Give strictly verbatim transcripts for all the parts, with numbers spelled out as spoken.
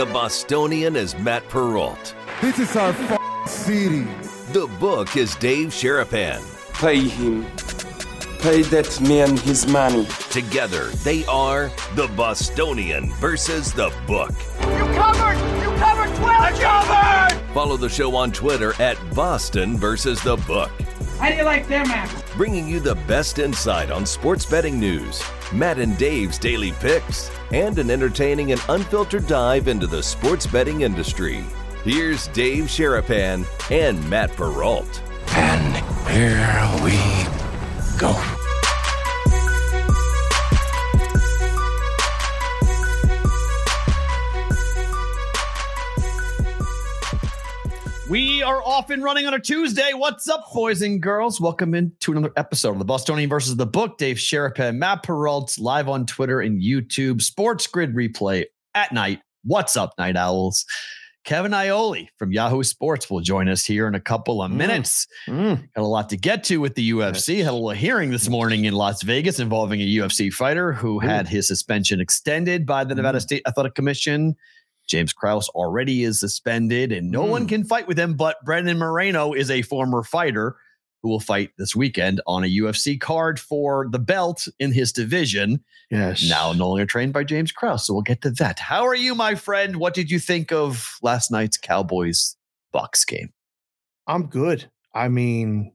The Bostonian is Matt Perrault. This is our f***ing city. The book is Dave Sharapan. Pay him. Pay that man his money. Together, they are The Bostonian versus The Book. You covered! You covered twelve! I covered! Follow the show on Twitter at Boston versus The Book. How do you like them apples? Bringing you the best insight on sports betting news, Matt and Dave's daily picks, and an entertaining and unfiltered dive into the sports betting industry. Here's Dave Sharapan and Matt Perrault. And here we go. We are off and running on a Tuesday. What's up, boys and girls? Welcome in to another episode of The Bostonian versus The Book. Dave Sharapan, Matt Perrault, live on Twitter and YouTube. Sports Grid replay at night. What's up, Night Owls? Kevin Iole from Yahoo Sports will join us here in a couple of minutes. Mm. Mm. Got a lot to get to with the U F C. Had a little hearing this morning in Las Vegas involving a U F C fighter who Ooh. had his suspension extended by the Nevada mm. State Athletic Commission. James Krause already is suspended, and no mm. one can fight with him, but Brandon Moreno is a former fighter who will fight this weekend on a U F C card for the belt in his division. Yes. Now no longer trained by James Krause, so we'll get to that. How are you, my friend? What did you think of last night's Cowboys-Bucks game? I'm good. I mean,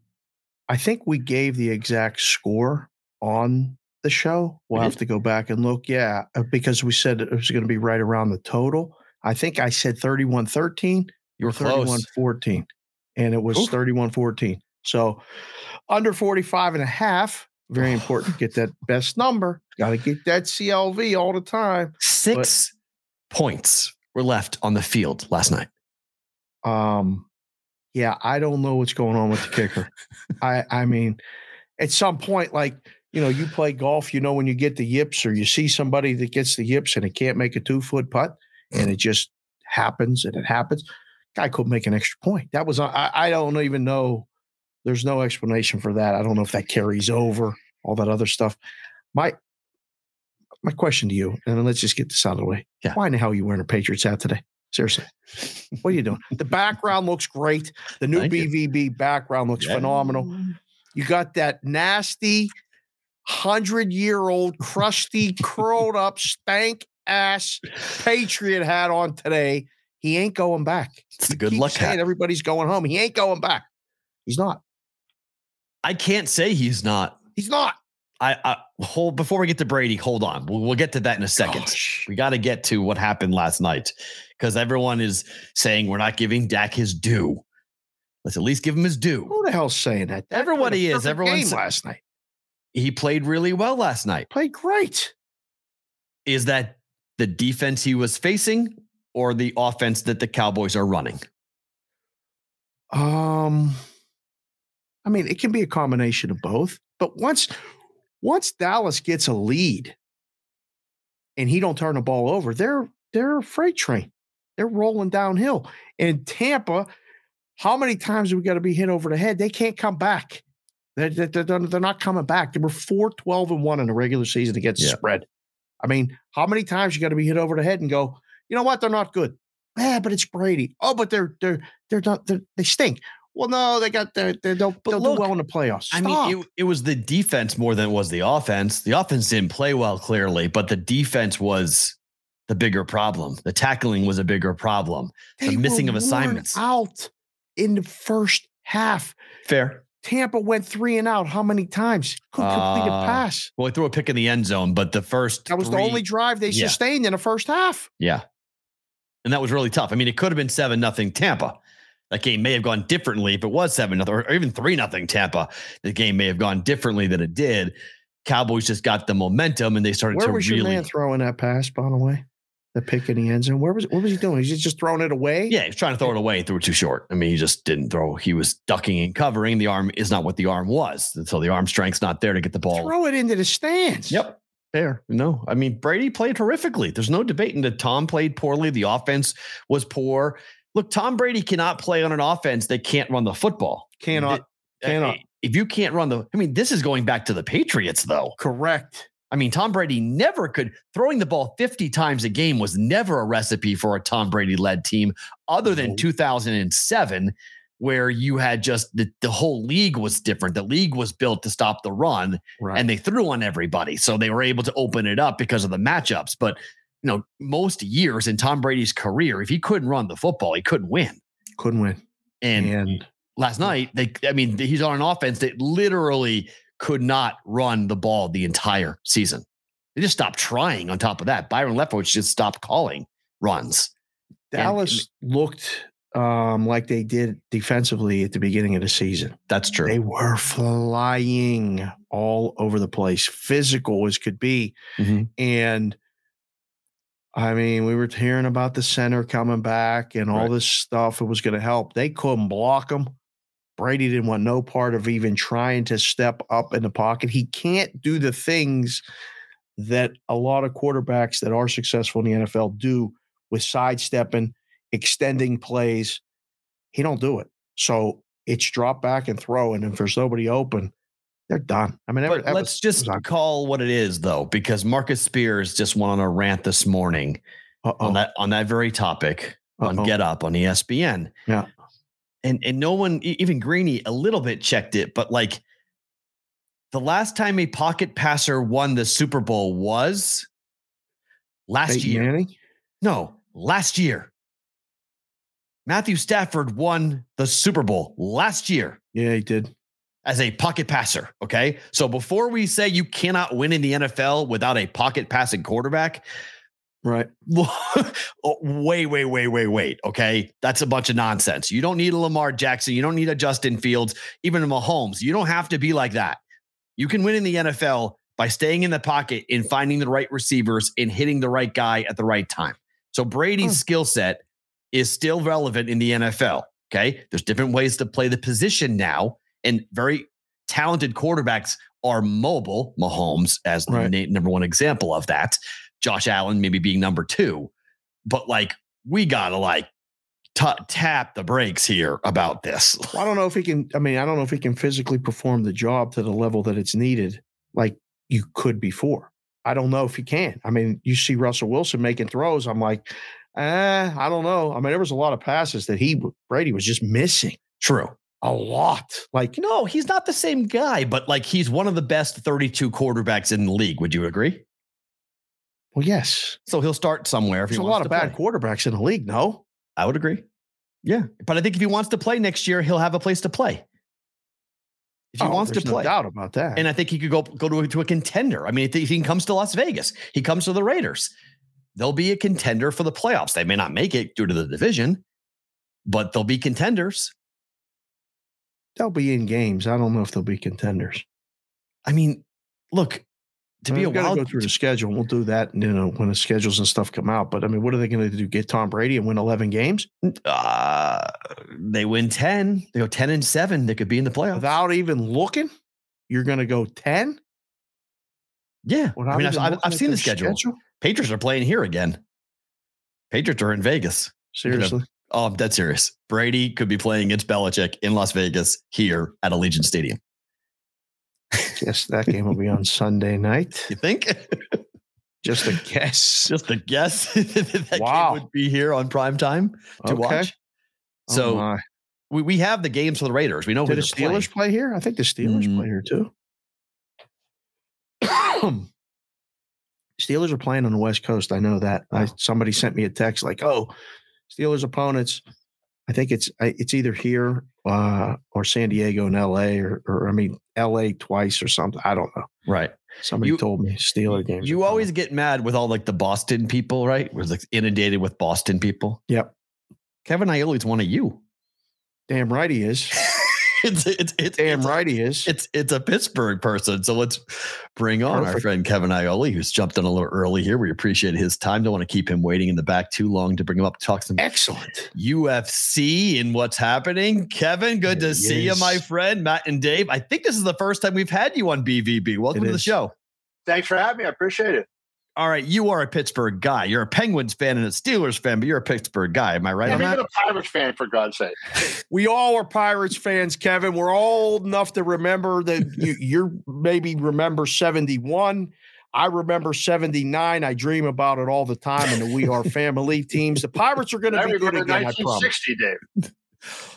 I think we gave the exact score on the show. We'll have to go back and look. Yeah, because we said it was going to be right around the total. I think I said thirty-one thirteen. You were close. thirty-one fourteen, and it was Oof. thirty-one fourteen. So under forty-five and a half, very important to get that best number. Got to get that C L V all the time. Six but, points were left on the field last night. Um, yeah, I don't know what's going on with the kicker. I, I mean, at some point, like, you know, you play golf, you know, when you get the yips or you see somebody that gets the yips and it can't make a two foot putt and it just happens and it happens. Guy couldn't make an extra point. That was, I, I don't even know. There's no explanation for that. I don't know if that carries over, all that other stuff. My my question to you, and let's just get this out of the way. Yeah. Why in the hell are you wearing a Patriots hat today? Seriously. What are you doing? The background looks great. The new Thank B V B you. background looks yeah. phenomenal. You got that nasty hundred-year-old, crusty, curled up, stank-ass Patriot hat on today. He ain't going back. It's the good luck hat. Everybody's going home. He ain't going back. He's not. I can't say he's not. He's not. I, I hold before we get to Brady. Hold on. We'll, we'll get to that in a second. Gosh. We got to get to what happened last night because everyone is saying we're not giving Dak his due. Let's at least give him his due. Who the hell's saying that? that Everyone he is. Everyone's last night. He played really well last night. Played great. Is that the defense he was facing or the offense that the Cowboys are running? Um. I mean, it can be a combination of both, but once once Dallas gets a lead and he don't turn the ball over, they're they're a freight train. They're rolling downhill. And Tampa, how many times do we got to be hit over the head? They can't come back. They're, they're, they're not coming back. They were four twelve and one in the regular season against the yeah. spread. I mean, how many times you got to be hit over the head and go, you know what? They're not good. Yeah, but it's Brady. Oh, but they're they're they're not they're, they stink. Well, no, they got their, they don't they'll look, do well in the playoffs. Stop. I mean, it, it was the defense more than it was the offense. The offense didn't play well, clearly, but the defense was the bigger problem. The tackling was a bigger problem. They the missing of assignments out in the first half. Fair. Tampa went three and out. How many times? Who completed uh, pass? Well, he threw a pick in the end zone, but the first that was three, the only drive they yeah. sustained in the first half. Yeah, and that was really tough. I mean, it could have been seven nothing Tampa. That game may have gone differently if it was seven nothing or even three nothing Tampa. The game may have gone differently than it did. Cowboys just got the momentum and they started where to was really. Your man throwing that pass, by the way? The pick in the end zone. Where was what was he doing? He's just, just throwing it away. Yeah, he was trying to throw it away. Threw it too short. I mean, he just didn't throw. He was ducking and covering. The arm is not what the arm was. So the arm strength's not there to get the ball. Throw it into the stands. Yep. Fair. No, I mean Brady played horrifically. There's no debating that Tom played poorly. The offense was poor. Look, Tom Brady cannot play on an offense that can't run the football. Cannot. Cannot. If you can't run the, I mean, this is going back to the Patriots, though. Correct. I mean, Tom Brady never could. Throwing the ball fifty times a game was never a recipe for a Tom Brady-led team, other than two thousand seven, where you had just the, the whole league was different. The league was built to stop the run, right, and they threw on everybody. So they were able to open it up because of the matchups. But, you know, most years in Tom Brady's career, if he couldn't run the football, he couldn't win. Couldn't win. And, and last night, they, I mean, he's on an offense that literally could not run the ball the entire season. They just stopped trying. On top of that, Byron Leftwich just stopped calling runs. Dallas and, and, looked um, like they did defensively at the beginning of the season. That's true. They were flying all over the place, physical as could be. Mm-hmm. And I mean, we were hearing about the center coming back and all right. this stuff. It was going to help. They couldn't block them. Brady didn't want no part of even trying to step up in the pocket. He can't do the things that a lot of quarterbacks that are successful in the N F L do with sidestepping, extending plays. He don't do it. So it's drop back and throw. And if there's nobody open, they're done. I mean, that, but that let's was, just was call what it is, though, because Marcus Spears just went on a rant this morning Uh-oh. on that on that very topic Uh-oh. on Get Up on E S P N. Yeah. And and no one, even Greeny, a little bit checked it. But like the last time a pocket passer won the Super Bowl was last Peyton year. Manning? No, last year. Matthew Stafford won the Super Bowl last year. Yeah, he did. As a pocket passer. Okay. So before we say you cannot win in the N F L without a pocket passing quarterback. Right. wait, wait, wait, wait, wait. Okay. That's a bunch of nonsense. You don't need a Lamar Jackson. You don't need a Justin Fields, even a Mahomes. You don't have to be like that. You can win in the N F L by staying in the pocket and finding the right receivers and hitting the right guy at the right time. So Brady's huh. skill set is still relevant in the N F L. Okay. There's different ways to play the position now, and very talented quarterbacks are mobile. Mahomes as right. the number one example of that. Josh Allen maybe being number two, but like we gotta like t- tap the brakes here about this. Well, I don't know if he can. I mean, I don't know if he can physically perform the job to the level that it's needed, like you could before. I don't know if he can. I mean, you see Russell Wilson making throws. I'm like, eh, I don't know. I mean, there was a lot of passes that he Brady was just missing. True. A lot. Like, no, he's not the same guy, but like he's one of the best thirty-two quarterbacks in the league. Would you agree? Well, yes. So he'll start somewhere. If There's he wants a lot to of bad play. Quarterbacks in the league. No, I would agree. Yeah. But I think if he wants to play next year, he'll have a place to play. If he oh, wants to play. No doubt about that. And I think he could go, go to, a, to a contender. I mean, if he comes to Las Vegas, he comes to the Raiders. They'll be a contender for the playoffs. They may not make it due to the division, but they'll be contenders. They'll be in games. I don't know if they'll be contenders. I mean, look. To be I mean, a gotta wild go through the schedule. We'll do that, you know, when the schedules and stuff come out. But I mean, what are they going to do? Get Tom Brady and win eleven games? Uh, they win ten. They go ten and seven. They could be in the playoffs without even looking. You're going to go ten? Yeah, without I mean, I've, I've seen the schedule. schedule. Patriots are playing here again. Patriots are in Vegas. Seriously? You know, oh, I'm dead serious. Brady could be playing against Belichick in Las Vegas here at Allegiant Stadium. Yes, that game will be on Sunday night. You think? Just a guess. Just a guess. that wow. game would be here on prime time to okay. watch. So oh we, we have the games for the Raiders. We know Did who the Steelers play. play here. I think the Steelers mm. play here too. Steelers are playing on the West Coast. I know that. I, somebody sent me a text like, "Oh, Steelers opponents." I think it's it's either here uh, or San Diego and L A or, or I mean L A twice or something. I don't know. Right. Somebody you, told me Steeler games. You always get mad with all like the Boston people, right? We're like inundated with Boston people. Yep. Kevin Iole is one of you. Damn right he is. it's it's it's damn it's right a, he is. It's it's a Pittsburgh person. So let's bring on Perfect. our friend Kevin Iole, who's jumped in a little early here. We appreciate his time. Don't want to keep him waiting in the back too long to bring him up to talk some excellent U F C and what's happening. Kevin, good it to is. see you, my friend. Matt and Dave, I think this is the first time we've had you on B V B. Welcome it to is. the show. Thanks for having me. I appreciate it. All right, you are a Pittsburgh guy. You're a Penguins fan and a Steelers fan, but you're a Pittsburgh guy. Am I right yeah, on that? I'm even a Pirates fan, for God's sake. We all are Pirates fans, Kevin. We're all old enough to remember that you you're maybe remember seventy-one. I remember seventy-nine. I dream about it all the time in the We Are Family teams. The Pirates are going to be good again, I promise. nineteen sixty, Dave.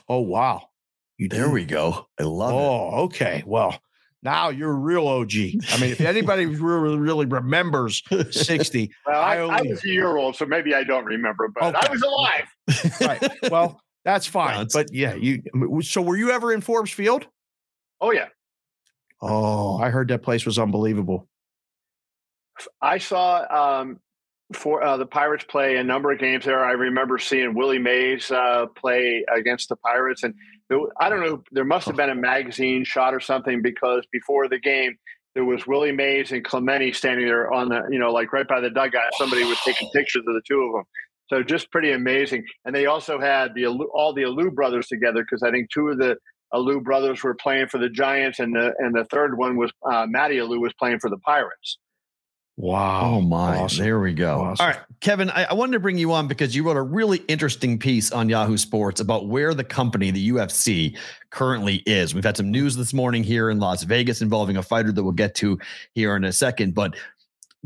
Oh, wow. You there we go. I love oh, it. Oh, okay. Well, now you're a real O G. I mean, if anybody really, really remembers sixty. Well, I, I, only, I was a year old, so maybe I don't remember, but okay. I was alive. Right. Well, that's fine. No, but, yeah, you. So were you ever in Forbes Field? Oh, yeah. Oh, I heard that place was unbelievable. I saw um, for uh, the Pirates play a number of games there. I remember seeing Willie Mays uh, play against the Pirates. And there, I don't know, there must have been a magazine shot or something, because before the game, there was Willie Mays and Clemente standing there on the, you know, like right by the dugout. Somebody was taking pictures of the two of them. So just pretty amazing. And they also had the all the Alou brothers together, because I think two of the Alou brothers were playing for the Giants, and the and the third one was uh, Matty Alou was playing for the Pirates. Wow. Oh my, awesome. There we go. Awesome. All right, Kevin, I, I wanted to bring you on because you wrote a really interesting piece on Yahoo Sports about where the company, the U F C, currently is. We've had some news this morning here in Las Vegas involving a fighter that we'll get to here in a second. But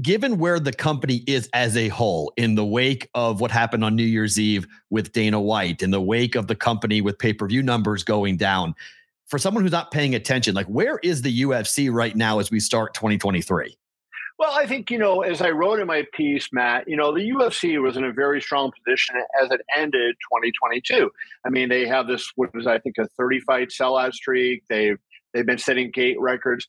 given where the company is as a whole in the wake of what happened on New Year's Eve with Dana White, in the wake of the company with pay-per-view numbers going down, for someone who's not paying attention, like, where is the U F C right now as we start twenty twenty-three? Well, I think, you know, as I wrote in my piece, Matt, you know, the U F C was in a very strong position as it ended twenty twenty-two. I mean, they have this, what was I think, a thirty-fight sellout streak. They've they've been setting gate records.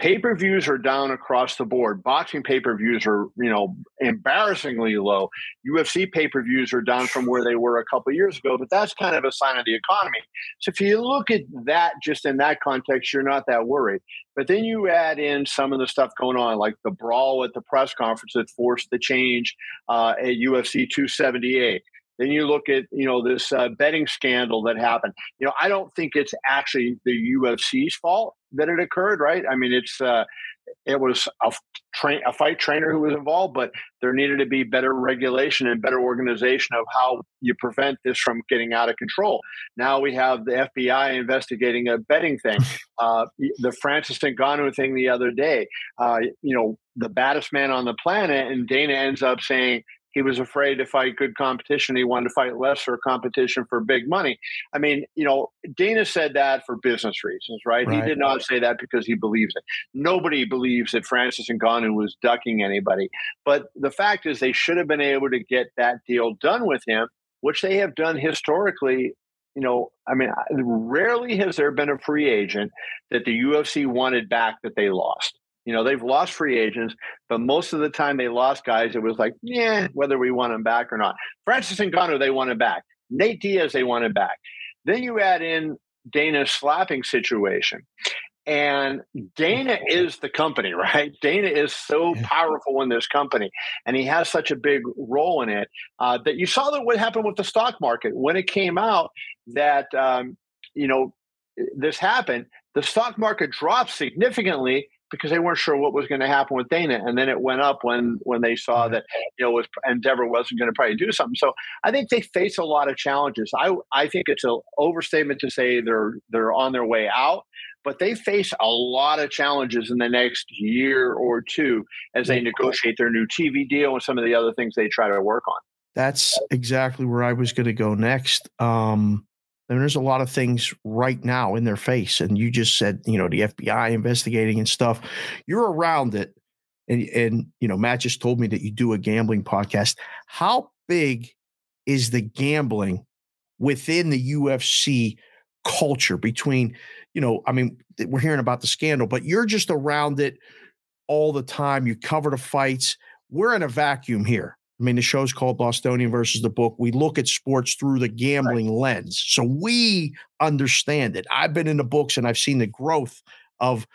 Pay-per-views are down across the board. Boxing pay-per-views are, you know, embarrassingly low. U F C pay-per-views are down from where they were a couple of years ago, but that's kind of a sign of the economy. So if you look at that just in that context, you're not that worried. But then you add in some of the stuff going on, like the brawl at the press conference that forced the change uh, at U F C two seventy-eight. Then you look at, you know, this uh, betting scandal that happened. You know, I don't think it's actually the U F C's fault that it occurred, right? I mean, it's uh, it was a, tra- a fight trainer who was involved, but there needed to be better regulation and better organization of how you prevent this from getting out of control. Now we have the F B I investigating a betting thing. Uh, the Francis Ngannou thing the other day, uh, you know, the baddest man on the planet, and Dana ends up saying, he was afraid to fight good competition. He wanted to fight lesser competition for big money. I mean, you know, Dana said that for business reasons, right? right. He did not say that because he believes it. Nobody believes that Francis Ngannou was ducking anybody. But the fact is, they should have been able to get that deal done with him, which they have done historically. You know, I mean, rarely has there been a free agent that the U F C wanted back that they lost. You know, they've lost free agents, but most of the time they lost guys, it was like, yeah, whether we want them back or not. Francis Ngannou, they want him back. Nate Diaz, they want him back. Then you add in Dana's slapping situation. And Dana is the company, right? Dana is so powerful in this company, and he has such a big role in it uh, that you saw that what happened with the stock market. When it came out that, um, you know, this happened, the stock market dropped significantly, because they weren't sure what was going to happen with Dana. And then it went up when, when they saw that, you know, was, Endeavor wasn't going to probably do something. So I think they face a lot of challenges. I I think it's an overstatement to say they're they're on their way out, but they face a lot of challenges in the next year or two as they negotiate their new T V deal and some of the other things they try to work on. That's exactly where I was going to go next. Um And there's a lot of things right now in their face. And you just said, you know, the F B I investigating and stuff. You're around it. And, and you know, Matt just told me that you do a gambling podcast. How big is the gambling within the U F C culture between, you know, I mean, we're hearing about the scandal, but you're just around it all the time. You cover the fights. We're in a vacuum here. I mean, the show's called Bostonian versus the Book. We look at sports through the gambling right. lens. So we understand it. I've been in the books and I've seen the growth of,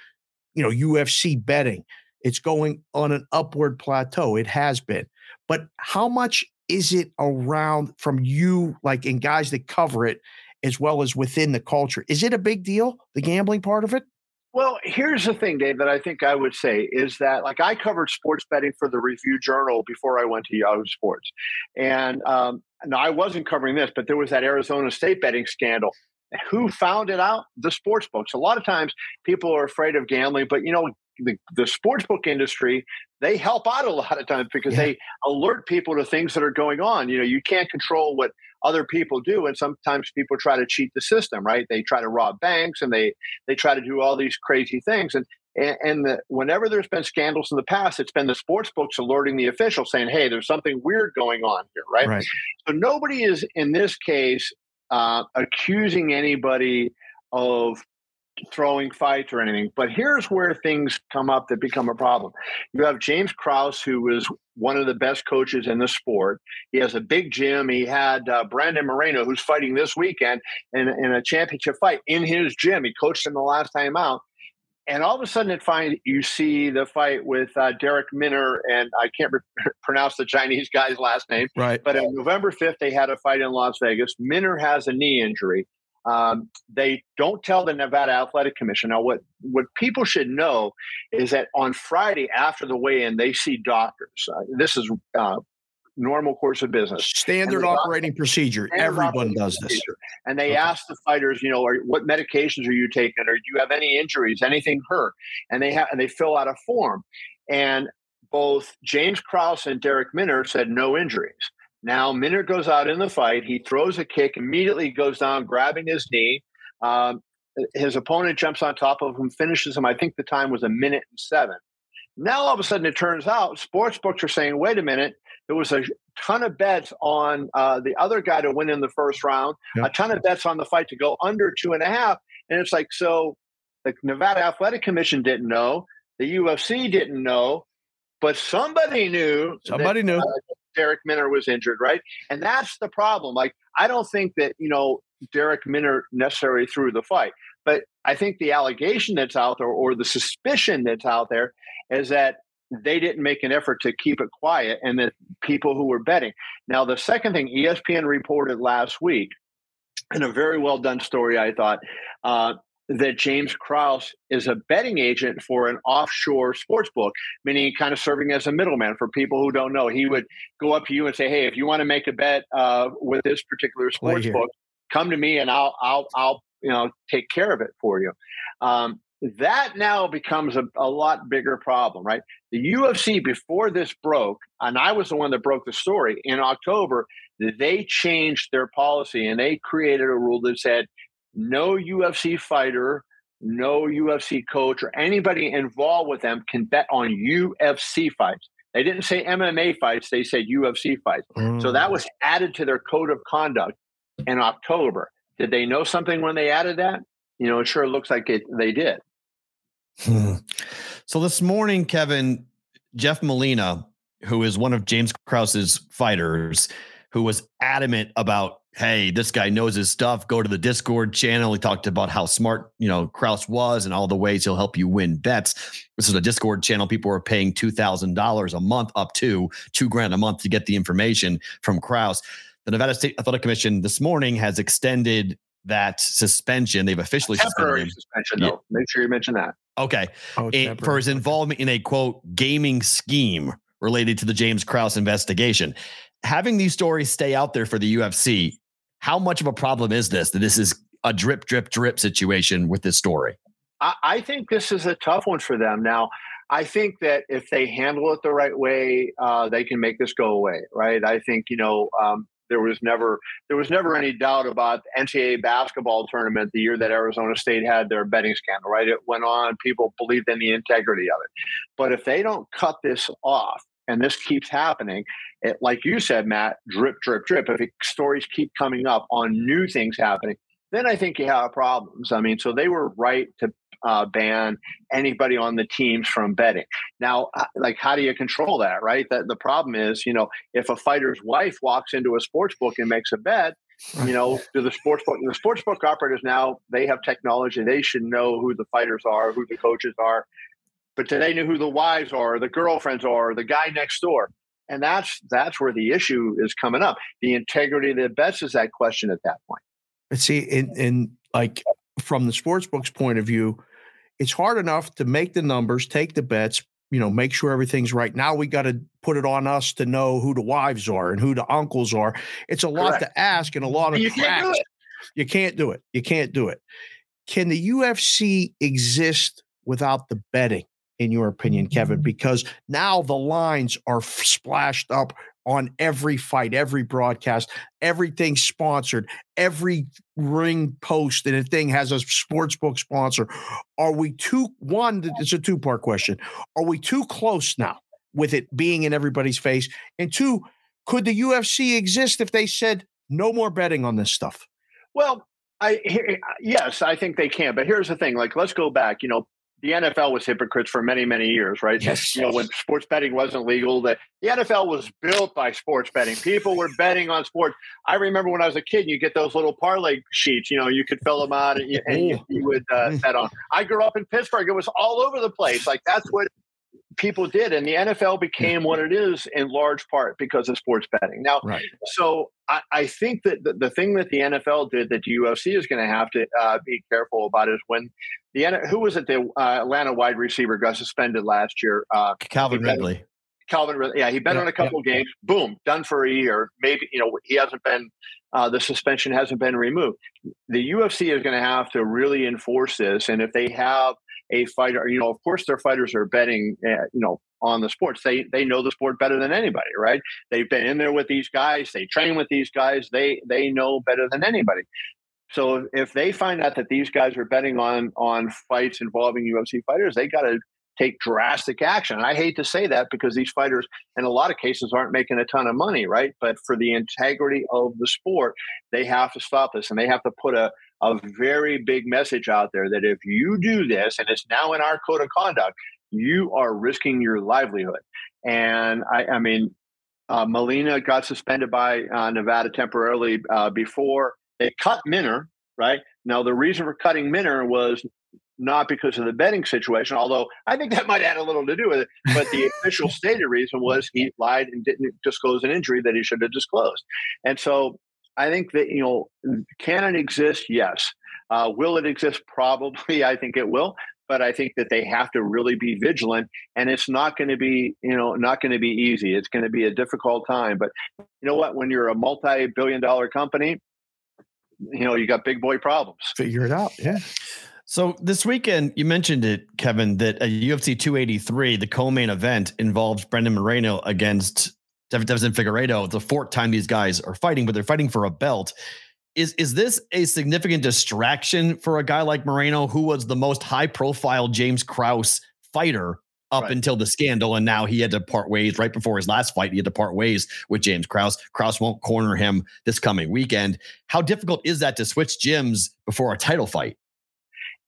you know, U F C betting. It's going on an upward plateau. It has been. But how much is it around from you, like in guys that cover it, as well as within the culture? Is it a big deal, the gambling part of it? Well, here's the thing, Dave, that I think I would say is that, like, I covered sports betting for the Review Journal before I went to Yahoo Sports. And um, no, I wasn't covering this, but there was that Arizona State betting scandal. Who found it out? The sports books. A lot of times people are afraid of gambling, but, you know, the, the sports book industry they help out a lot of times because yeah. they alert people to things that are going on. You know, you can't control what other people do. And sometimes people try to cheat the system, right? They try to rob banks and they, they try to do all these crazy things. And, and, and the, whenever there's been scandals in the past, it's been the sports books alerting the official saying, hey, there's something weird going on here, right? right. So nobody is, in this case, uh, accusing anybody of throwing fights or anything. But here's where things come up that become a problem. You have James Krause, who is one of the best coaches in the sport. He has a big gym. He had uh, Brandon Moreno, who's fighting this weekend in, in a championship fight in his gym. He coached him the last time out. And all of a sudden, it find you see the fight with uh, Derek Minner, and I can't re- pronounce the Chinese guy's last name. Right. But on November fifth, they had a fight in Las Vegas. Minner has a knee injury. Um, they don't tell the Nevada Athletic Commission. Now, what, what people should know is that on Friday after the weigh-in, they see doctors. Uh, this is uh, normal course of business. Standard operating doctor, procedure. Standard Everyone operating does procedure. This. And they okay. ask the fighters, you know, are, what medications are you taking? Or do you have any injuries? Anything hurt? And they, ha- and they fill out a form. And both James Krause and Derek Minner said no injuries. Now, Minner goes out in the fight. He throws a kick, immediately goes down, grabbing his knee. Um, his opponent jumps on top of him, finishes him. I think the time was a minute and seven. Now, all of a sudden, it turns out sports books are saying, wait a minute, there was a ton of bets on uh, the other guy to win in the first round, yep. a ton of bets on the fight to go under two and a half. And it's like, so the Nevada Athletic Commission didn't know. The U F C didn't know. But somebody knew. Somebody that, knew. Uh, Derek Minner was injured, right? And that's the problem. Like, I don't think that, you know, Derek Minner necessarily threw the fight. But I think the allegation that's out there, or the suspicion that's out there, is that they didn't make an effort to keep it quiet, and that people who were betting. Now, the second thing E S P N reported last week, in a very well done story, I thought, uh, that James Krause is a betting agent for an offshore sports book, meaning kind of serving as a middleman. For people who don't know, he would go up to you and say, hey, if you want to make a bet uh, with this particular sports book, come to me and I'll, I'll, I'll, you know, take care of it for you. Um, that now becomes a, a lot bigger problem, right? The U F C, before this broke, and I was the one that broke the story in October, they changed their policy and they created a rule that said, no U F C fighter, no U F C coach, or anybody involved with them can bet on U F C fights. They didn't say M M A fights. They said U F C fights. Mm. So that was added to their code of conduct in October. Did they know something when they added that? You know, it sure looks like it, they did. Hmm. So this morning, Kevin, Jeff Molina, who is one of James Krause's fighters, who was adamant about, hey, this guy knows his stuff. Go to the Discord channel. He talked about how smart, you know, Krause was and all the ways he'll help you win bets. This is a Discord channel. People are paying two thousand dollars a month, up to two grand a month to get the information from Krause. The Nevada State Athletic Commission this morning has extended that suspension. They've officially temporary suspension, though. Yeah. Make sure you mention that. Okay. Oh, it, for his involvement in a, quote, gaming scheme related to the James Krause investigation. Having these stories stay out there for the U F C, how much of a problem is this? That this is a drip, drip, drip situation with this story? I, I think this is a tough one for them. Now, I think that if they handle it the right way, uh, they can make this go away, right? I think, you know, um, there was never there was never any doubt about the N C A A basketball tournament the year that Arizona State had their betting scandal, right? It went on. People believed in the integrity of it. But if they don't cut this off, and this keeps happening, it, like you said, Matt, drip, drip, drip. If it, stories keep coming up on new things happening, then I think you have problems. I mean, so they were right to uh, ban anybody on the teams from betting. Now, like, how do you control that, right? That the problem is, you know, if a fighter's wife walks into a sports book and makes a bet, you know, do the sports book, the sports book operators now, they have technology. They should know who the fighters are, who the coaches are. But they knew who the wives are, the girlfriends are, the guy next door. And that's that's where the issue is coming up. The integrity of the bets is that question at that point. But see, in, in like from the sportsbook's point of view, it's hard enough to make the numbers, take the bets, you know, make sure everything's right. Now we got to put it on us to know who the wives are and who the uncles are. It's a lot Correct. To ask and a lot of you crap. Can't you can't do it. You can't do it. Can the U F C exist without the betting? in your opinion, Kevin, because now the lines are splashed up on every fight, every broadcast, everything sponsored, every ring post, and a thing has a sportsbook sponsor. Are we too one? It's a two-part question. Are we too close now with it being in everybody's face? And two, could the U F C exist if they said no more betting on this stuff? Well, I yes, I think they can. But here's the thing: like, let's go back. You know, the N F L was hypocrites for many, many years, right? Yes, you yes. know, when sports betting wasn't legal, the, the N F L was built by sports betting. People were betting on sports. I remember when I was a kid, you get those little parlay sheets, you know, you could fill them out and you, and you, you would uh, bet on. I grew up in Pittsburgh. It was all over the place. Like, that's what people did. And the N F L became what it is in large part because of sports betting. Now, right. so I, I think that the, the thing that the N F L did that the U F C is going to have to uh, be careful about is when – The who was it? The uh, Atlanta wide receiver got suspended last year. Uh, Calvin Ridley. Calvin Ridley. Yeah, he bet yeah, on a couple yeah. games. Boom, done for a year. Maybe you know he hasn't been. Uh, the suspension hasn't been removed. The U F C is going to have to really enforce this, and if they have a fighter, you know, of course their fighters are betting, uh, you know, on the sports. They they know the sport better than anybody, right? They've been in there with these guys. They train with these guys. They they know better than anybody. So if they find out that these guys are betting on on fights involving U F C fighters, they got to take drastic action. And I hate to say that because these fighters, in a lot of cases, aren't making a ton of money, right? But for the integrity of the sport, they have to stop this. And they have to put a, a very big message out there that if you do this, and it's now in our code of conduct, you are risking your livelihood. And I, I mean, uh, Molina got suspended by uh, Nevada temporarily uh, before. They cut Minner, right? Now, the reason for cutting Minner was not because of the betting situation, although I think that might have had a little to do with it. But the official stated reason was he lied and didn't disclose an injury that he should have disclosed. And so I think that, you know, can it exist? Yes. Uh, will it exist? Probably. I think it will. But I think that they have to really be vigilant, and it's not going to be, you know, not going to be easy. It's going to be a difficult time. But you know what? When you're a multi-billion dollar company, you know, you got big boy problems. Figure it out. Yeah. So this weekend, you mentioned it, Kevin, that a U F C two eighty-three, the co-main event, involves Brandon Moreno against Devin Figueredo. The fourth time these guys are fighting, but they're fighting for a belt. Is is this a significant distraction for a guy like Moreno, who was the most high-profile James Krause fighter up right. until the scandal, and now he had to part ways right before his last fight. He had to part ways with James Krause. Krause won't corner him this coming weekend. How difficult is that to switch gyms before a title fight?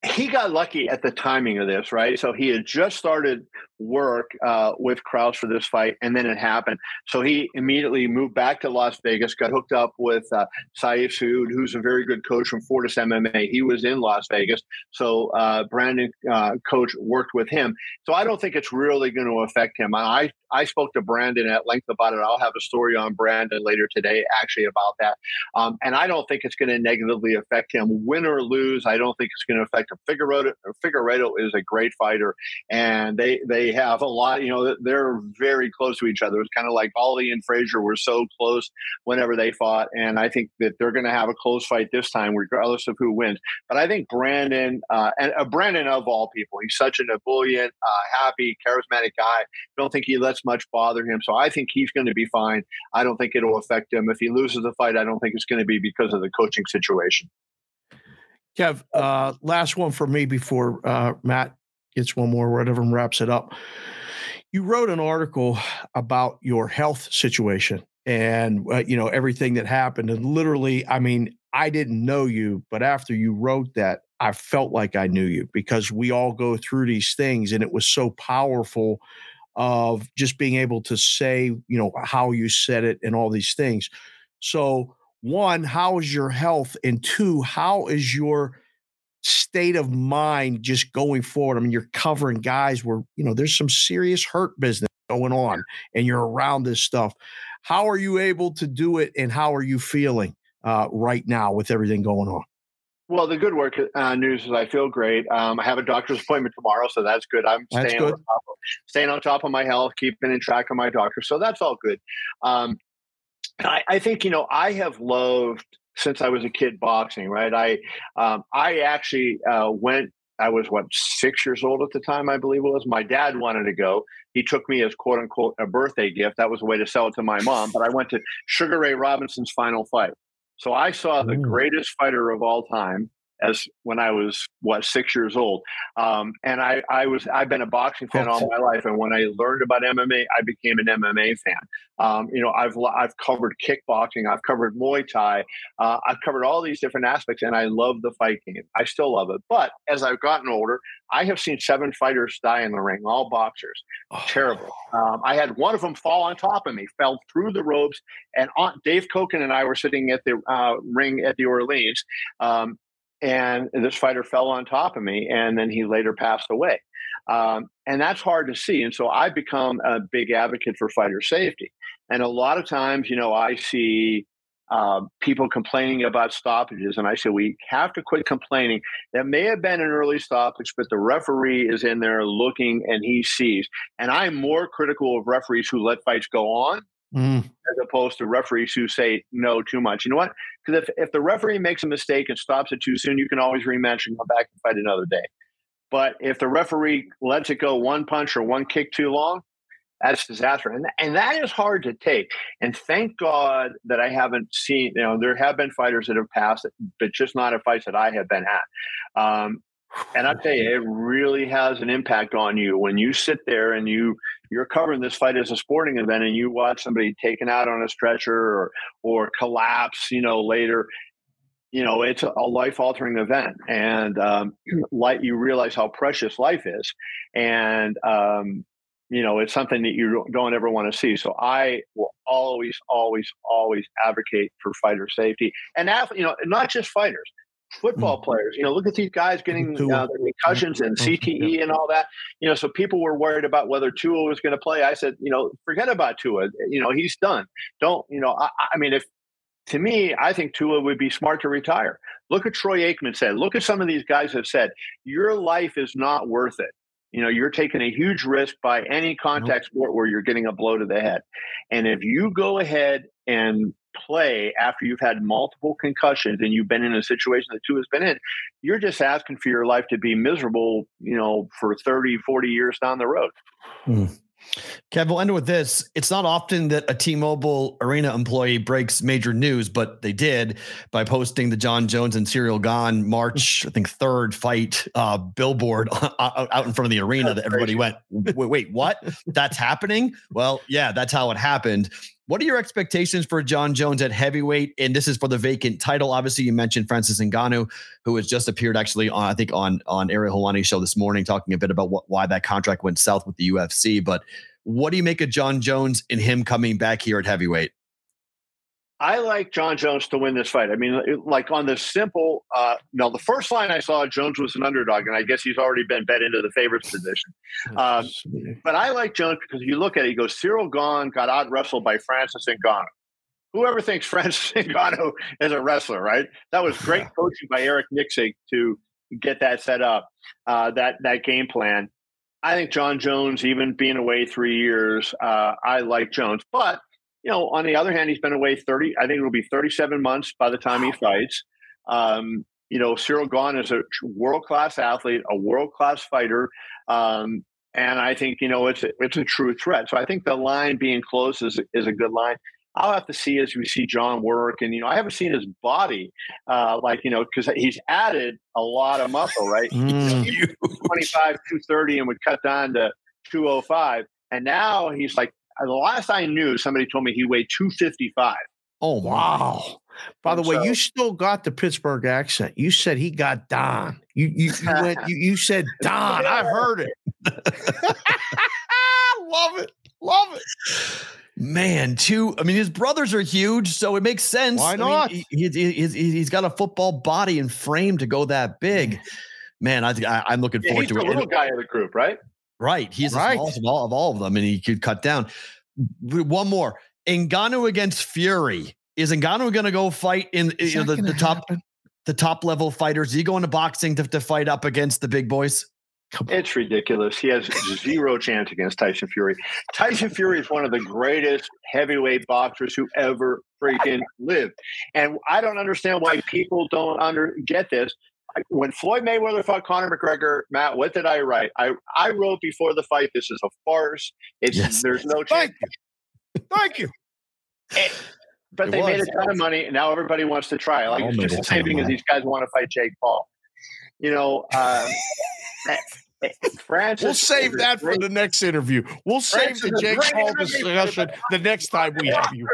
He got lucky at the timing of this, right? So he had just started work uh, with Krause for this fight, and then it happened. So he immediately moved back to Las Vegas, got hooked up with uh, Saif Sood, who's a very good coach from Fortis M M A. He was in Las Vegas. So uh, Brandon uh, coach worked with him. So I don't think it's really going to affect him. I, I spoke to Brandon at length about it. I'll have a story on Brandon later today, actually, about that. Um, and I don't think it's going to negatively affect him. Win or lose, I don't think it's going to affect him. Figueredo, Figueredo is a great fighter, and they, they have a lot, you know, they're very close to each other. It's kind of like Ollie and Frazier were so close whenever they fought. And I think that they're going to have a close fight this time, regardless of who wins. But I think Brandon, uh, and uh, Brandon of all people, he's such an ebullient, uh, happy, charismatic guy. Don't think he lets much bother him. So I think he's going to be fine. I don't think it'll affect him. If he loses the fight, I don't think it's going to be because of the coaching situation. Kev, uh, last one for me before uh, Matt gets one more, whatever, and wraps it up. You wrote an article about your health situation and, uh, you know, everything that happened. And literally, I mean, I didn't know you, but after you wrote that, I felt like I knew you because we all go through these things. And it was so powerful of just being able to say, you know, how you said it and all these things. So one, how is your health? And two, how is your state of mind just going forward? I mean, you're covering guys where, you know, there's some serious hurt business going on and you're around this stuff. How are you able to do it? And how are you feeling uh, right now with everything going on? Well, the good work uh, news is I feel great. Um, I have a doctor's appointment tomorrow, so that's good. I'm that's staying, good. On top of, staying on top of my health, keeping in track of my doctor. So that's all good. Um, I, I think, you know, I have loved, since I was a kid, boxing, right? I um, I actually uh, went I was, what, six years old at the time, I believe it was. My dad wanted to go. He took me as, quote unquote, a birthday gift. That was a way to sell it to my mom. But I went to Sugar Ray Robinson's final fight. So I saw the greatest fighter of all time as when I was, what, six years old. Um, and I, I was, I've been a boxing fan all my life. And when I learned about M M A, I became an M M A fan. Um, you know, I've, I've covered kickboxing. I've covered Muay Thai. Uh, I've covered all these different aspects, and I love the fight game. I still love it. But as I've gotten older, I have seen seven fighters die in the ring, all boxers. Oh. Terrible. Um, I had one of them fall on top of me, fell through the ropes. And Aunt Dave Koken and I were sitting at the uh, ring at the Orleans. Um, And this fighter fell on top of me, and then he later passed away. Um, and that's hard to see. And so I've become a big advocate for fighter safety. And a lot of times, you know, I see uh, people complaining about stoppages, and I say, we have to quit complaining. There may have been an early stoppage, but the referee is in there looking, and he sees. And I'm more critical of referees who let fights go on. Mm. As opposed to referees who say no too much. You know what? Because if, if the referee makes a mistake and stops it too soon, you can always rematch and come back and fight another day. But if the referee lets it go one punch or one kick too long, that's disaster. And, and that is hard to take. And thank God that I haven't seen, you know, there have been fighters that have passed, but just not at fights that I have been at. Um, And I tell you, it really has an impact on you when you sit there and you, you're covering this fight as a sporting event and you watch somebody taken out on a stretcher or or collapse, you know, later. You know, it's a life-altering event. And um, like you realize how precious life is. And, um, you know, it's something that you don't ever want to see. So I will always, always, always advocate for fighter safety. And, you know, not just fighters. Football players, you know, look at these guys getting uh, concussions and C T E and all that. You know, so people were worried about whether Tua was going to play. I said, you know, forget about Tua. You know, he's done. Don't, you know, I, I mean, if to me, I think Tua would be smart to retire. Look at Troy Aikman said, look at some of these guys have said, your life is not worth it. You know, you're taking a huge risk by any contact sport where you're getting a blow to the head. And if you go ahead and play after you've had multiple concussions and you've been in a situation that Tua's been in, you're just asking for your life to be miserable, you know, for thirty, forty years down the road. Hmm. Kev, we'll end with this. It's not often that a T-Mobile Arena employee breaks major news, but they did by posting the Jon Jones and Ciryl Gane March, I think, third fight uh, billboard out in front of the arena. That's that everybody crazy. went, wait, wait, what? That's happening? Well, yeah, that's how it happened. What are your expectations for Jon Jones at heavyweight? And this is for the vacant title. Obviously, you mentioned Francis Ngannou, who has just appeared actually on, I think, on, on Ariel Helwani's show this morning, talking a bit about what, why that contract went south with the U F C. But what do you make of Jon Jones and him coming back here at heavyweight? I like Jon Jones to win this fight. I mean, it, like on the simple, uh, no, the first line I saw, Jones was an underdog, and I guess he's already been bet into the favorites position. Um, but I like Jones because you look at it, you go, Ciryl Gane got out-wrestled by Francis Ngannou. Whoever thinks Francis Ngannou is a wrestler, right? That was great coaching by Eric Nixig to get that set up, uh, that that game plan. I think Jon Jones, even being away three years, uh, I like Jones. But you know, on the other hand, he's been away thirty. I think it'll be thirty-seven months by the time he fights. Um, you know, Ciryl Gane is a world-class athlete, a world-class fighter, um, and I think you know it's a, it's a true threat. So I think the line being close is is a good line. I'll have to see as we see Jon work, and you know, I haven't seen his body, uh, like you know, because he's added a lot of muscle, right? Mm. He was two twenty-five, two thirty, and would cut down to two oh five, and now he's like. The last I knew, somebody told me he weighed two fifty-five. Oh, wow. By the so, way, you still got the Pittsburgh accent. You said he got Don. You you you, went, you, you said Don. I heard it. Love it. Love it. Man, too. I mean, his brothers are huge, so it makes sense. Why not? I mean, he, he, he's, he's got a football body and frame to go that big. Man, I, I, I'm looking yeah, forward to it. He's the little guy in the group, right? Right. He's right. The smallest of all, of all of them, and he could cut down. One more. Ngannou against Fury. Is Ngannou going to go fight in you know, the, the top the top level fighters? Is he going to boxing to, to fight up against the big boys? It's ridiculous. He has zero chance against Tyson Fury. Tyson Fury is one of the greatest heavyweight boxers who ever freaking lived. And I don't understand why people don't under, get this. when Floyd Mayweather fought Conor McGregor, Matt, what did I write? I, I wrote before the fight, this is a farce. It's yes. There's no chance. Thank you. Thank you. It, but it they was. made a ton of money, and now everybody wants to try. Like, it's just the same thing as these guys want to fight Jake Paul. You know, um, Francis. We'll save that for the next interview. We'll Francis save the Jake Paul discussion the next time we have you.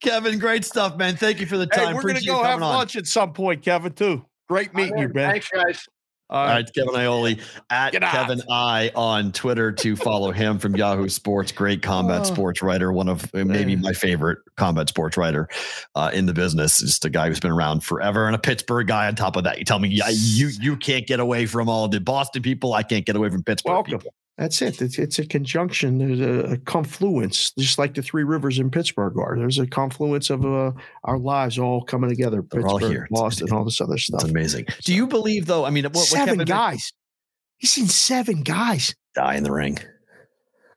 Kevin, great stuff, man. Thank you for the time. Hey, we're going to go have lunch on. at some point, Kevin, too. Great meeting right, you, man. Thanks, guys. All right, Kevin Iole at Kevin I on Twitter to follow him from Yahoo Sports. Great combat oh. sports writer, one of maybe my favorite combat sports writer uh, in the business. Just a guy who's been around forever and a Pittsburgh guy. On top of that, you tell me, yeah, you you can't get away from all the Boston people. I can't get away from Pittsburgh Welcome. people. That's it. It's, it's a conjunction. There's a, a confluence, just like the three rivers in Pittsburgh are. There's a confluence of uh, our lives all coming together. They're Pittsburgh, all here. Boston, it's, all this other stuff. It's amazing. Do so, you believe, though? I mean, what, seven what Kevin guys. Did? He's seen seven guys die in the ring.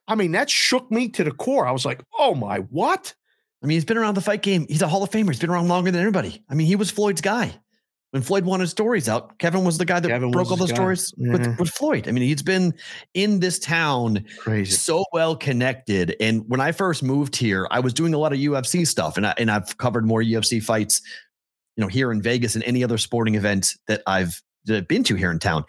I mean, that shook me to the core. I was like, oh, my, what? I mean, he's been around the fight game. He's a Hall of Famer. He's been around longer than everybody. I mean, he was Floyd's guy. When Floyd wanted stories out, Kevin was the guy that Kevin broke all those guy. stories yeah. with, with Floyd. I mean, he's been in this town Crazy. so well connected. And when I first moved here, I was doing a lot of U F C stuff, and I and I've covered more U F C fights, you know, here in Vegas than any other sporting event that I've, that I've been to here in town.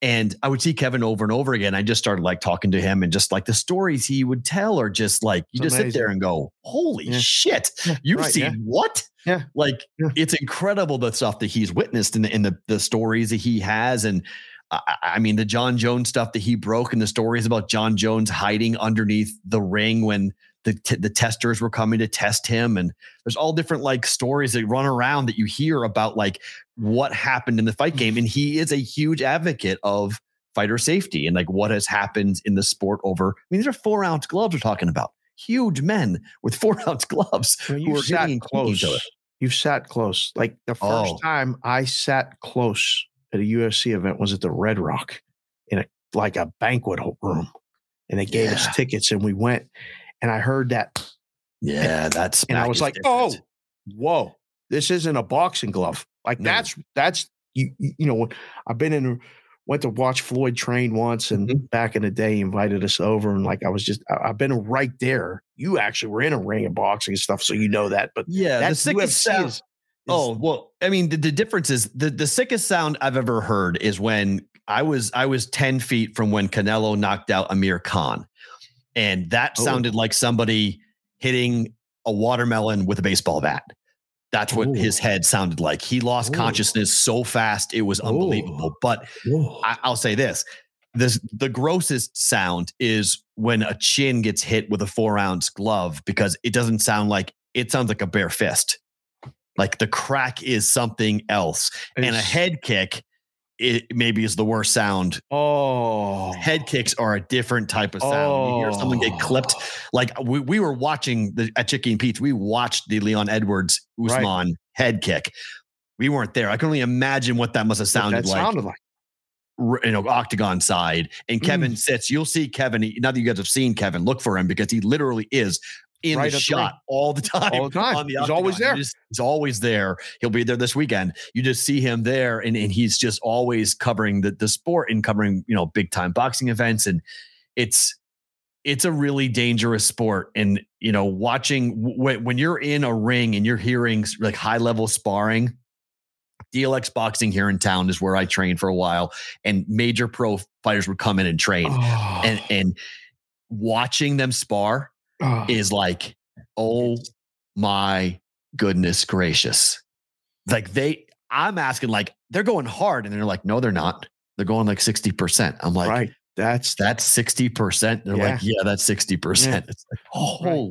And I would see Kevin over and over again. I just started like talking to him, and just like the stories he would tell are just like, you it's just amazing. sit there and go, holy yeah. shit, yeah. you've right, seen yeah. what? Yeah. Like yeah. it's incredible the stuff that he's witnessed and the, and the, the stories that he has. And I, I mean, the Jon Jones stuff that he broke and the stories about Jon Jones hiding underneath the ring when the t- the testers were coming to test him. And there's all different like stories that run around that you hear about like what happened in the fight game. And he is a huge advocate of fighter safety and like what has happened in the sport over. I mean, these are four ounce gloves we're talking about. Huge men with four ounce gloves well, who are sat close. You've sat close. Like the first oh. time I sat close at a U F C event was at the Red Rock in a like a banquet room, and they gave yeah. us tickets and we went. And I heard that. Yeah, and, that's and I was like, different. oh, whoa, this isn't a boxing glove. Like no. that's that's you, you know, I've been in. Went to watch Floyd train once, and mm-hmm. back in the day, he invited us over, and like I was just, I, I've been right there. You actually were in a ring of boxing and stuff, so you know that. But yeah, that's the sickest sound. Is, is, oh well, I mean, the, the difference is the the sickest sound I've ever heard is when I was I was ten feet from when Canelo knocked out Amir Khan, and that sounded oh. like somebody hitting a watermelon with a baseball bat. That's what Ooh. his head sounded like. He lost Ooh. consciousness so fast. It was unbelievable. Ooh. But I, I'll say this, this, the grossest sound is when a chin gets hit with a four ounce glove, because it doesn't sound like, it sounds like a bare fist. Like the crack is something else. It's, and a head kick, it maybe is the worst sound. Oh, head kicks are a different type of sound. Oh. You hear someone get clipped. Like we, we were watching the at Chicky and Pete's, we watched the Leon Edwards Usman right. head kick. We weren't there. I can only imagine what that must have sounded that like. Sounded like. You know, octagon side. And Kevin mm. sits. You'll see Kevin. Now that you guys have seen Kevin, look for him because he literally is in right the shot the all the time. All the time. On the he's octagon. always there. Just, he's always there. He'll be there this weekend. You just see him there, and, and he's just always covering the, the sport and covering, you know, big time boxing events. And it's it's a really dangerous sport. And, you know, watching w- when you're in a ring and you're hearing like high level sparring, D L X Boxing here in town is where I trained for a while, and major pro fighters would come in and train. Oh. And and watching them spar Oh. is like, oh my goodness gracious. Like they, I'm asking like, they're going hard, and they're like, no, they're not. They're going like sixty percent. I'm like, right. that's, that's sixty percent. They're yeah. like, yeah, that's sixty percent. Yeah. It's like, oh, right. holy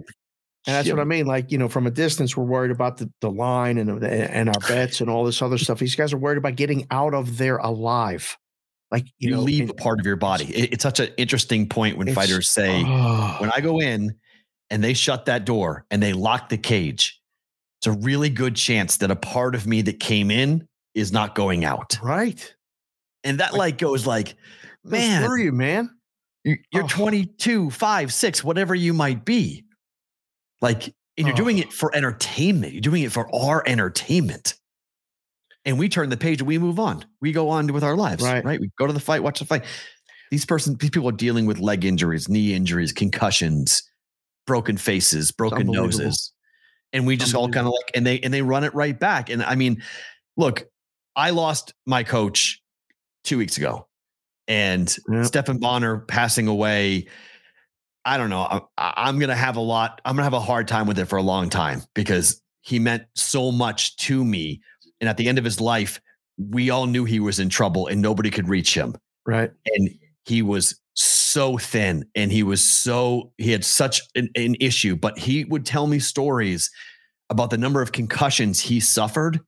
And that's shit. What I mean. Like, you know, from a distance, we're worried about the, the line and, and our bets and all this other stuff. These guys are worried about getting out of there alive. Like you, you know, leave and, a part of your body. It, it's such an interesting point when fighters say, oh. when I go in, and they shut that door and they lock the cage, it's a really good chance that a part of me that came in is not going out. Right. And that like, like goes like, man, where are you, man? You're, you're oh. twenty-two, five, six, whatever you might be. Like, and you're oh. doing it for entertainment. You're doing it for our entertainment. and we turn the page and we move on. We go on with our lives, right? right? We go to the fight, watch the fight. These person, these people are dealing with leg injuries, knee injuries, concussions, broken faces, broken noses. And we just all kind of like, and they, and they run it right back. And I mean, look, I lost my coach two weeks ago and yep. Stephan Bonnar passing away. I don't know. I, I'm going to have a lot. I'm going to have a hard time with it for a long time because he meant so much to me. And at the end of his life, we all knew he was in trouble and nobody could reach him. Right. And he was so thin and he was so, he had such an, an issue, but he would tell me stories about the number of concussions he suffered.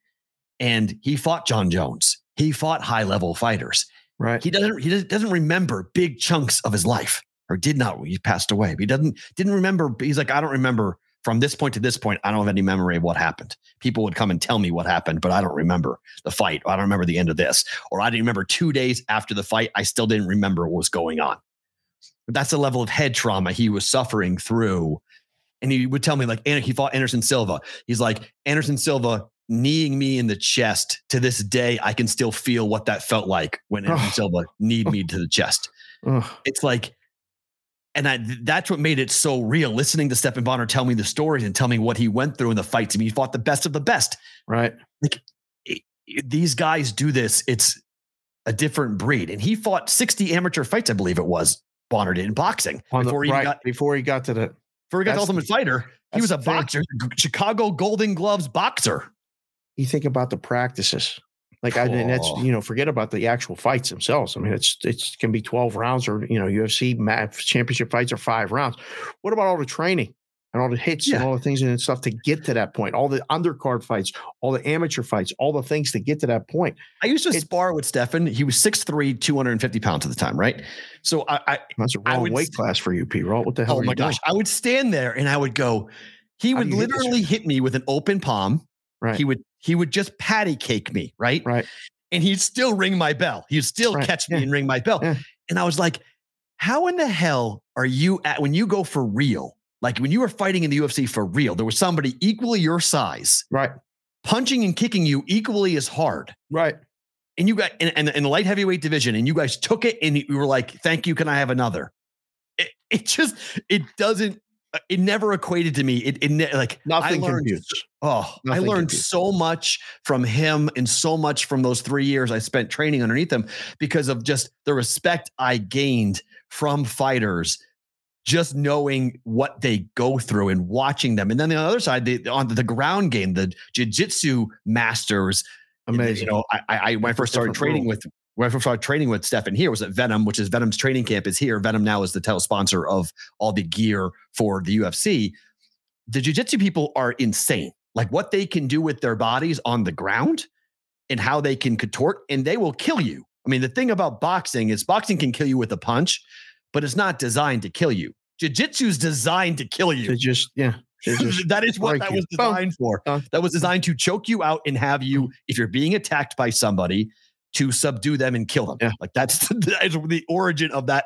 And he fought Jon Jones. He fought high level fighters, right? He doesn't, he doesn't remember big chunks of his life, or did not, he passed away. He doesn't, didn't remember. He's like, I don't remember from this point to this point. I don't have any memory of what happened. People would come and tell me what happened, but I don't remember the fight. Or I don't remember the end of this, or I didn't remember two days after the fight. I still didn't remember what was going on. That's the level of head trauma he was suffering through. And he would tell me like, and he fought Anderson Silva. He's like, Anderson Silva kneeing me in the chest. To this day, I can still feel what that felt like when Anderson Silva kneed me to the chest. It's like, and I, that's what made it so real. Listening to Stephan Bonnar tell me the stories and tell me what he went through in the fights. I mean, he fought the best of the best. Right. Like it, it, these guys do this. It's a different breed. And he fought sixty amateur fights, I believe it was, Bonnar did, in boxing. On before the, he right, got before he got to the before he got the Ultimate Fighter, he was a boxer, Chicago Golden Gloves boxer. You think about the practices. Like I mean, that's, you know, forget about the actual fights themselves. I mean, it's, it's can be twelve rounds, or, you know, U F C championship fights are five rounds. What about all the training and all the hits yeah. and all the things and stuff to get to that point? All the undercard fights, all the amateur fights, all the things to get to that point. I used to it, spar with Stephan. He was six three, two hundred fifty pounds at the time. Right. So I, I that's a wrong would, weight class for you, Perrault. What the hell? Oh my gosh. Doing? I would stand there and I would go, he would literally hit, hit me with an open palm. Right. He would, he would just patty cake me. Right. Right. And he'd still ring my bell. He'd still right. catch yeah. me and ring my bell. Yeah. And I was like, how in the hell are you at when you go for real? Like when you were fighting in the U F C for real, there was somebody equally your size, right? Punching and kicking you equally as hard. Right. And you got in, in, in the light heavyweight division and you guys took it and you were like, thank you. Can I have another? It, it just, it doesn't, it never equated to me. It, it like nothing I learned. Confused. Oh, nothing I learned confused. So much from him and so much from those three years I spent training underneath him because of just the respect I gained from fighters, just knowing what they go through and watching them. And then on the other side, the, on the ground game, the jiu-jitsu masters. Amazing. You know, I, I when I first started training with. When I first started training with Stephan here was at Venom, which is Venom's training camp is here. Venom now is the title sponsor of all the gear for the U F C. The jiu-jitsu people are insane. Like what they can do with their bodies on the ground and how they can contort, and they will kill you. I mean, the thing about boxing is boxing can kill you with a punch, but it's not designed to kill you. Jiu-jitsu is designed to kill you. To just, yeah. That is what that was designed for. That was designed to choke you out and have you, if you're being attacked by somebody, to subdue them and kill them. Yeah. Like that's the, that is the origin of that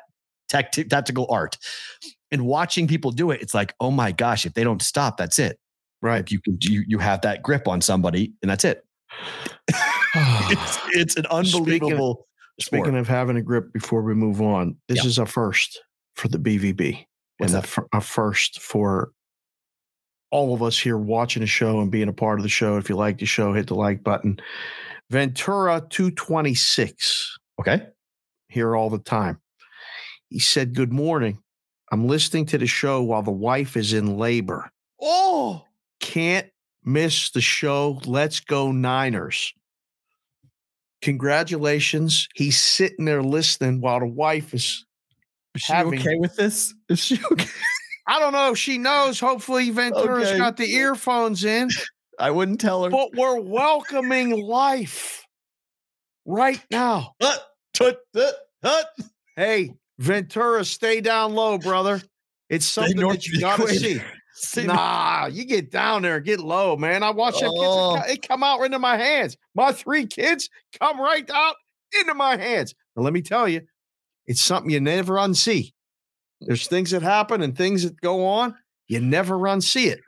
tacti- tactical art. And watching people do it, it's like, oh my gosh, if they don't stop, that's it. Right. Like you can, you, you have that grip on somebody and that's it. it's, it's an unbelievable. Speaking of, speaking of having a grip before we move on, this yeah. is a first for the B V B What's and a, a first for all of us here watching the show and being a part of the show. If you like the show, hit the like button. Ventura two twenty-six. Okay. Here all the time. He said, good morning. I'm listening to the show while the wife is in labor. Oh, can't miss the show. Let's go Niners. Congratulations. He's sitting there listening while the wife is. Is she having- okay with this? Is she okay? I don't know if she knows. Hopefully Ventura's okay. got the earphones in. I wouldn't tell her. But we're welcoming life right now. Hey, Ventura, stay down low, brother. It's something that you got to see. Nah, you get down there, get low, man. I watch them oh. kids. They come out into my hands. My three kids come right out into my hands. Now, let me tell you, it's something you never unsee. There's things that happen and things that go on. You never unsee it.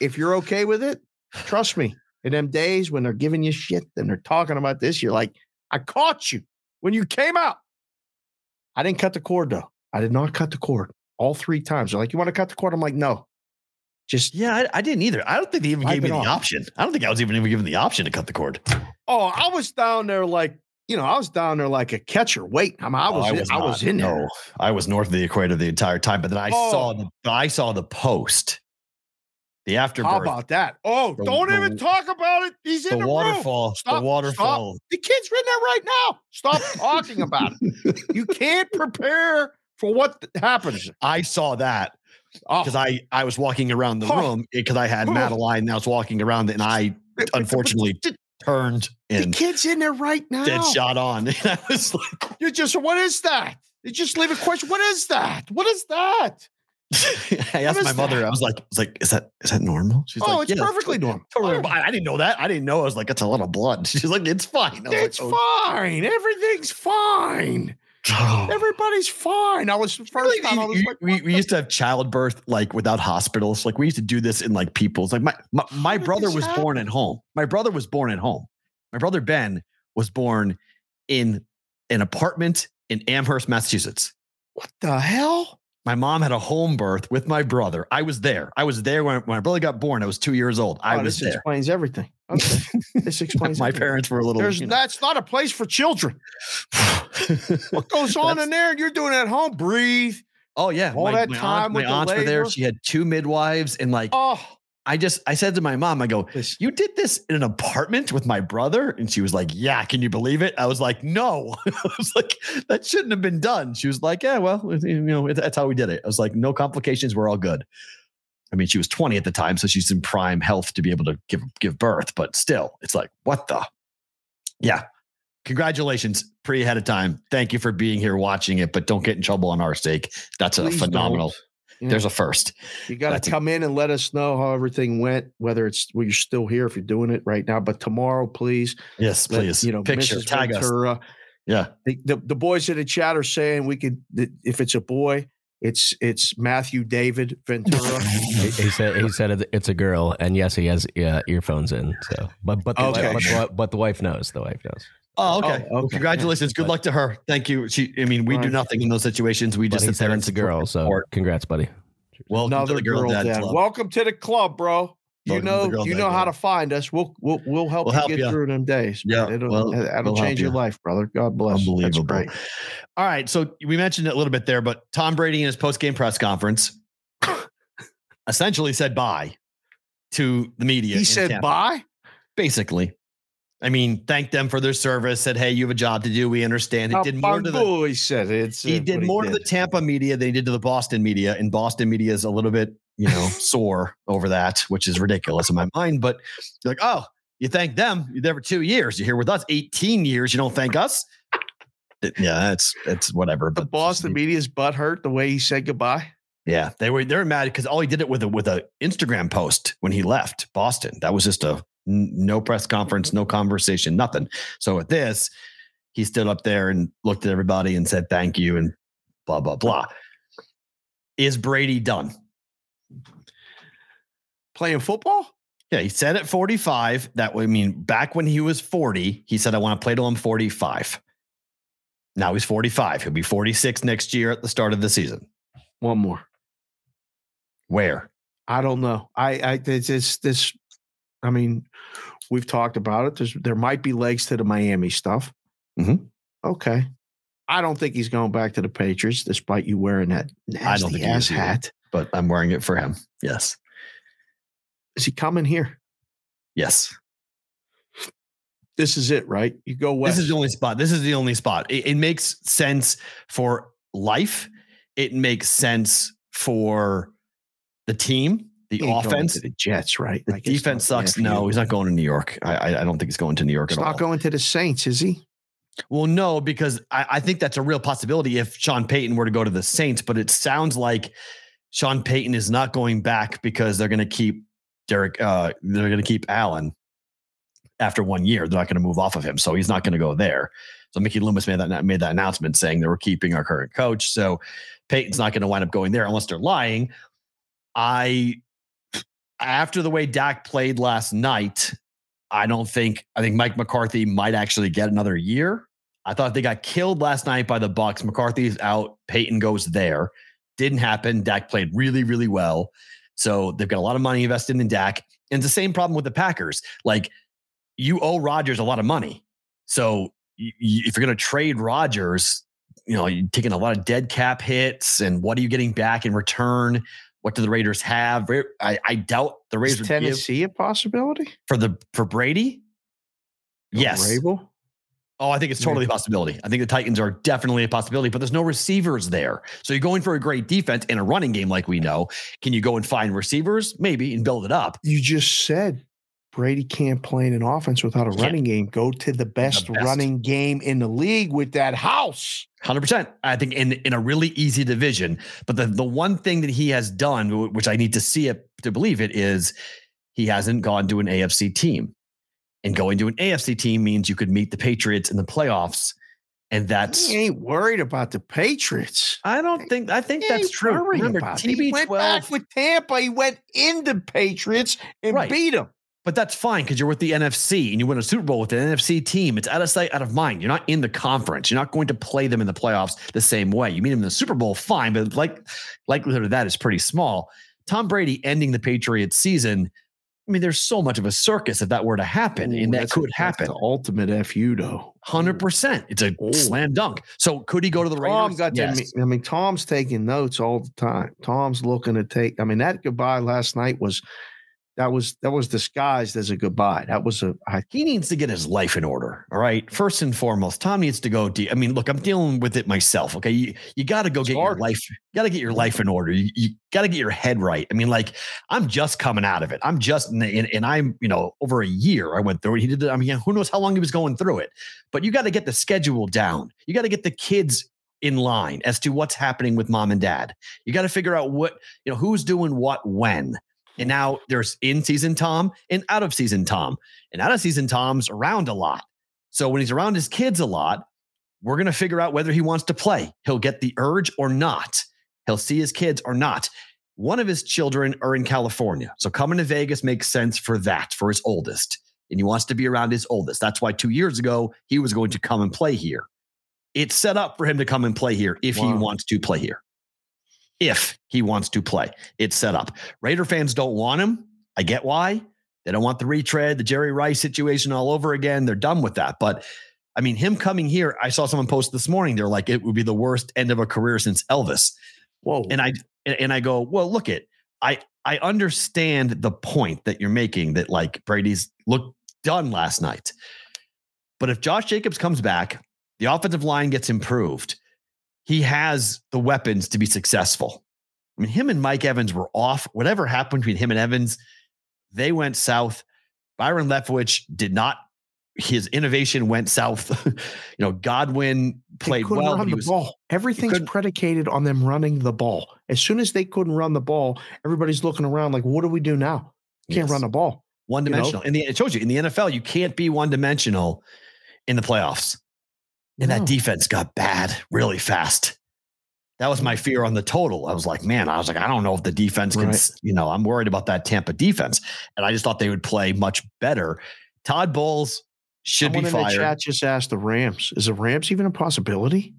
If you're okay with it, trust me, in them days when they're giving you shit and they're talking about this, you're like, I caught you when you came out. I didn't cut the cord, though. I did not cut the cord all three times. They're like, you want to cut the cord? I'm like, no. Just yeah, I, I didn't either. I don't think they even gave me the option. I don't think I was even, even given the option to cut the cord. Oh, I was down there like, you know, I was down there like a catcher. Wait, I mean, I was, oh, I was, in, not, I was in no, there. I was north of the equator the entire time, but then I oh. saw the, I saw the post. The afterbirth. How about that? Oh, the, don't the, even talk about it. He's in the, the waterfall. Room. Stop, the waterfall. Stop. The kid's in there right now. Stop talking about it. You can't prepare for what happens. I saw that because oh. I, I was walking around the oh. room because I had oh. Madeline. I was walking around and I unfortunately turned and the kid's in there right now. Dead shot on. And I was like, you just, what is that? You just leave a question. What is that? What is that? I asked my mother, that? I was like, I was like, is that is that normal? She's oh, like, it's yeah, perfectly normal. normal. I, I didn't know that. I didn't know. I was like, that's a lot of blood. She's like, it's fine. It's like, oh. fine. Everything's fine. Oh. Everybody's fine. I was, first really, time, I was you, like, we, we used to have childbirth like without hospitals. Like we used to do this in like people's. Like my my, my brother was happen? born at home. My brother was born at home. My brother Ben was born in an apartment in Amherst, Massachusetts. What the hell? My mom had a home birth with my brother. I was there. I was there when, when my brother got born. I was two years old. I oh, was this there. This explains everything. Okay. This explains My everything. Parents were a little... You know. That's not a place for children. What goes on that's, in there and you're doing at home? Breathe. Oh, yeah. All my, that my time aunt, with my the aunts labor. Were there. She had two midwives and like... Oh. I just, I said to my mom, I go, you did this in an apartment with my brother? And she was like, yeah, can you believe it? I was like, no. I was like, that shouldn't have been done. She was like, yeah, well, you know, that's how we did it. I was like, no complications. We're all good. I mean, she was twenty at the time, so she's in prime health to be able to give, give birth, but still it's like, what the? Yeah. Congratulations. Pre ahead of time. Thank you for being here watching it, but don't get in trouble on our sake. That's Please a phenomenal. Don't. Yeah. There's a first. You got to come in and let us know how everything went, whether it's well, you're still here if you're doing it right now, but tomorrow, please. Yes, let, please. You know, picture, Missus tag Ventura, us. Yeah. The, the the boys in the chat are saying we could, if it's a boy, it's it's Matthew David Ventura. he, he said he said it's a girl, and yes, he has uh, earphones in. So, but but the, okay. wife, but, but the wife knows. The wife knows. Oh, okay. Oh, okay. Well, congratulations. Yeah. Good but, luck to her. Thank you. She, I mean, we right. do nothing in those situations. We just sit there and it's a girl. Support. So congrats, buddy. Well, another girl, girl dad. Dad. Welcome to the club, bro. You Welcome know, you know dad, how bro. to find us. We'll we'll we'll help we'll you help get you. through them days. Yeah, it'll, well, that'll we'll change your you. life, brother. God bless. Unbelievable. That's great. All right. So we mentioned it a little bit there, but Tom Brady in his post-game press conference essentially said bye to the media. He said Tampa. bye, basically. I mean, thanked them for their service, said, hey, you have a job to do. We understand. He did more to the, he said it's, he did more he did. to the Tampa media than he did to the Boston media. And Boston media is a little bit, you know, sore over that, which is ridiculous in my mind. But like, oh, you thank them. You're there for two years. You're here with us eighteen years. You don't thank us. It, yeah, that's it's whatever. But the Boston media's butt hurt the way he said goodbye. Yeah, they were they're mad because all he did it with a with a Instagram post when he left Boston. That was just a no press conference, no conversation, nothing. So with this, he stood up there and looked at everybody and said, thank you. And blah, blah, blah. Is Brady done playing football? Yeah. He said at forty-five that I mean, back when he was forty, he said, I want to play till I'm forty-five. Now he's forty-five. He'll be forty-six next year at the start of the season. One more. Where? I don't know. I, I, it's, it's this, I mean, we've talked about it. There's, there might be legs to the Miami stuff. Mm-hmm. Okay. I don't think he's going back to the Patriots, despite you wearing that nasty I don't think ass he hat. Either, but I'm wearing it for him. Yes. Is he coming here? Yes. This is it, right? You go west. This is the only spot. This is the only spot. It, it makes sense for life. It makes sense for the team. The offense, the Jets, right? The like defense sucks. No, he's not going to New York. I, I don't think he's going to New York he's at all. He's not going to the Saints, is he? Well, no, because I, I think that's a real possibility if Sean Payton were to go to the Saints. But it sounds like Sean Payton is not going back because they're going to keep Derek. Uh, they're going to keep Allen after one year. They're not going to move off of him, so he's not going to go there. So Mickey Loomis made that made that announcement saying they were keeping our current coach. So Payton's not going to wind up going there unless they're lying. I. After the way Dak played last night, I don't think, I think Mike McCarthy might actually get another year. I thought they got killed last night by the Bucks. McCarthy's out. Peyton goes there. Didn't happen. Dak played really, really well. So they've got a lot of money invested in Dak. And it's the same problem with the Packers. Like, you owe Rodgers a lot of money. So you, you, if you're going to trade Rodgers, you know, you're taking a lot of dead cap hits. And what are you getting back in return? What do the Raiders have? I, I doubt the Raiders. Is Tennessee a possibility for the for Brady? Go yes. Rabel? Oh, I think it's totally a possibility. I think the Titans are definitely a possibility, but there's no receivers there. So you're going for a great defense and a running game like we know. Can you go and find receivers? Maybe, and build it up. You just said Brady can't play in an offense without a can't. running game. Go to the best, the best running game in the league with that house. one hundred percent. I think in, in a really easy division. But the, the one thing that he has done, which I need to see it to believe it, is he hasn't gone to an A F C team. And going to an A F C team means you could meet the Patriots in the playoffs. And that's... He ain't worried about the Patriots. I don't think... I think he that's true. Remember, T B twelve... He went back with Tampa. He went into Patriots and right. beat them. But that's fine because you're with the N F C and you win a Super Bowl with an N F C team. It's out of sight, out of mind. You're not in the conference. You're not going to play them in the playoffs the same way. You meet them in the Super Bowl, fine, but like likelihood of that is pretty small. Tom Brady ending the Patriots season... I mean, there's so much of a circus if that were to happen, Ooh, and that could happen. That's the ultimate F U, though. one hundred percent. It's a Ooh. slam dunk. So could he go to the Raiders? Tom got yes. to, I mean, Tom's taking notes all the time. Tom's looking to take – I mean, that goodbye last night was – that was that was disguised as a goodbye. That was a – He needs to get his life in order, all right? First and foremost, Tom needs to go de- – I mean, look, I'm dealing with it myself, okay? You, you got to go get hard. your life – you got to get your life in order. You, you got to get your head right. I mean, like, I'm just coming out of it. I'm just, and, and I'm, you know, over a year I went through it. He did it. I mean, who knows how long he was going through it, but you got to get the schedule down. You got to get the kids in line as to what's happening with mom and dad. You got to figure out what, you know, who's doing what, when. And now there's in-season Tom and out-of-season Tom. And out-of-season Tom's around a lot. So when he's around his kids a lot, we're going to figure out whether he wants to play. He'll get the urge or not. He'll see his kids or not. One of his children are in California. So coming to Vegas makes sense for that, for his oldest. And he wants to be around his oldest. That's why two years ago, he was going to come and play here. It's set up for him to come and play here if wow. he wants to play here. If he wants to play, it's set up. Raider fans don't want him. I get why. They don't want the retread, the Jerry Rice situation all over again. They're done with that. But I mean, him coming here, I saw someone post this morning. They're like, it would be the worst end of a career since Elvis. Whoa. And I and I go, well, look it. I I understand the point that you're making that like Brady's looked done last night. But if Josh Jacobs comes back, the offensive line gets improved. He has the weapons to be successful. I mean, him and Mike Evans were off. Whatever happened between him and Evans, they went south. Byron Leftwich did not. His innovation went south. you know, Godwin played well. Run he the was, ball. Everything's predicated on them running the ball. As soon as they couldn't run the ball, everybody's looking around like, what do we do now? Can't yes. run the ball. One dimensional. You know? And the, I told you, in the N F L, you can't be one dimensional in the playoffs. And no. that defense got bad really fast. That was my fear on the total. I was like, man, I was like, I don't know if the defense can, right. you know, I'm worried about that Tampa defense. And I just thought they would play much better. Todd Bowles should Someone be fired. In the chat just asked the Rams. Is the Rams even a possibility?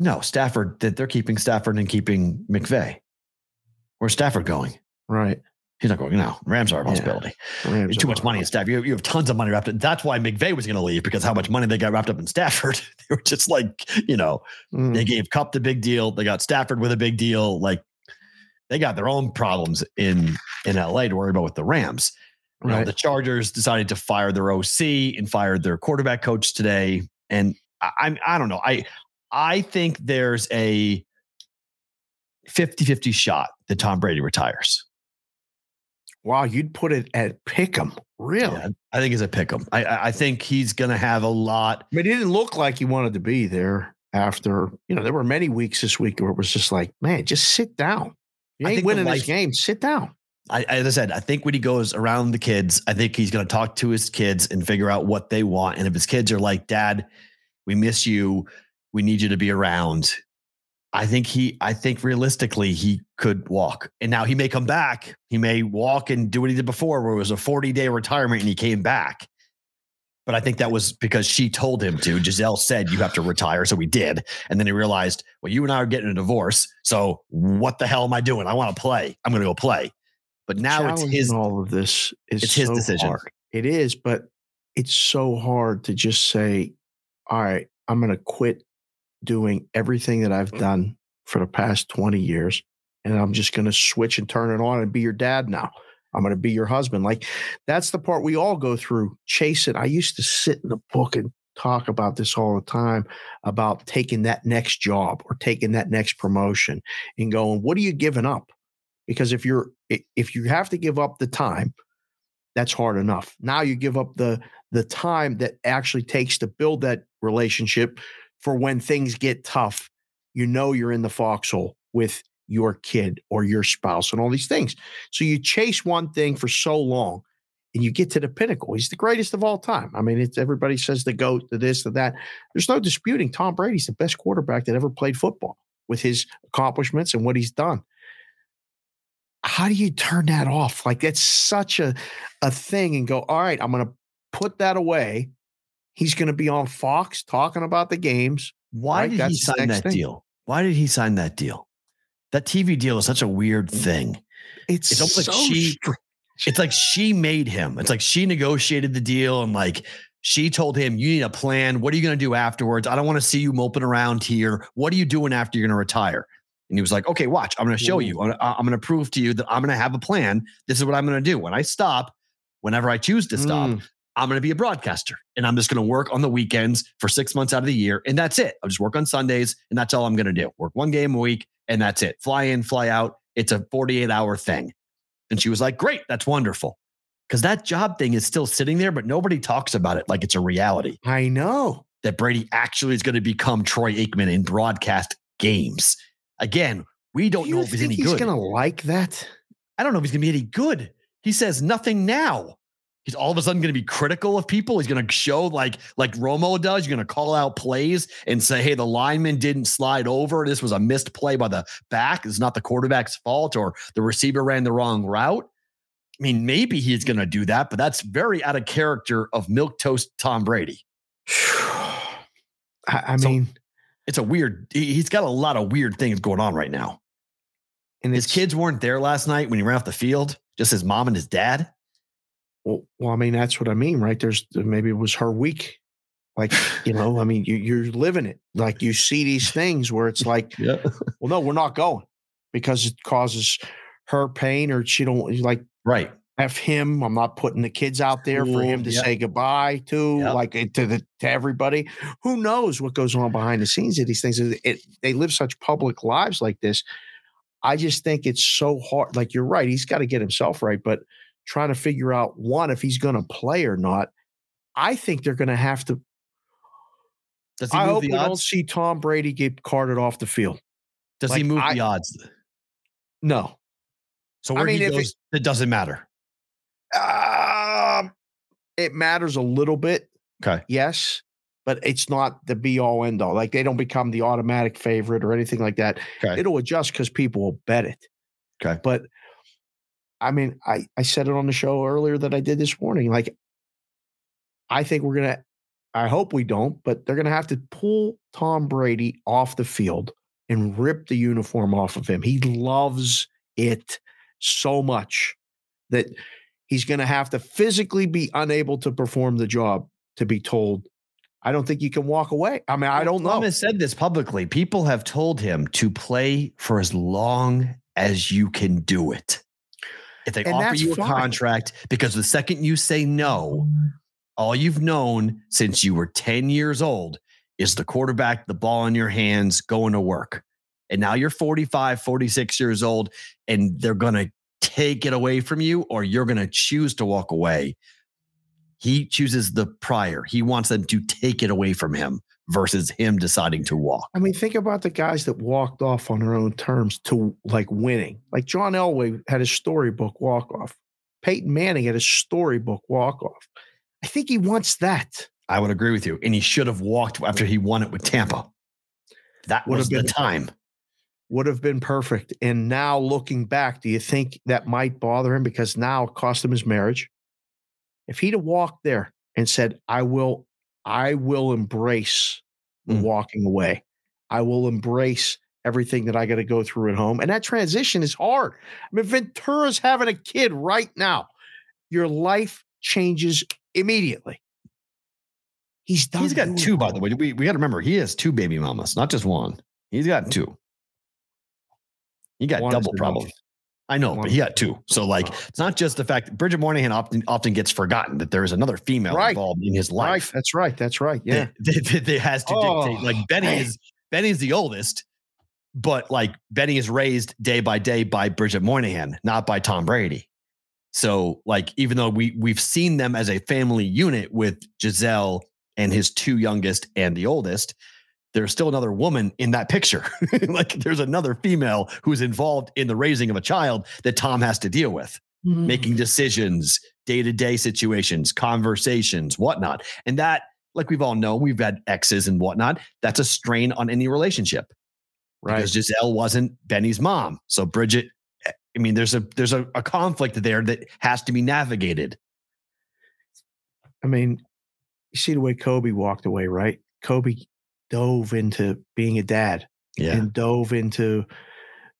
No, Stafford, they're keeping Stafford and keeping McVay. Where's Stafford going? Right. He's not going. No, Rams are a possibility. Yeah, too much money in Stafford. You, you have tons of money wrapped up. That's why McVay was going to leave, because how much money they got wrapped up in Stafford. They were just like, you know, mm. they gave Kupp the big deal. They got Stafford with a big deal. Like, they got their own problems in, in L A to worry about with the Rams. You right. know, the Chargers decided to fire their O C and fired their quarterback coach today. And I, I'm, I don't know. I, I think there's a fifty-fifty shot that Tom Brady retires. Wow, you'd put it at pick'em, really? Yeah, I think it's a pick'em. I, I think he's going to have a lot. But it didn't look like he wanted to be there after. You know, there were many weeks this week where it was just like, man, just sit down. You ain't winning this game. Sit down. I, as I said, I think when he goes around the kids, I think he's going to talk to his kids and figure out what they want. And if his kids are like, Dad, we miss you. We need you to be around. I think he, I think realistically he could walk, and now he may come back. He may walk and do what he did before, where it was a forty day retirement and he came back. But I think that was because she told him to. Giselle said, you have to retire. So we did. And then he realized, well, you and I are getting a divorce. So what the hell am I doing? I want to play. I'm going to go play. But now it's his, all of this is it's his so decision. Hard. It is, but it's so hard to just say, all right, I'm going to quit doing everything that I've done for the past twenty years. And I'm just going to switch and turn it on and be your dad now. I'm going to be your husband. Like, that's the part we all go through. Chase it. I used to sit in the book and talk about this all the time, about taking that next job or taking that next promotion and going, what are you giving up? Because if you're, if you have to give up the time, that's hard enough. Now you give up the, the time that actually takes to build that relationship for when things get tough, you know, you're in the foxhole with your kid or your spouse and all these things. So you chase one thing for so long and you get to the pinnacle. He's the greatest of all time. I mean, it's, everybody says the GOAT, the this, the that. There's no disputing Tom Brady's the best quarterback that ever played football with his accomplishments and what he's done. How do you turn that off? Like, that's such a, a thing, and go, all right, I'm going to put that away. He's going to be on Fox talking about the games. Why right? did that's he sign that thing. deal? Why did he sign that deal? That T V deal is such a weird thing. It's, it's almost so like she, strange. It's like she made him. It's like she negotiated the deal, and like she told him, you need a plan. What are you going to do afterwards? I don't want to see you moping around here. What are you doing after you're going to retire? And he was like, okay, watch, I'm going to show you. I'm, I'm going to prove to you that I'm going to have a plan. This is what I'm going to do. When I stop, whenever I choose to stop, mm. I'm going to be a broadcaster, and I'm just going to work on the weekends for six months out of the year. And that's it. I'll just work on Sundays, and that's all I'm going to do. Work one game a week. And that's it. Fly in, fly out. It's a forty-eight hour thing. And she was like, great, that's wonderful. Because that job thing is still sitting there, but nobody talks about it like it's a reality. I know. That Brady actually is going to become Troy Aikman and broadcast games. Again, we don't know if he's any good. Do you think he's going to like that? I don't know if he's going to be any good. He says nothing now. He's all of a sudden going to be critical of people. He's going to show, like like Romo does. You're going to call out plays and say, hey, the lineman didn't slide over. This was a missed play by the back. It's not the quarterback's fault, or the receiver ran the wrong route. I mean, maybe he's going to do that, but that's very out of character of milquetoast Tom Brady. I, I so mean, it's a weird, he's got a lot of weird things going on right now. And his kids weren't there last night when he ran off the field, just his mom and his dad. Well, well, I mean, that's what I mean, right? There's maybe it was her week. Like, you know, I mean, you, you're living it. Like, you see these things where it's like, yeah. well, no, we're not going because it causes her pain, or she don't like, right. F him. I'm not putting the kids out there for him to yep. say goodbye to, yep. like to the, to everybody. Who knows what goes on behind the scenes of these things? It, it, they live such public lives like this. I just think it's so hard. Like, you're right. He's got to get himself right. But trying to figure out, one, if he's going to play or not. I think they're going to have to. Does he I move hope the we odds? Don't see Tom Brady get carted off the field. Does like, he move I, the odds? No. So where I mean, he goes, it, it doesn't matter. Uh, it matters a little bit. Okay. Yes, but it's not the be all end all. Like, they don't become the automatic favorite or anything like that. Okay. It'll adjust because people will bet it. Okay. But I mean, I, I said it on the show earlier that I did this morning. Like, I think we're going to, I hope we don't, but they're going to have to pull Tom Brady off the field and rip the uniform off of him. He loves it so much that he's going to have to physically be unable to perform the job to be told, I don't think you can walk away. I mean, well, I don't Tom know. Tom has said this publicly. People have told him to play for as long as you can do it. If they and offer you a fine. contract, because the second you say no, all you've known since you were ten years old is the quarterback, the ball in your hands, going to work. And now you're forty-five, forty-six years old, and they're going to take it away from you, or you're going to choose to walk away. He chooses the prior. He wants them to take it away from him versus him deciding to walk. I mean, think about the guys that walked off on their own terms to, like, winning. Like, John Elway had a storybook walk-off. Peyton Manning had a storybook walk-off. I think he wants that. I would agree with you. And he should have walked after he won it with Tampa. That would was have been the time. would have been perfect. And now looking back, do you think that might bother him? Because now it cost him his marriage. If he'd have walked there and said, I will, I will embrace mm. walking away. I will embrace everything that I got to go through at home. And that transition is hard. I mean, Ventura's having a kid right now. Your life changes immediately. He's done. He's got two, by the way. We, we got to remember, he has two baby mamas, not just one. He's got two. He got one double problems. Enough. I know, one. But he got two. So, like, oh. It's not just the fact that Bridget Moynihan often, often gets forgotten that there is another female right. involved in his life. Right. That's right. That's right. Yeah. That has to oh. dictate. Like, Benny is Benny's the oldest, but, like, Benny is raised day by day by Bridget Moynihan, not by Tom Brady. So, like, even though we, we've seen them as a family unit with Giselle and his two youngest and the oldest, there's still another woman in that picture. Like, there's another female who's involved in the raising of a child that Tom has to deal with, mm-hmm. making decisions, day-to-day situations, conversations, whatnot. And that, like we've all known, we've had exes and whatnot. That's a strain on any relationship. Right. Because Giselle wasn't Benny's mom. So Bridget, I mean, there's a, there's a, a conflict there that has to be navigated. I mean, you see the way Kobe walked away, right? Kobe dove into being a dad yeah. and dove into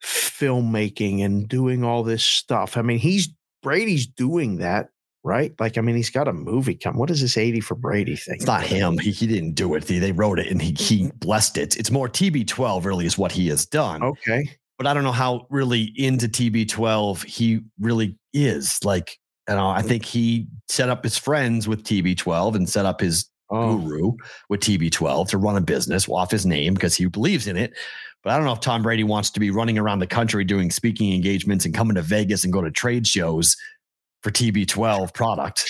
filmmaking and doing all this stuff. I mean, he's Brady's doing that, right? Like, I mean, he's got a movie coming. What is this eighty for Brady thing? It's not him. He, he didn't do it. They, they wrote it and he, he blessed it. It's more T B twelve really is what he has done. Okay. But I don't know how really into T B twelve he really is. Like, you know, I think he set up his friends with T B twelve and set up his oh. guru with T B twelve to run a business off his name because he believes in it. But I don't know if Tom Brady wants to be running around the country doing speaking engagements and coming to Vegas and go to trade shows for T B twelve product.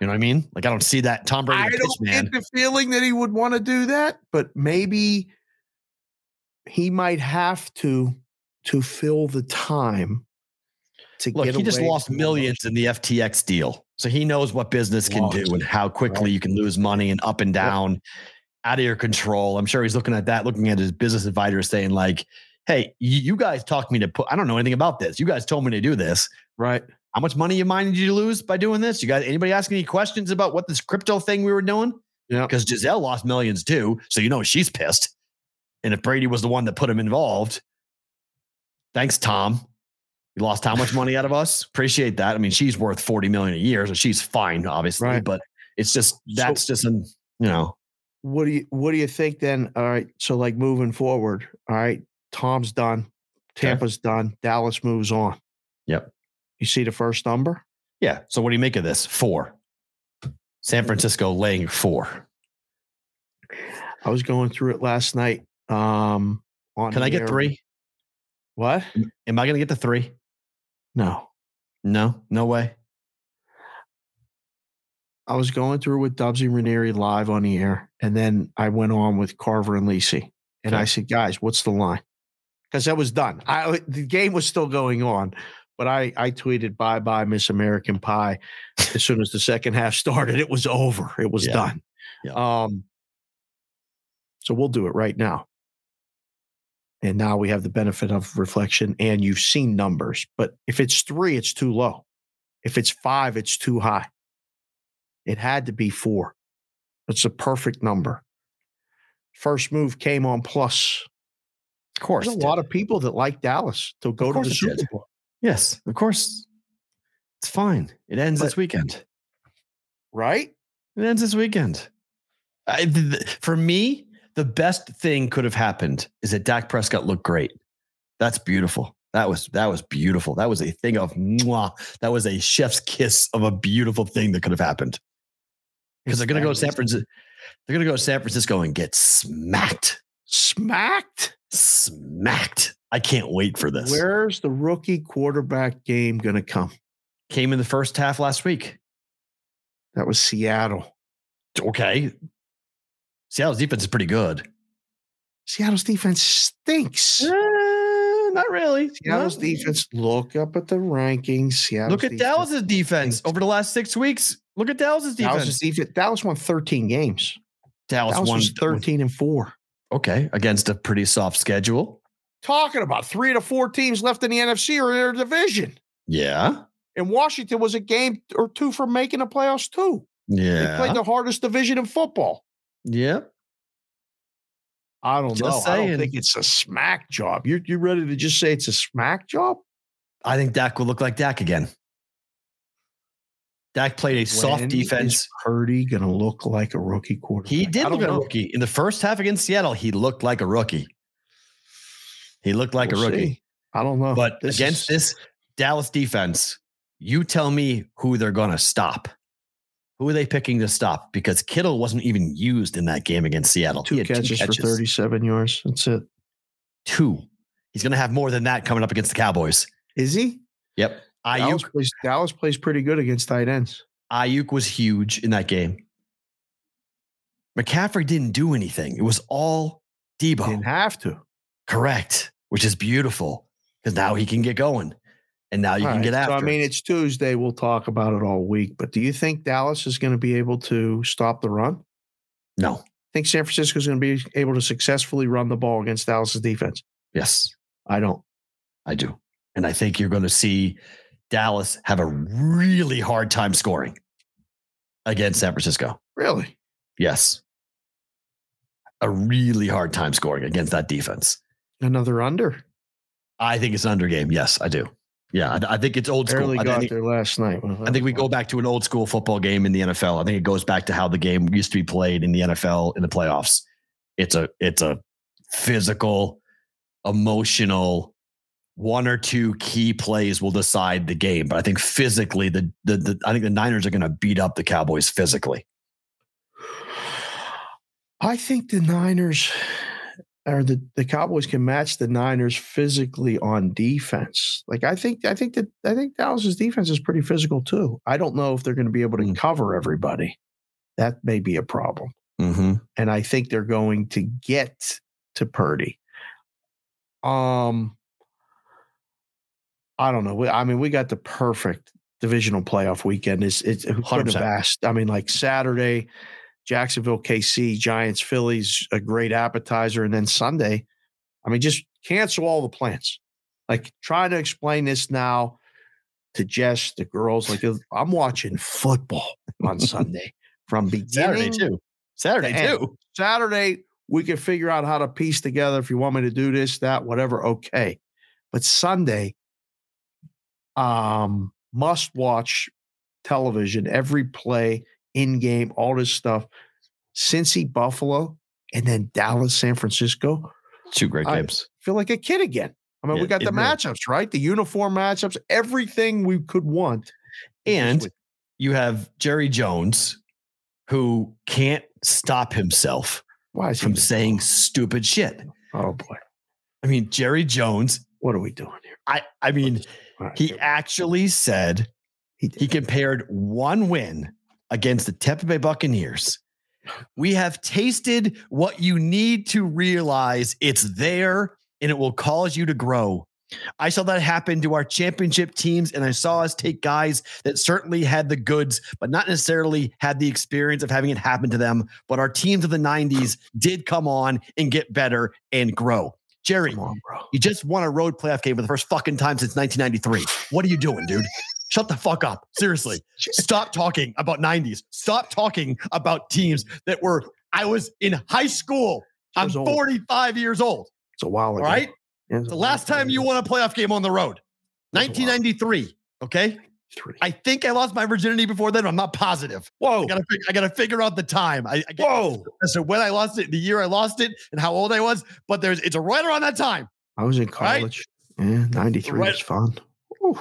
You know what I mean? Like, I don't see that. Tom Brady, I don't get the feeling that he would want to do that, but maybe he might have to, to fill the time. To Look, get he just lost millions in the F T X deal. So he knows what business can do and how quickly right. you can lose money and up and down yep. out of your control. I'm sure he's looking at that, looking at his business advisor saying like, hey, you guys talked me to put, I don't know anything about this. You guys told me to do this. Right. How much money you mind did you lose by doing this? You guys, anybody ask any questions about what this crypto thing we were doing? Yeah. Because Giselle lost millions too. So, you know, she's pissed. And if Brady was the one that put him involved, thanks, Tom. You lost how much money out of us? Appreciate that. I mean, she's worth forty million dollars a year, so she's fine, obviously. Right. But it's just that's so, just an you know. What do you what do you think then? All right. So like moving forward, all right, Tom's done, Tampa's okay. done, Dallas moves on. Yep. You see the first number? Yeah. So what do you make of this? Four. San Francisco laying four. I was going through it last night. Um, on Can I get air. three? What? Am I gonna get the three? No, no, no way. I was going through with Dubsy Ranieri live on the air, and then I went on with Carver and Lisi, and okay. I said, "Guys, what's the line?" Because that was done. I the game was still going on, but I I tweeted, "Bye bye, Miss American Pie." As soon as the second half started, it was over. It was yeah. done. Yeah. Um. So we'll do it right now. And now we have the benefit of reflection and you've seen numbers, but if it's three, it's too low. If it's five, it's too high. It had to be four. It's a perfect number. First move came on plus. Of course. There's a lot of people that like Dallas to go to the Super Bowl. Yes, of course. It's fine. It ends but, this weekend. Right? It ends this weekend. I, th- th- for me, the best thing could have happened is that Dak Prescott looked great. That's beautiful. That was that was beautiful. That was a thing of mwah. That was a chef's kiss of a beautiful thing that could have happened. Because they're gonna go to San Francisco. They're gonna go to San Francisco and get smacked, smacked, smacked. I can't wait for this. Where's the rookie quarterback game gonna come? Came in the first half last week. That was Seattle. Okay. Seattle's defense is pretty good. Seattle's defense stinks. Uh, not really. Seattle's no. defense. Look up at the rankings. Seattle's Look at defense. Dallas's defense over the last six weeks. Look at Dallas's defense. Dallas's defense. Dallas won thirteen games. Dallas, Dallas won was thirteen and four. Okay, against a pretty soft schedule. talking about three to four teams left in the N F C or in their division. Yeah. And Washington was a game or two from making the playoffs too. Yeah. They played the hardest division in football. Yep. Yeah. I don't just know. Saying. I don't think it's a smack job. You you ready to just say it's a smack job? I think Dak will look like Dak again. Dak played a when soft defense. Is Purdy going to look like a rookie quarterback? He did look like a rookie. In the first half against Seattle, he looked like a rookie. He looked like we'll a rookie. See. I don't know. But this against is... this Dallas defense, you tell me who they're going to stop. Who are they picking to stop? Because Kittle wasn't even used in that game against Seattle. Two, catches, two catches for thirty-seven yards. That's it. Two. He's going to have more than that coming up against the Cowboys. Is he? Yep. Dallas plays, Dallas plays pretty good against tight ends. Ayuk was huge in that game. McCaffrey didn't do anything. It was all Debo. Didn't have to. Correct. Which is beautiful because now he can get going. And now you all can right. get after. So, I mean, it's Tuesday. We'll talk about it all week. But do you think Dallas is going to be able to stop the run? No. I think San Francisco is going to be able to successfully run the ball against Dallas's defense. Yes. I don't. I do. And I think you're going to see Dallas have a really hard time scoring against San Francisco. Really? Yes. A really hard time scoring against that defense. Another under. I think it's an under game. Yes, I do. Yeah, I, I think it's old barely school. Barely got I there last night. Well, I think we go back to an old school football game in the N F L. I think it goes back to how the game used to be played in the N F L in the playoffs. It's a it's a physical, emotional, one or two key plays will decide the game. But I think physically, the the, the I think the Niners are going to beat up the Cowboys physically. I think the Niners. Or the, the Cowboys can match the Niners physically on defense. Like I think, I think that I think Dallas's defense is pretty physical too. I don't know if they're going to be able to mm-hmm. cover everybody. That may be a problem. Mm-hmm. And I think they're going to get to Purdy. Um, I don't know. I mean, we got the perfect divisional playoff weekend. It's it's who could have asked? I mean, like Saturday. Jacksonville, K C, Giants, Phillies, a great appetizer. And then Sunday, I mean, just cancel all the plans. Like trying to explain this now to Jess, the girls, like I'm watching football on Sunday from beginning. Saturday too. Saturday to too. End. Saturday, we can figure out how to piece together if you want me to do this, that, whatever. Okay. But Sunday, um, must watch television, every play, in-game, all this stuff. Cincy, Buffalo, and then Dallas, San Francisco. Two great games. I feel like a kid again. I mean, yeah, we got the matchups, is. right? The uniform matchups, everything we could want. And you have Jerry Jones, who can't stop himself Why is from saying wrong? stupid shit. Oh, boy. I mean, Jerry Jones. What are we doing here? I, I mean, right, he actually said he, he compared one win against the Tampa Bay Buccaneers. We have tasted what you need to realize it's there and it will cause you to grow. I saw that happen to our championship teams, and I saw us take guys that certainly had the goods, but not necessarily had the experience of having it happen to them. But our teams of the nineties did come on and get better and grow. Jerry, on, you just won a road playoff game for the first fucking time since nineteen ninety-three. What are you doing, dude? Shut the fuck up. Seriously. Stop talking about nineties. Stop talking about teams that were, I was in high school. I'm forty-five years old. It's a while ago. All right? The last time you won a playoff game on the road, nineteen ninety-three. Okay? I think I lost my virginity before then. I'm not positive. Whoa. I gotta, I gotta figure out the time. I, I Whoa. So when I lost it, the year I lost it, and how old I was, but there's it's right around that time. I was in college. Right? Yeah, ninety-three right. was fun. Whew.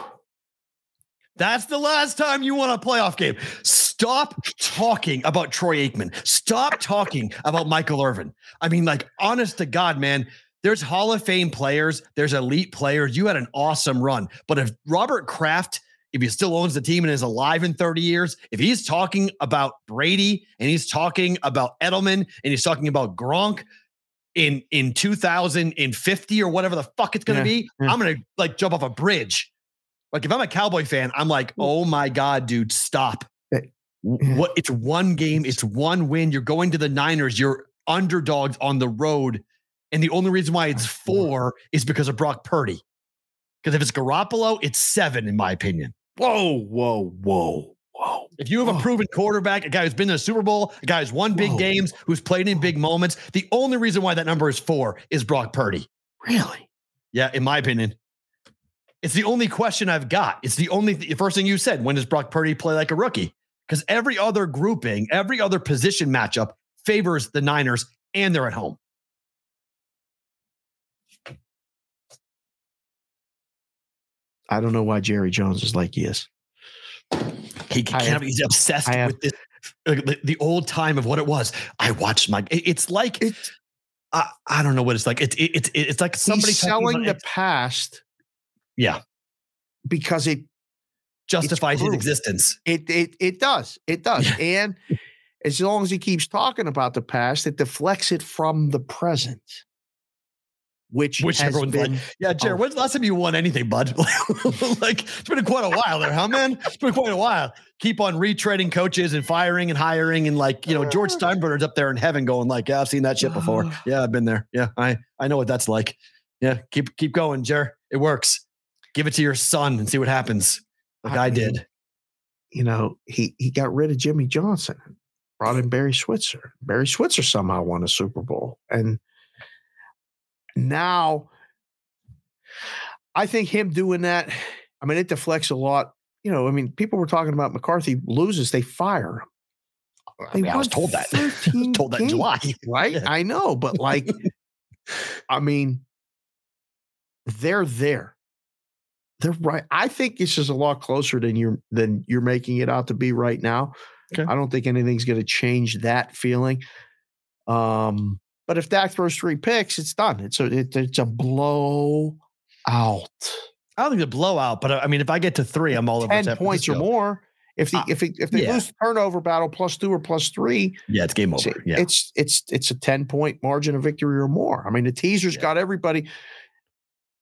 That's the last time you won a playoff game. Stop talking about Troy Aikman. Stop talking about Michael Irvin. I mean, like, honest to God, man, there's Hall of Fame players. There's elite players. You had an awesome run. But if Robert Kraft, if he still owns the team and is alive in thirty years, if he's talking about Brady and he's talking about Edelman and he's talking about Gronk, in, in two thousand fifty or whatever the fuck it's going to yeah, be, yeah. I'm going to, like, jump off a bridge. Like, if I'm a Cowboy fan, I'm like, oh my God, dude, stop. What? It's one game. It's one win. You're going to the Niners. You're underdogs on the road. And the only reason why it's four is because of Brock Purdy. Because if it's Garoppolo, it's seven, in my opinion. Whoa, whoa, whoa, whoa. If you have whoa. a proven quarterback, a guy who's been to the Super Bowl, a guy who's won big whoa. games, who's played in big moments, the only reason why that number is four is Brock Purdy. Really? Yeah, in my opinion. It's the only question I've got. It's the only th- first thing you said. When does Brock Purdy play like a rookie? Because every other grouping, every other position matchup favors the Niners, and they're at home. I don't know why Jerry Jones is like he is. He can't, have, he's obsessed have, with this, like, the old time of what it was. I watched my. It's like it's, I, I don't know what it's like. It's it, it, it's like somebody he's selling about, the past. Yeah, because it justifies his existence. It it it does. It does. Yeah. And as long as he keeps talking about the past, it deflects it from the present. Which, which has everyone's been, like, yeah, Jared, oh. when's the last time you won anything, bud? Like, it's been quite a while there, huh, man? It's been quite a while. Keep on retreading coaches and firing and hiring. And like, you know, George Steinbrenner's up there in heaven going like, yeah, I've seen that shit before. Yeah, I've been there. Yeah, I, I know what that's like. Yeah, keep keep going, Jared. It works. Give it to your son and see what happens. Like I, I did. Mean, you know, he, he got rid of Jimmy Johnson, brought in Barry Switzer. Barry Switzer somehow won a Super Bowl. And now, I think him doing that, I mean, it deflects a lot. You know, I mean, people were talking about McCarthy loses, they fire him. They I, mean, I was told that. I was told that in July. Right? Yeah. I know, but like, I mean, they're there. They're right. I think this is a lot closer than you're, than you're making it out to be right now. Okay. I don't think anything's going to change that feeling. Um. But if Dak throws three picks, it's done. It's a it, it's a blowout. I don't think it's a blowout, but I mean, if I get to three, I'm all over ten points or more. If the uh, if it, if they yeah. lose turnover battle, plus two or plus three, yeah, it's game over. It's yeah. it's, it's it's a ten point margin of victory or more. I mean, the teasers yeah. got everybody.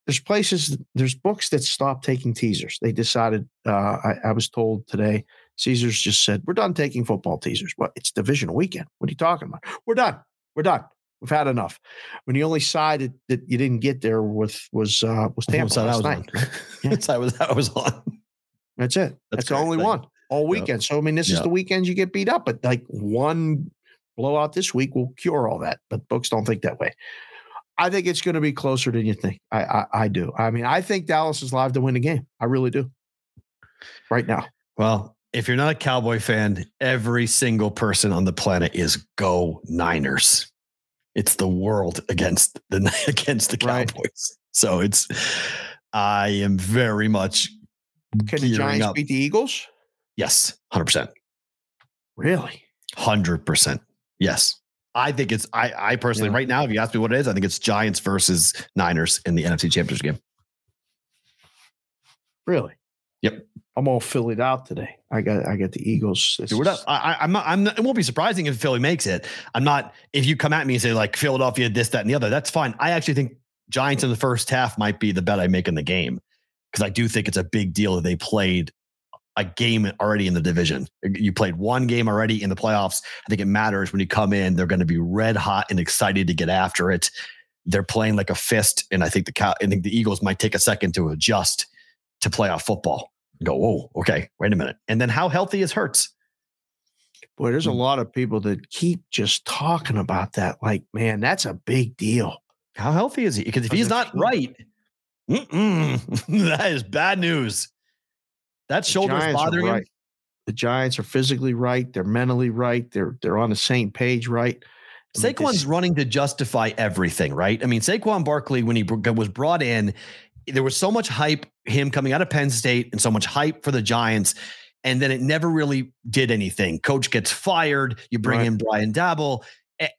There's places, there's books that stopped taking teasers. They decided. Uh, I, I was told today, Caesars just said we're done taking football teasers. What? It's divisional weekend. What are you talking about? We're done. We're done. We've had enough. When the only side that, that you didn't get there with was uh, was Tampa was last night. Yeah. That's I was I was on. That's it. That's, That's the only thing. One all weekend. Yep. So I mean, this yep. is the weekend you get beat up. But like one blowout this week will cure all that. But books don't think that way. I think it's going to be closer than you think. I, I I do. I mean, I think Dallas is live to win the game. I really do. Right now. Well, if you're not a Cowboy fan, every single person on the planet is go Niners. It's the world against the against the Cowboys. Right. So it's, I am very much. Can the Giants up. beat the Eagles? Yes, one hundred percent. Really? one hundred percent. Yes. I think it's, I, I personally, yeah. right now, if you ask me what it is, I think it's Giants versus Niners in the N F C Championship game. Really? Yep. I'm all Phillied out today. I got I got the Eagles. Dude, we're not, I, I'm not, I'm not, it won't be surprising if Philly makes it. I'm not, if you come at me and say like Philadelphia, this, that, and the other, that's fine. I actually think Giants in the first half might be the bet I make in the game because I do think it's a big deal that they played a game already in the division. You played one game already in the playoffs. I think it matters when you come in. They're going to be red hot and excited to get after it. They're playing like a fist, and I think the Cow- I think the Eagles might take a second to adjust to playoff football. Go, whoa, okay, wait a minute. And then how healthy is Hurts? Boy, there's a lot of people that keep just talking about that. Like, man, that's a big deal. How healthy is he? Because if he's not right, that is bad news. That shoulder is bothering him. The Giants are physically right. They're mentally right. They're they're on the same page, right? Saquon's running to justify everything, right? I mean, Saquon Barkley, when he was brought in, there was so much hype, him coming out of Penn State and so much hype for the Giants. And then it never really did anything. Coach gets fired. You bring right. in Brian Dabble.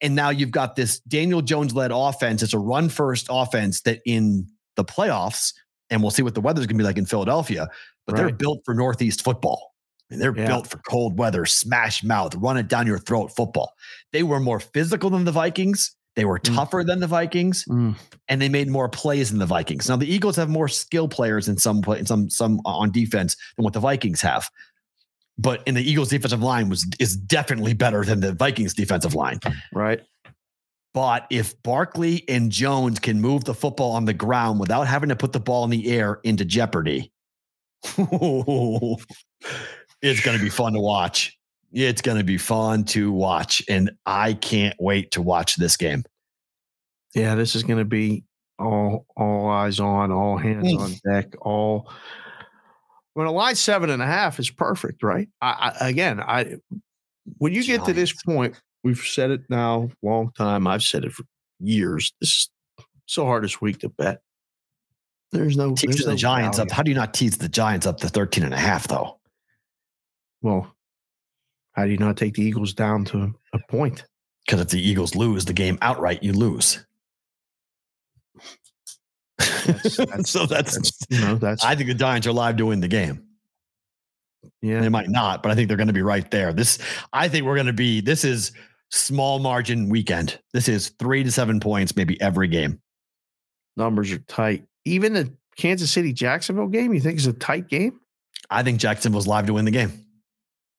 And now you've got this Daniel Jones led offense. It's a run first offense that in the playoffs, and we'll see what the weather's going to be like in Philadelphia, but right. they're built for Northeast football. I mean, they're yeah. built for cold weather, smash mouth, run it down your throat football. They were more physical than the Vikings. They were tougher mm. than the Vikings, mm. and they made more plays than the Vikings. Now the Eagles have more skill players in some play, in some some on defense than what the Vikings have, but in the Eagles' defensive line was is definitely better than the Vikings' defensive line. Right. But if Barkley and Jones can move the football on the ground without having to put the ball in the air into jeopardy, it's going to be fun to watch. It's going to be fun to watch. And I can't wait to watch this game. Yeah, this is going to be all all eyes on, all hands on deck, all... When a line seven and a half is perfect, right? I, I, again, I when you get to this point, we've said it now a long time. I've said it for years. This is so hard this week to bet. There's no tease the Giants up. How do you not tease the Giants up to thirteen and a half, though? Well, how do you not take the Eagles down to a point? Because if the Eagles lose the game outright, you lose. That's, that's, so that's, that's, you know, that's, I think the Giants are live to win the game. Yeah, they might not, but I think they're going to be right there. This, I think we're going to be, this is small margin weekend. This is three to seven points, maybe every game. Numbers are tight. Even the Kansas City Jacksonville game, you think is a tight game? I think Jacksonville's live to win the game.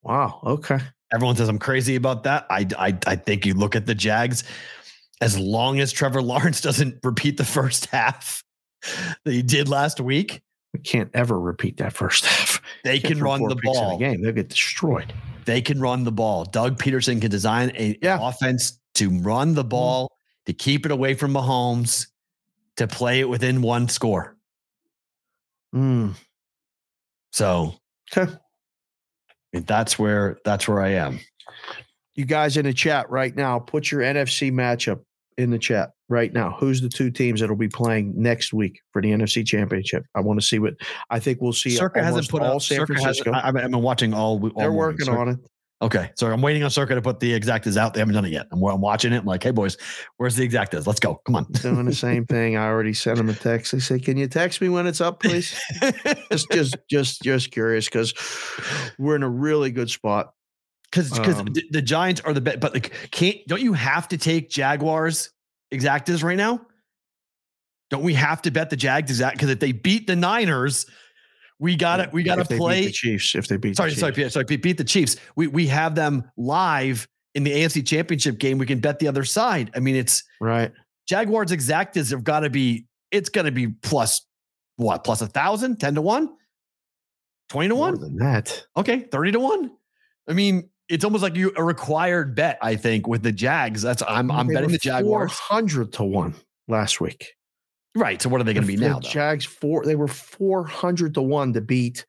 Wow. Okay. Everyone says I'm crazy about that. I, I, I think you look at the Jags, as long as Trevor Lawrence doesn't repeat the first half that he did last week. We can't ever repeat that first half. They can run the ball. The game. They'll get destroyed. They can run the ball. Doug Peterson can design a yeah. offense to run the ball, mm-hmm. to keep it away from Mahomes, to play it within one score. Mm. So okay. that's where that's where I am. You guys in the chat right now, put your N F C matchup in the chat right now. Who's the two teams that'll be playing next week for the N F C Championship? I want to see what I think we'll see. Circa hasn't put all San Francisco. I've been watching all. all They're working Circa. on it. Okay, so I'm waiting on Circa to put the exactas out. They haven't done it yet. I'm, I'm watching it. I'm like, hey boys, where's the exactas? Let's go. Come on. Doing the same thing. I already sent them a text. They say, can you text me when it's up, please? just, just, just, just curious because we're in a really good spot. Because because um, the, the Giants are the best, but like can't don't you have to take Jaguars exactas right now? Don't we have to bet the Jags exact? Because if they beat the Niners, we got it. We got to play the Chiefs if they beat. Sorry, the Chiefs. sorry, sorry, sorry. If they beat the Chiefs, we we have them live in the A F C Championship game. We can bet the other side. I mean, it's right. Jaguars exactas have got to be. It's going to be plus what? Plus a thousand, ten to one, twenty to More one. Than that, okay, thirty to one. I mean. It's almost like you a required bet, I think, with the Jags. That's I'm I'm they betting the Jaguars four hundred to one last week. Right. So what are they going to be now? The Jags four. They were four hundred to one to beat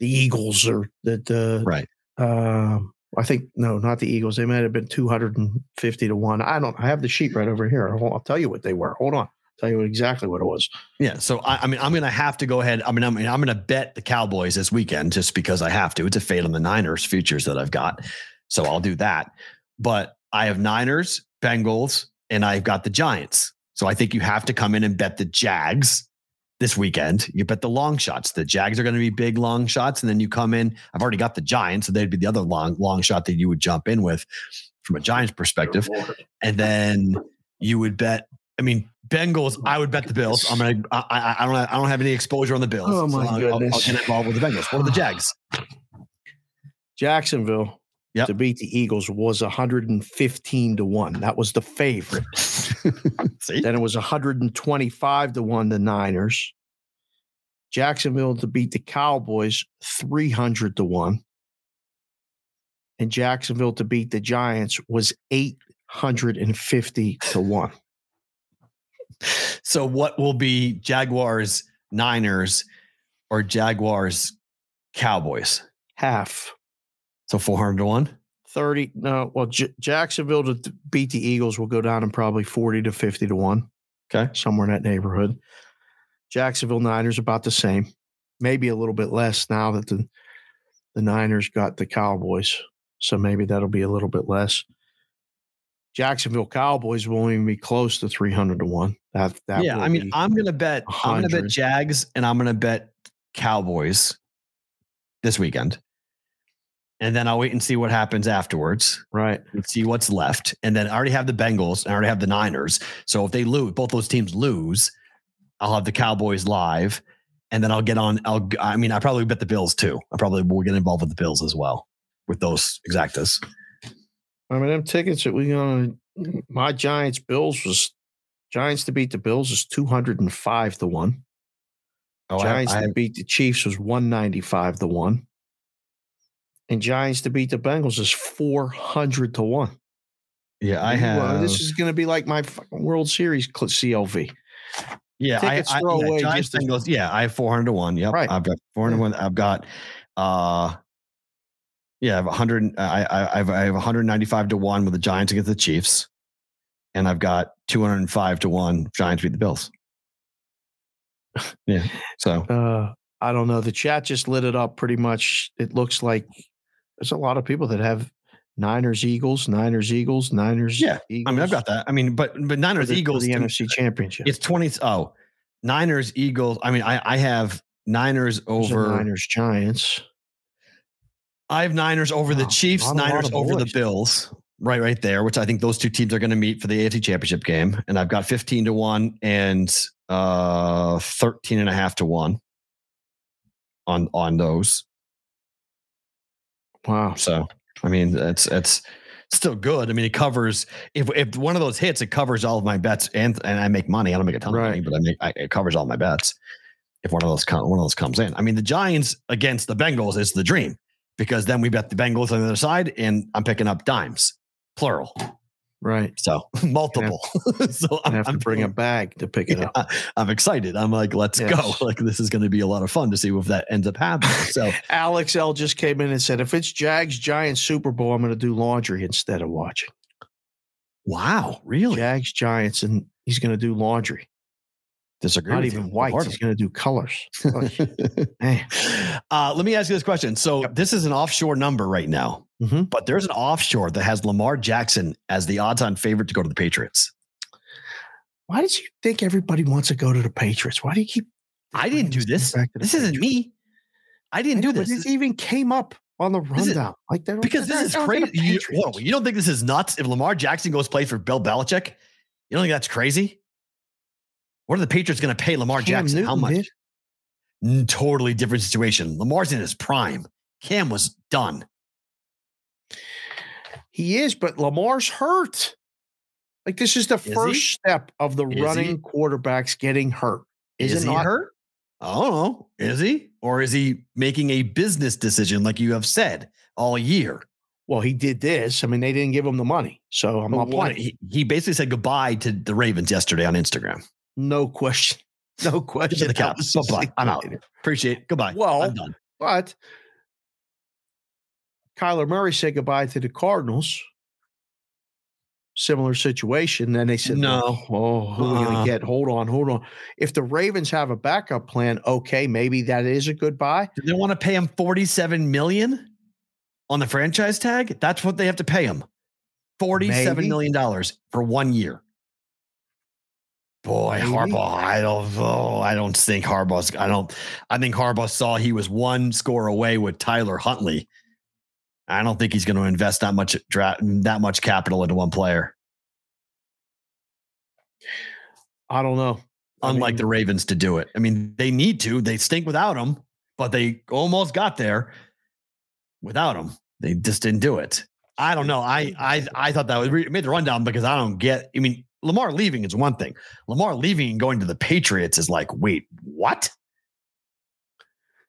the Eagles or the, the right. Uh, I think no, not the Eagles. They might have been two hundred fifty to one. I don't. I have the sheet right over here. I'll, I'll tell you what they were. Hold on. I'll tell you exactly what it was. Yeah. So I, I mean, I'm going to have to go ahead. I mean, I'm, I'm going to bet the Cowboys this weekend just because I have to. It's a fade on the Niners futures that I've got. So I'll do that. But I have Niners, Bengals, and I've got the Giants. So I think you have to come in and bet the Jags this weekend. You bet the long shots. The Jags are going to be big long shots. And then you come in. I've already got the Giants. So they'd be the other long, long shot that you would jump in with from a Giants perspective. And then you would bet. I mean, Bengals. I would bet the Bills. I'm gonna. I, I don't. I don't have any exposure on the Bills. Oh my so I'll, goodness! I'll, I'll get involved with the Bengals or the Jags. Jacksonville yep. to beat the Eagles was one hundred fifteen to one. That was the favorite. See? Then it was one hundred twenty-five to one. The Niners. Jacksonville to beat the Cowboys three hundred to one. And Jacksonville to beat the Giants was eight hundred fifty to one. So what will be Jaguars, Niners, or Jaguars, Cowboys? Half. So four hundred to one? thirty. No, well, J- Jacksonville to th- beat the Eagles will go down in probably forty to fifty to one. Okay. Somewhere in that neighborhood. Jacksonville, Niners, about the same. Maybe a little bit less now that the, the Niners got the Cowboys. So maybe that'll be a little bit less. Jacksonville Cowboys won't even be close to three hundred to one. That, that yeah, I mean, I'm going to bet one hundred. I'm going to bet Jags and I'm going to bet Cowboys this weekend. And then I'll wait and see what happens afterwards. Right. Let's see what's left. And then I already have the Bengals and I already have the Niners. So if they lose, both those teams lose, I'll have the Cowboys live and then I'll get on. I'll, I mean, I probably bet the Bills too. I probably will get involved with the Bills as well with those exactas. I mean, them tickets that we got on my Giants Bills was Giants to beat the Bills is two hundred five to one. Oh, Giants I, I, to beat the Chiefs was one ninety-five to one. And Giants to beat the Bengals is four hundred to one. Yeah, I have. Well, this is going to be like my fucking World Series C L V. Yeah, Tickets I, I throw yeah, away Giants just Bengals. Yeah, I have four hundred to one. Yep, right. I've got four hundred to one. I've got, uh, yeah, I have one hundred. I I I've, I have one ninety-five to one with the Giants against the Chiefs, and I've got two hundred five to one Giants beat the Bills. Yeah, so uh, I don't know. The chat just lit it up pretty much. It looks like there's a lot of people that have Niners, Eagles, Niners, Eagles, Niners. Yeah, Eagles. I mean, I've got that. I mean, but but Niners, the, Eagles, the N F C Championship. It's twenty. Oh, Niners, Eagles. I mean, I I have Niners over Niners, Giants. I have Niners over wow, the Chiefs, Niners over the Bills. Right, right there. Which I think those two teams are going to meet for the A F C Championship game. And I've got fifteen to one and uh, thirteen and a half to one on on those. Wow. So. I mean, that's that's still good. I mean, it covers if if one of those hits, it covers all of my bets, and and I make money. I don't make a ton right. of money, but I make I, it covers all my bets. If one of those com- one of those comes in, I mean, the Giants against the Bengals is the dream because then we bet the Bengals on the other side, and I'm picking up dimes, plural, right? So multiple. Have, so I'm, have I'm to bring a bag to pick it yeah, up. I'm excited. I'm like, let's yes. go. Like this is going to be a lot of fun to see if that ends up happening. So Alex L just came in and said, if it's Jags Giants Super Bowl, I'm going to do laundry instead of watching. Wow, really? Jags Giants, and he's going to do laundry. Disagree. Not even white. He's going to do colors. Man. Uh, let me ask you this question. So yep. this is an offshore number right now, mm-hmm. but there's an offshore that has Lamar Jackson as the odds-on favorite to go to the Patriots. Why did you think everybody wants to go to the Patriots? Why do you keep? I didn't do this. This isn't me. I didn't I know, do this. This even came up on the rundown. Is, like that because this is crazy. You, whoa, you don't think this is nuts? If Lamar Jackson goes play for Bill Belichick, you don't think that's crazy? What are the Patriots going to pay Lamar Cam Jackson? Newton, how much? Man. Totally different situation. Lamar's in his prime. Cam was done. He is, but Lamar's hurt. Like this is the is first he? step of the is running he? quarterbacks getting hurt. Is, is it he not hurt? I don't know. Is he? Or is he making a business decision like you have said all year? Well, he did this. I mean, they didn't give him the money. So I'm not playing. He, he basically said goodbye to the Ravens yesterday on Instagram. No question. No question. Bye-bye. I'm out. Appreciate it. Goodbye. Well, I'm done. But Kyler Murray said goodbye to the Cardinals. Similar situation. Then they said, no, oh, who are we going to get? Hold on, hold on. If the Ravens have a backup plan, okay, maybe that is a goodbye. Do they want to pay him forty-seven million dollars on the franchise tag? That's what they have to pay him. forty-seven million dollars for one year. Boy, Maybe. Harbaugh, I don't know. Oh, I don't think Harbaugh's, I don't, I think Harbaugh saw he was one score away with Tyler Huntley. I don't think he's going to invest that much, that much capital into one player. I don't know. Unlike I mean, the Ravens to do it. I mean, they need to, they stink without him, but they almost got there without him. They just didn't do it. I don't know. I, I, I thought that was re- made the rundown because I don't get, I mean, Lamar leaving is one thing. Lamar leaving and going to the Patriots is like, wait, what?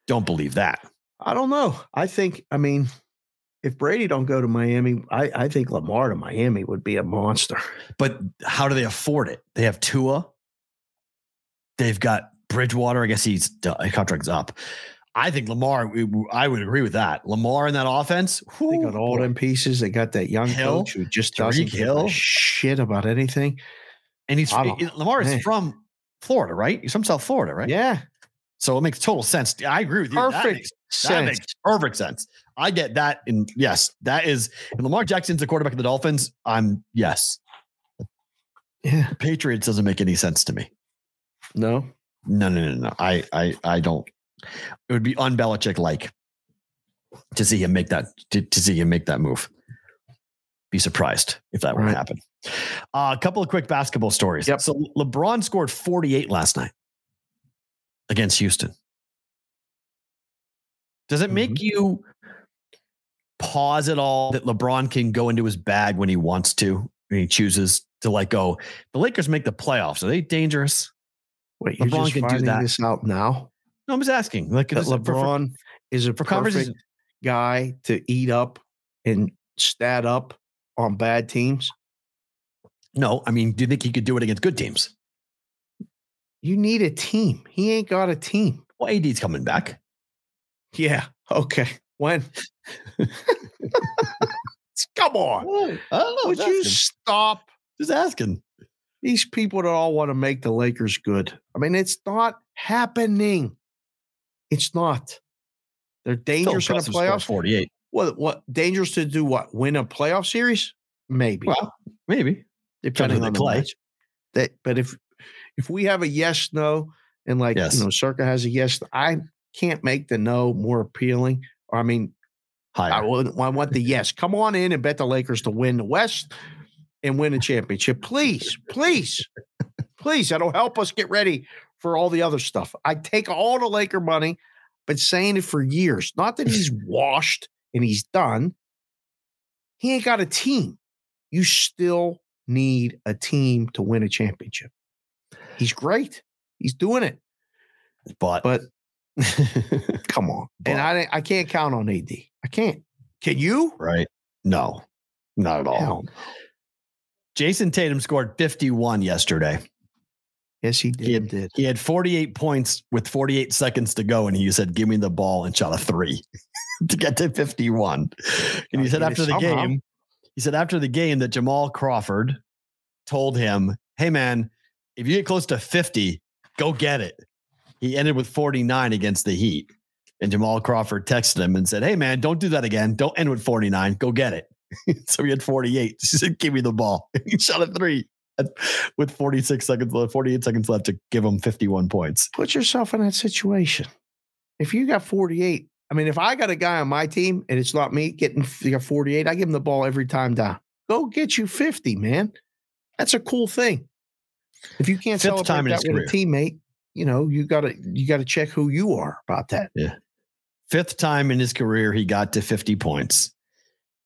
Don't believe that. I don't know. I think, I mean, if Brady don't go to Miami, I, I think Lamar to Miami would be a monster. But how do they afford it? They have Tua. They've got Bridgewater. I guess he's his contract's up. I think Lamar, I would agree with that. Lamar in that offense. Whoo, they got all boy. them pieces. They got that young Hill, coach who just doesn't give a shit about anything. And he's Lamar is man. from Florida, right? He's from South Florida, right? Yeah. So it makes total sense. I agree with you. Perfect that makes, sense. That makes perfect sense. I get that. And yes, that is, if Lamar Jackson's the quarterback of the Dolphins, I'm yes. Yeah. The Patriots doesn't make any sense to me. No? No, no, no, no. I, I, I don't. It would be un-Belichick like to see him make that to, to see him make that move. Be surprised if that were right. to happen. Uh, a couple of quick basketball stories. Yep. So LeBron scored forty-eight last night against Houston. Does it mm-hmm. make you pause at all that LeBron can go into his bag when he wants to and he chooses to let go. The Lakers make the playoffs. Are they dangerous? Wait, LeBron, you're just can finding do that. This out now? No, I'm just asking. Like, that LeBron for, for, is a perfect guy to eat up and stat up on bad teams. No, I mean, do you think he could do it against good teams? You need a team. He ain't got a team. Well, A D's coming back. Yeah. Okay. When? Come on. Whoa, I don't know. Would you stop? Just asking. These people that all want to make the Lakers good. I mean, it's not happening. It's not. They're dangerous in the playoffs. forty-eight. What? What? Dangerous to do what? Win a playoff series? Maybe. Well, maybe. Depending on the play. That, but if if we have a yes, no, and like, yes. you know, Circa has a yes, I can't make the no more appealing. Or, I mean, I, will, I want the yes. Come on in and bet the Lakers to win the West and win a championship. Please, please, please. That'll help us get ready for all the other stuff. I take all the Laker money, been saying it for years. Not that he's washed and he's done. He ain't got a team. You still need a team to win a championship. He's great. He's doing it. But, but come on. But. And I I can't count on A D. I can't. Can you? Right. No, not at all. Jason Tatum scored fifty-one yesterday. Yes, he did. He had, did. He had forty-eight points with forty-eight seconds to go, and he said, give me the ball, and shot a three to get to fifty-one. And he said after the somehow. game, he said after the game that Jamal Crawford told him, hey, man, if you get close to fifty, go get it. He ended with forty-nine against the Heat. And Jamal Crawford texted him and said, hey, man, don't do that again. Don't end with forty-nine. Go get it. So he had forty-eight. She said, give me the ball. He shot a three with forty-six seconds left, forty-eight seconds left to give him fifty-one points. Put yourself in that situation. If you got forty-eight, I mean, if I got a guy on my team and it's not me getting forty-eight, I give him the ball every time down. Go get you fifty, man. That's a cool thing. If you can't Fifth celebrate that with career. a teammate, you know, you gotta you gotta check who you are about that. Yeah. Fifth time in his career, he got to fifty points,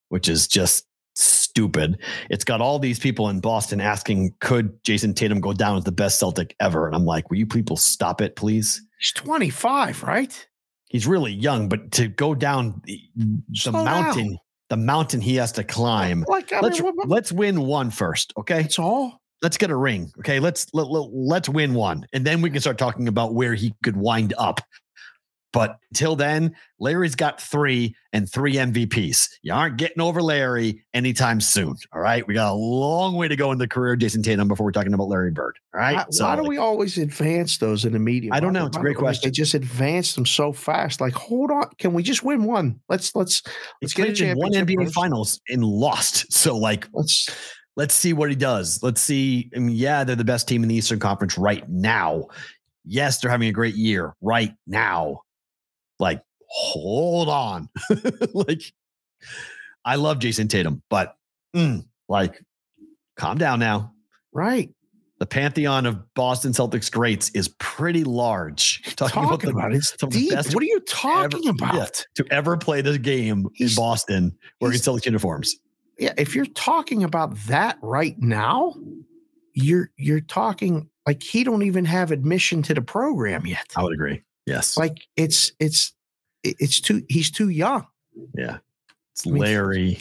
which is just stupid. It's got all these people in Boston asking, could Jason Tatum go down as the best Celtic ever? And I'm like, will you people stop it, please? He's twenty-five, right? He's really young, but to go down the, the mountain, down. the mountain he has to climb. Like, I let's, mean, what, what? let's win one first, okay? That's all. Let's get a ring, okay? Let's let, let, let's win one, and then we can start talking about where he could wind up. But till then, Larry's got three and three M V Ps. You aren't getting over Larry anytime soon. All right. We got a long way to go in the career of Jason Tatum before we're talking about Larry Bird. All right. Why, so, why do like, we always advance those in the media? I don't know. It's why a great question. They just advance them so fast. Like, hold on. Can we just win one? Let's let's let's get a championship. One N B A finals and lost. So like let's let's see what he does. Let's see. I mean, yeah, they're the best team in the Eastern Conference right now. Yes, they're having a great year right now. Like, hold on. Like, I love Jason Tatum, but mm, like, calm down now. Right. The pantheon of Boston Celtics greats is pretty large. Talking, talking about, the, about it. Some deep. Best what are you talking ever, about? Yeah, to ever play this game he's, in Boston wearing Celtics uniforms. Yeah. If you're talking about that right now, you're you're talking like he don't even have admission to the program yet. I would agree. Yes. Like it's, it's, it's too, he's too young. Yeah. It's I mean, Larry.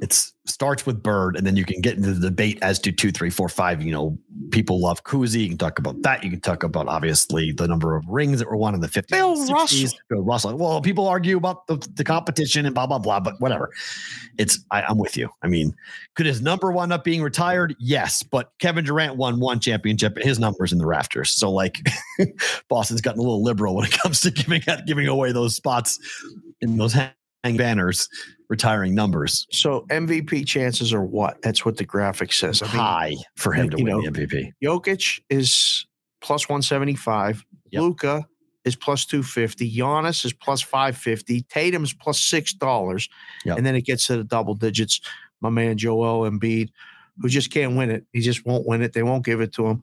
It's starts with Bird and then you can get into the debate as to two, three, four, five, you know, people love Cousy. You can talk about that. You can talk about obviously the number of rings that were won in the fifties. Bill sixties, Russell. Bill Russell. Well, people argue about the, the competition and blah, blah, blah, but whatever. It's, I, I'm with you. I mean, could his number wind up being retired? Yes. But Kevin Durant won one championship and his number's in the rafters. So like Boston's gotten a little liberal when it comes to giving out, giving away those spots in those hang banners, retiring numbers. So M V P chances are what? That's what the graphic says. I mean, high for him to win know, the M V P. Jokic is plus one seventy-five. Yep. Luka is plus two fifty. Giannis is plus five fifty. Tatum's plus six dollars. Yep. And then it gets to the double digits. My man Joel Embiid, who just can't win it. He just won't win it. They won't give it to him.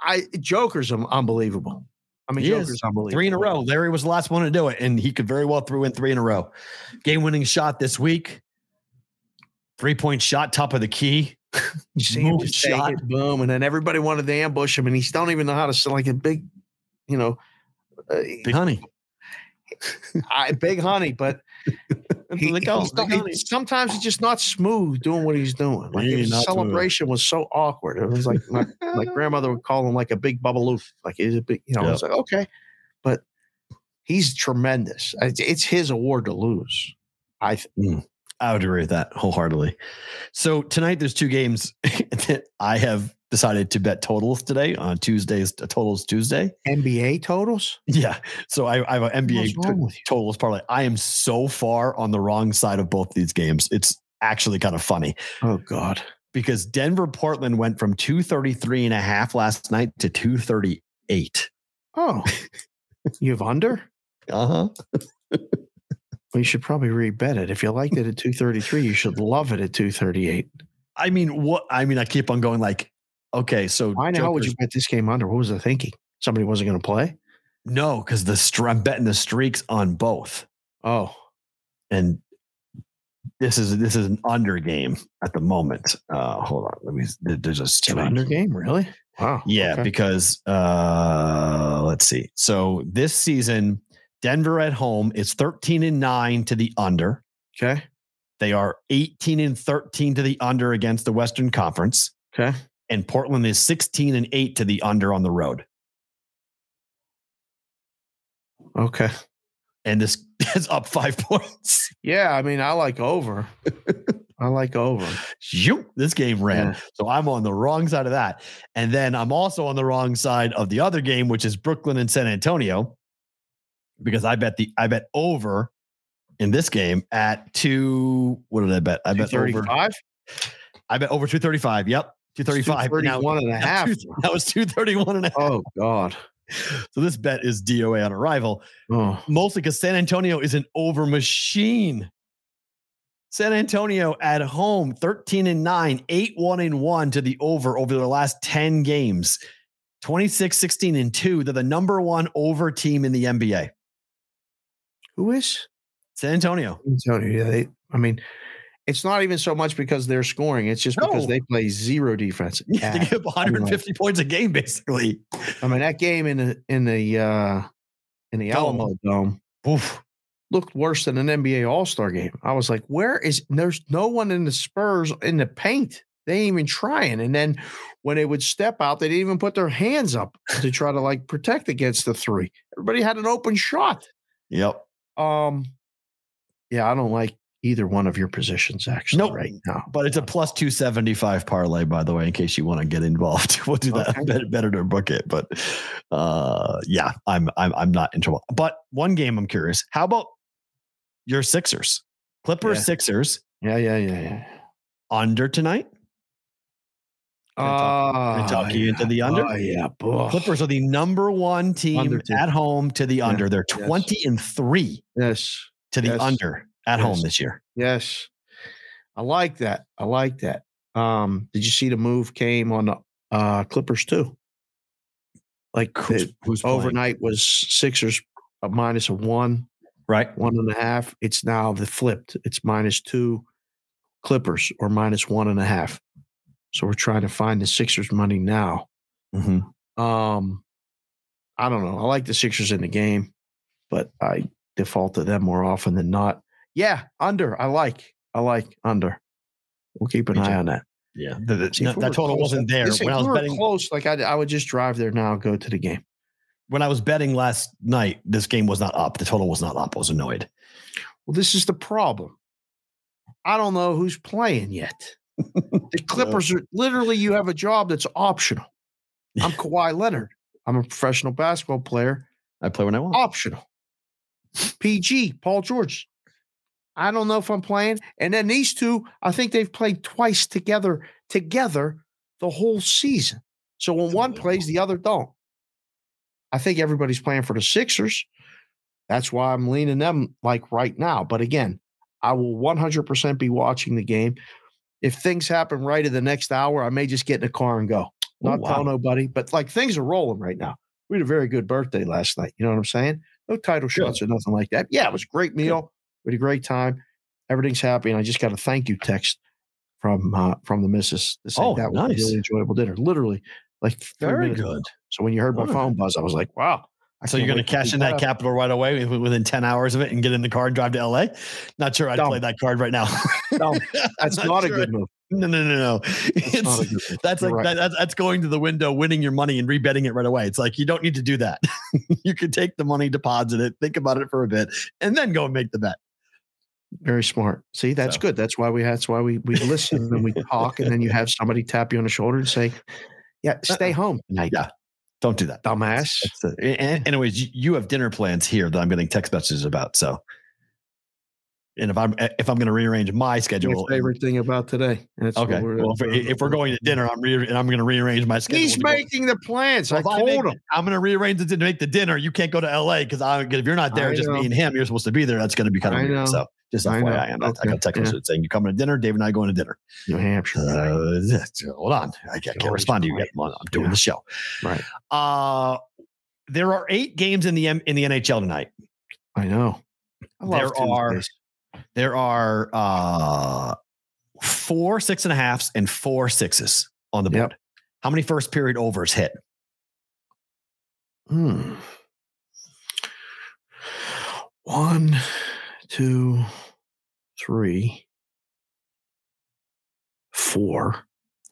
I Joker's unbelievable. I mean, Joker's unbelievable. Three in a row. Larry was the last one to do it, and he could very well throw in three in a row. Game-winning shot this week. Three-point shot, top of the key. You see him just shot, it, boom, and then everybody wanted to ambush him, and he don't even know how to like a big, you know, uh, big honey. I big honey, but he, he, goes, he, honey. sometimes he's just not smooth doing what he's doing. Like he his celebration smooth. was so awkward. It was like my, my grandmother would call him like a big bubbaloof. Like he's a big, you know. Yep. I was like, okay, but he's tremendous. It's, it's his award to lose. I. Th- mm. I would agree with that wholeheartedly. So tonight there's two games that I have decided to bet totals today on Tuesdays. Totals Tuesday. N B A totals? Yeah. So I, I have an N B A t- totals parlay. I am so far on the wrong side of both these games. It's actually kind of funny. Oh God. Because Denver Portland went from two thirty-three and a half last night to two thirty-eight. Oh, you have under? Uh-huh. Well, you should probably rebet it. If you liked it at two thirty-three, you should love it at two thirty-eight. I mean, what? I mean, I keep on going like, okay, so I know. How would you bet this game under? What was the thinking? Somebody wasn't going to play? No, because the str- I'm betting the streaks on both. Oh, and this is this is an under game at the moment. Uh, hold on, let me. There's a streak. An under game, really? Wow. Yeah, okay. Because uh, let's see. So this season, Denver at home is thirteen and nine to the under. Okay. They are eighteen and thirteen to the under against the Western Conference. Okay. And Portland is sixteen and eight to the under on the road. Okay. And this is up five points. Yeah. I mean, I like over. I like over. Shoot, this game ran. Yeah. So I'm on the wrong side of that. And then I'm also on the wrong side of the other game, which is Brooklyn and San Antonio. Because I bet the I bet over in this game at two. What did I bet? I bet over. I bet over two thirty five. Yep, two thirty five. Thirty-one and a half. That was two thirty-one and a half. Oh God! So this bet is D O A on arrival. Oh. Mostly because San Antonio is an over machine. San Antonio at home, thirteen and nine, eight one and one to the over over their last ten games. twenty-six, sixteen, and two. They're the number one over team in the N B A. Who is? San Antonio. San Antonio. Yeah, they, I mean, it's not even so much because they're scoring. It's just no. because they play zero defense. Yeah, they give up one hundred fifty like, points a game, basically. I mean, that game in the in the uh, in the Alamo Dome oof, looked worse than an N B A All-Star game. I was like, where is? There's no one in the Spurs in the paint. They ain't even trying. And then when they would step out, they didn't even put their hands up to try to like protect against the three. Everybody had an open shot. Yep. Um, yeah, I don't like either one of your positions actually nope. right now. But it's a plus two seventy-five parlay, by the way, in case you want to get involved. We'll do that. Okay. Better, better to book it. But uh, yeah, I'm I'm I'm not in trouble. But one game I'm curious. How about your Sixers? Clippers yeah. Sixers. Yeah, yeah, yeah, yeah. Under tonight? Uh, Kentucky yeah. into the under. Oh, yeah. Ugh. Clippers are the number one team, team. at home to the yeah. under. They're twenty yes. and three. Yes. To the yes. under at yes. home this year. Yes. I like that. I like that. Um, did you see the move came on the uh, Clippers too? Like who's, the, who's overnight playing? Was Sixers a minus a one, right? One and a half. It's now the flipped. It's minus two Clippers or minus one and a half. So we're trying to find the Sixers money now. Mm-hmm. Um, I don't know. I like the Sixers in the game, but I default to them more often than not. Yeah, under. I like. I like under. We'll keep an eye on that. Yeah, the, the, See, no, that total close, wasn't there. When I was we betting close, like I, I would just drive there now, go to the game. When I was betting last night, this game was not up. The total was not up. I was annoyed. Well, this is the problem. I don't know who's playing yet. The Clippers are literally, you have a job that's optional. I'm Kawhi Leonard. I'm a professional basketball player. I play when I want. Optional. P G, Paul George. I don't know if I'm playing. And then these two, I think they've played twice together, together the whole season. So when one plays, the other don't. I think everybody's playing for the Sixers. That's why I'm leaning them like right now. But again, I will one hundred percent be watching the game. If things happen right in the next hour, I may just get in the car and go. Not oh, wow. tell nobody, but like things are rolling right now. We had a very good birthday last night. You know what I'm saying? No title shots good. Or nothing like that. Yeah, it was a great meal. Good. We had a great time. Everything's happy. And I just got a thank you text from uh, from the missus. To say oh, that nice. was a really enjoyable dinner. Literally, like very good. Ago. So when you heard my All phone right. buzz, I was like, wow. I so you're going to cash in that up. capital right away within ten hours of it and get in the car and drive to L A? Not sure I'd Dumb. play that card right now. No, that's not, not sure. a good move. No, no, no, no. That's, it's, that's like right. that, that's going to the window, winning your money and rebetting it right away. It's like, you don't need to do that. You could take the money, deposit it, think about it for a bit, and then go and make the bet. Very smart. See, that's so. good. That's why we that's why we we listen and we talk, and then you have somebody tap you on the shoulder and say, yeah, stay uh-uh. home tonight. Yeah. Don't do that. Dumbass. That's, that's the, anyways, you have dinner plans here that I'm getting text messages about. So, and if I'm, if I'm going to rearrange my schedule, my favorite thing about today. That's okay. We're, well, if, if we're going to dinner, I'm re- and I'm going to rearrange my schedule. He's making the plans. So I told I make, him I'm going to rearrange it to make the dinner. You can't go to L A because I, if you're not there, I just know. me and him, you're supposed to be there. That's going to be kind of I weird. Know. So just I F Y I, I, okay. I got a text message yeah. saying, you coming to dinner? Dave and I going to dinner. New Hampshire. Uh, right. Hold on. I can't, can't respond to you yet. I'm doing yeah. the show. Right. Uh, there are eight games in the M- in the N H L tonight. I know. I love there are. There are uh, four six and a halves and four sixes on the board. Yep. How many first period overs hit? Hmm. One, two, three, four.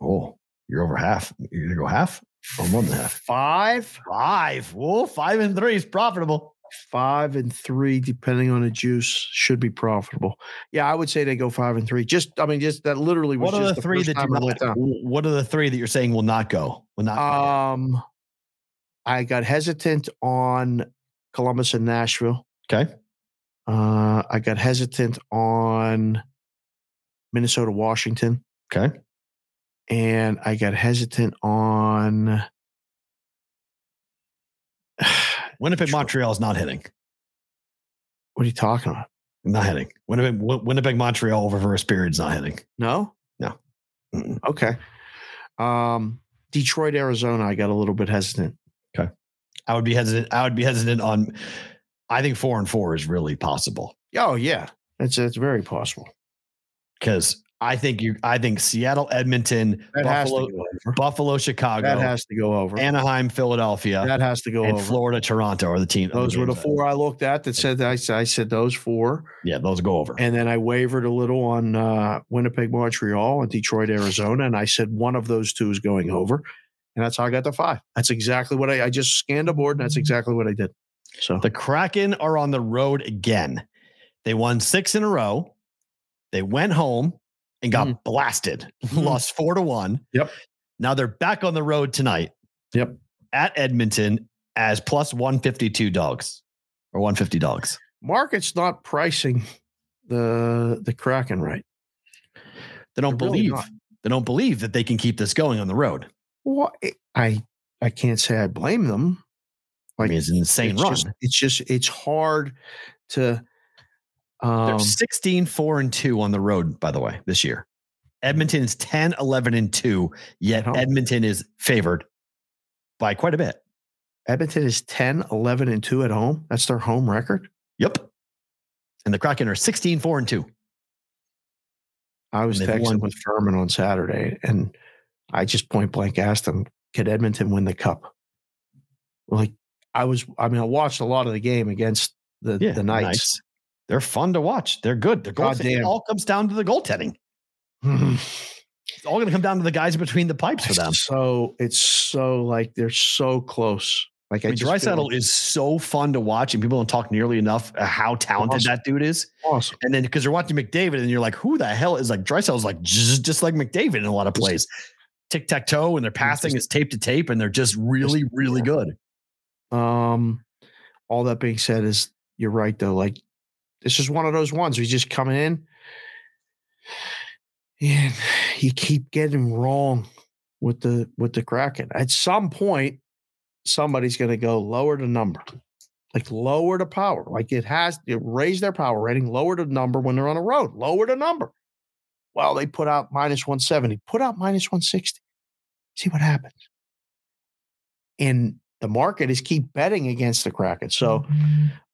Oh, you're over half. You're going to go half or more than half? Five. Five. Whoa, five and three is profitable. Five and three, depending on the juice, should be profitable. Yeah, I would say they go five and three. Just, I mean, just that literally was what are just the three the that you not, what are the three that you're saying will not go? Will not. Um, go. I got hesitant on Columbus and Nashville. Okay. Uh, I got hesitant on Minnesota, Washington. Okay. And I got hesitant on. Winnipeg, Montreal is not hitting. What are you talking about? Not hitting. Winnipeg, Winnipeg, Montreal over first period is not hitting. No? No. Mm-mm. Okay. Um, Detroit, Arizona, I got a little bit hesitant. Okay. I would be hesitant. I would be hesitant on, I think four and four is really possible. Oh, yeah. It's, it's very possible. Because I think you. I think Seattle, Edmonton, that Buffalo, Buffalo, Chicago. That has to go over. Anaheim, Philadelphia. That has to go and over. And Florida, Toronto are the team. Those the were the four I looked at that said, I, I said those four. Yeah, those go over. And then I wavered a little on uh, Winnipeg, Montreal, and Detroit, Arizona. And I said one of those two is going over. And that's how I got the five. That's exactly what I, I just scanned a board. And that's exactly what I did. So the Kraken are on the road again. They won six in a row. They went home. And got mm. blasted, mm. lost four to one. Yep. Now they're back on the road tonight. Yep. At Edmonton as plus one fifty-two dogs or one fifty dogs. Market's not pricing the the Kraken right. They don't They're believe really they don't believe that they can keep this going on the road. Well, I I can't say I blame them. Like, I mean, it's an insane it's run. Just, it's just it's hard to. Um, They're sixteen, four, and two on the road, by the way, this year. Edmonton is ten, eleven, and two, yet Edmonton is favored by quite a bit. Edmonton is ten, eleven, and two at home. That's their home record? Yep. And the Kraken are sixteen, four, and two. I was texting won. with Furman on Saturday, and I just point blank asked him, could Edmonton win the cup? Like, I was, I mean, I watched a lot of the game against the, yeah, the Knights. Nice. They're fun to watch. They're good. They're gold. It all comes down to the goaltending. Mm-hmm. It's all going to come down to the guys between the pipes for them. So it's so like they're so close. Like I, mean, I Draisaitl like is so fun to watch, and people don't talk nearly enough how talented awesome. that dude is. Awesome. And then because you're watching McDavid, and you're like, who the hell is like Draisaitl's like just, just like McDavid in a lot of plays, tic tac toe, and their passing just, is tape to tape, and they're just really just, really good. Um, all that being said, is you're right though, like. This is one of those ones we just come in and you keep getting wrong with the with the Kraken. At some point, somebody's going to go lower the number, like lower the power. Like it has it raise their power rating, lower the number when they're on the road, lower the number. Well, they put out minus one seventy, put out minus one sixty. See what happens. And the market is keep betting against the Kraken. So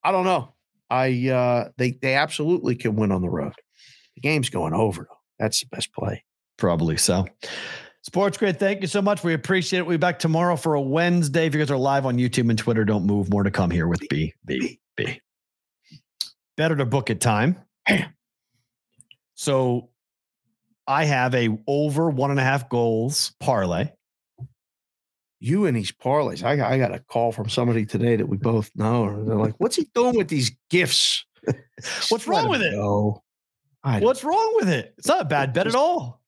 I don't know. I uh, they they absolutely can win on the road. The game's going over. That's the best play. Probably so. Sports Grid, thank you so much. We appreciate it. We'll be back tomorrow for a Wednesday. If you guys are live on YouTube and Twitter, don't move. More to come here with B B B. Better to book it time. So I have a over one and a half goals parlay. You and these parlays. I got, I got a call from somebody today that we both know. They're like, what's he doing with these gifts? What's wrong with it? Go. What's wrong with it? It's not a bad bet at all.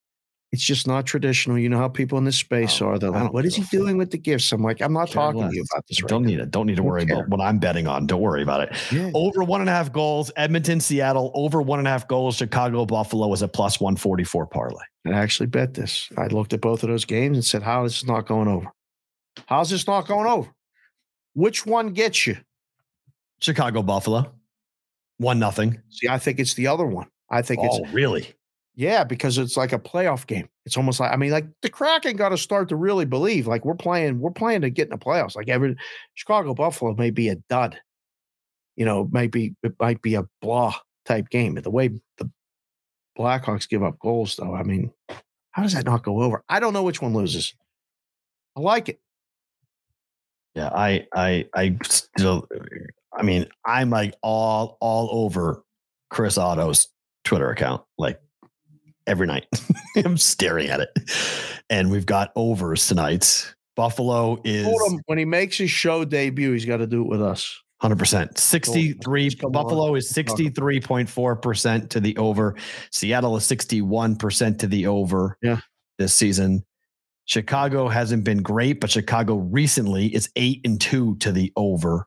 It's just not traditional. You know how people in this space oh, are. They're like, what is he doing with the gifts? I'm like, I'm not Care talking less. to you about this right don't now. Need it. Don't need to don't worry care. about what I'm betting on. Don't worry about it. Yeah. Over one and a half goals, Edmonton, Seattle, over one and a half goals, Chicago, Buffalo was a plus one forty-four parlay. I actually bet this. I looked at both of those games and said, how is this not going over? How's this not going over? Which one gets you? Chicago, Buffalo. One nothing. See, I think it's the other one. I think oh, it's really. Yeah, because it's like a playoff game. It's almost like, I mean, like the Kraken got to start to really believe, like we're playing, we're playing to get in the playoffs. Like every Chicago Buffalo may be a dud, you know, maybe it might be a blah type game. But the way the Blackhawks give up goals, though, I mean, how does that not go over? I don't know which one loses. I like it. Yeah, I, I, I still, I mean, I'm like all, all over Chris Otto's Twitter account, like every night. I'm staring at it, and we've got overs tonight. Buffalo is when he makes his show debut, he's got to do it with us. one hundred percent. sixty-three. Buffalo is sixty-three point four percent to the over. Seattle is sixty-one percent to the over. Yeah, this season. Chicago hasn't been great, but Chicago recently is eight and two to the over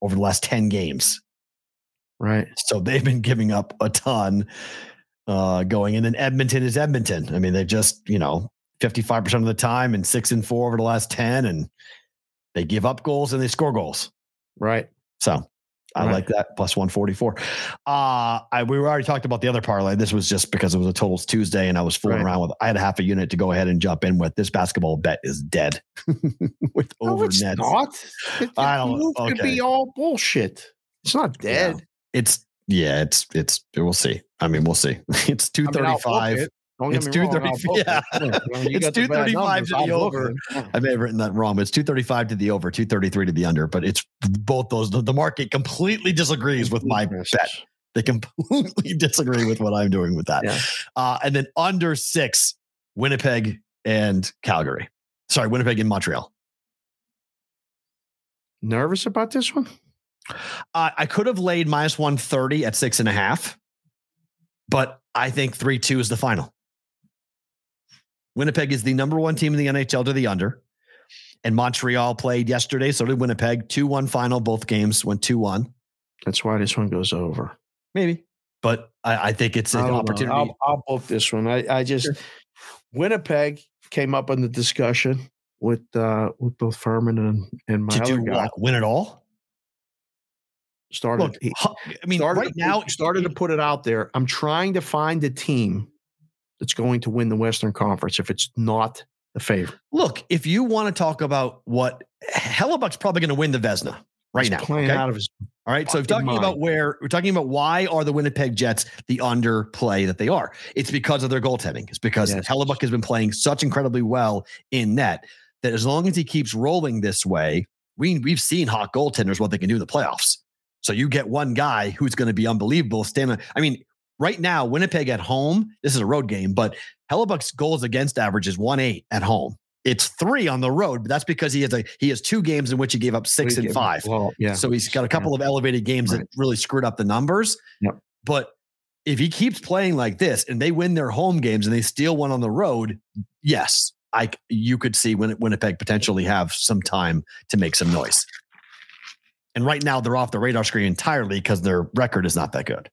over the last ten games. Right. So they've been giving up a ton uh, going. And then Edmonton is Edmonton. I mean, they just, you know, fifty-five percent of the time and six and four over the last ten, and they give up goals and they score goals. Right. So I right. like that plus one forty-four. Uh, I, we were already talked about the other parlay. This was just because it was a totals Tuesday and I was fooling right. around with, I had a half a unit to go ahead and jump in with. This basketball bet is dead with no, over it's nets. Not. It, I don't, it okay. could be all bullshit. It's not dead. Yeah. It's yeah. It's it's. We'll see. I mean, we'll see. It's two thirty-five. I mean, Don't it's two thirty-five. Yeah, it. Well, it's two thirty-five to I'll the over. Yeah. I may have written that wrong, but it's two thirty-five to the over, two thirty-three to the under. But it's both those. The, the market completely disagrees with my bet. They completely disagree with what I'm doing with that. Yeah. Uh, and then under six, Winnipeg and Calgary. Sorry, Winnipeg and Montreal. Nervous about this one? Uh, I could have laid minus one thirty at six and a half, but I think three two is the final. Winnipeg is the number one team in the N H L to the under, and Montreal played yesterday. So did Winnipeg. Two one final. Both games went two one. That's why this one goes over. Maybe, but I, I think it's an opportunity. I'll, I'll book this one. I, I just, sure. Winnipeg came up in the discussion with, uh, with both Furman and, and my to other do guy. What? Win it all? Started. Look, he, I mean, started right to, now started to put it out there. I'm trying to find a team that's going to win the Western Conference if it's not the favorite. Look, if you want to talk about what Hellebuck's probably going to win the Vezina right He's now, playing okay? out of his. All right, so we're talking mind. about where we're talking about why are the Winnipeg Jets the under play that they are? It's because of their goaltending. It's because yes. Hellebuck has been playing such incredibly well in net that as long as he keeps rolling this way, we we've seen hot goaltenders what they can do in the playoffs. So you get one guy who's going to be unbelievable. Standing, I mean, right now, Winnipeg at home, this is a road game, but Hellebuck's goals against average is one eight at home. It's three on the road, but that's because he has a he has two games in which he gave up six he and five. Well, yeah. So he's got a couple of elevated games right. that really screwed up the numbers. Yep. But if he keeps playing like this and they win their home games and they steal one on the road, yes, I you could see Win, Winnipeg potentially have some time to make some noise. And right now they're off the radar screen entirely because their record is not that good.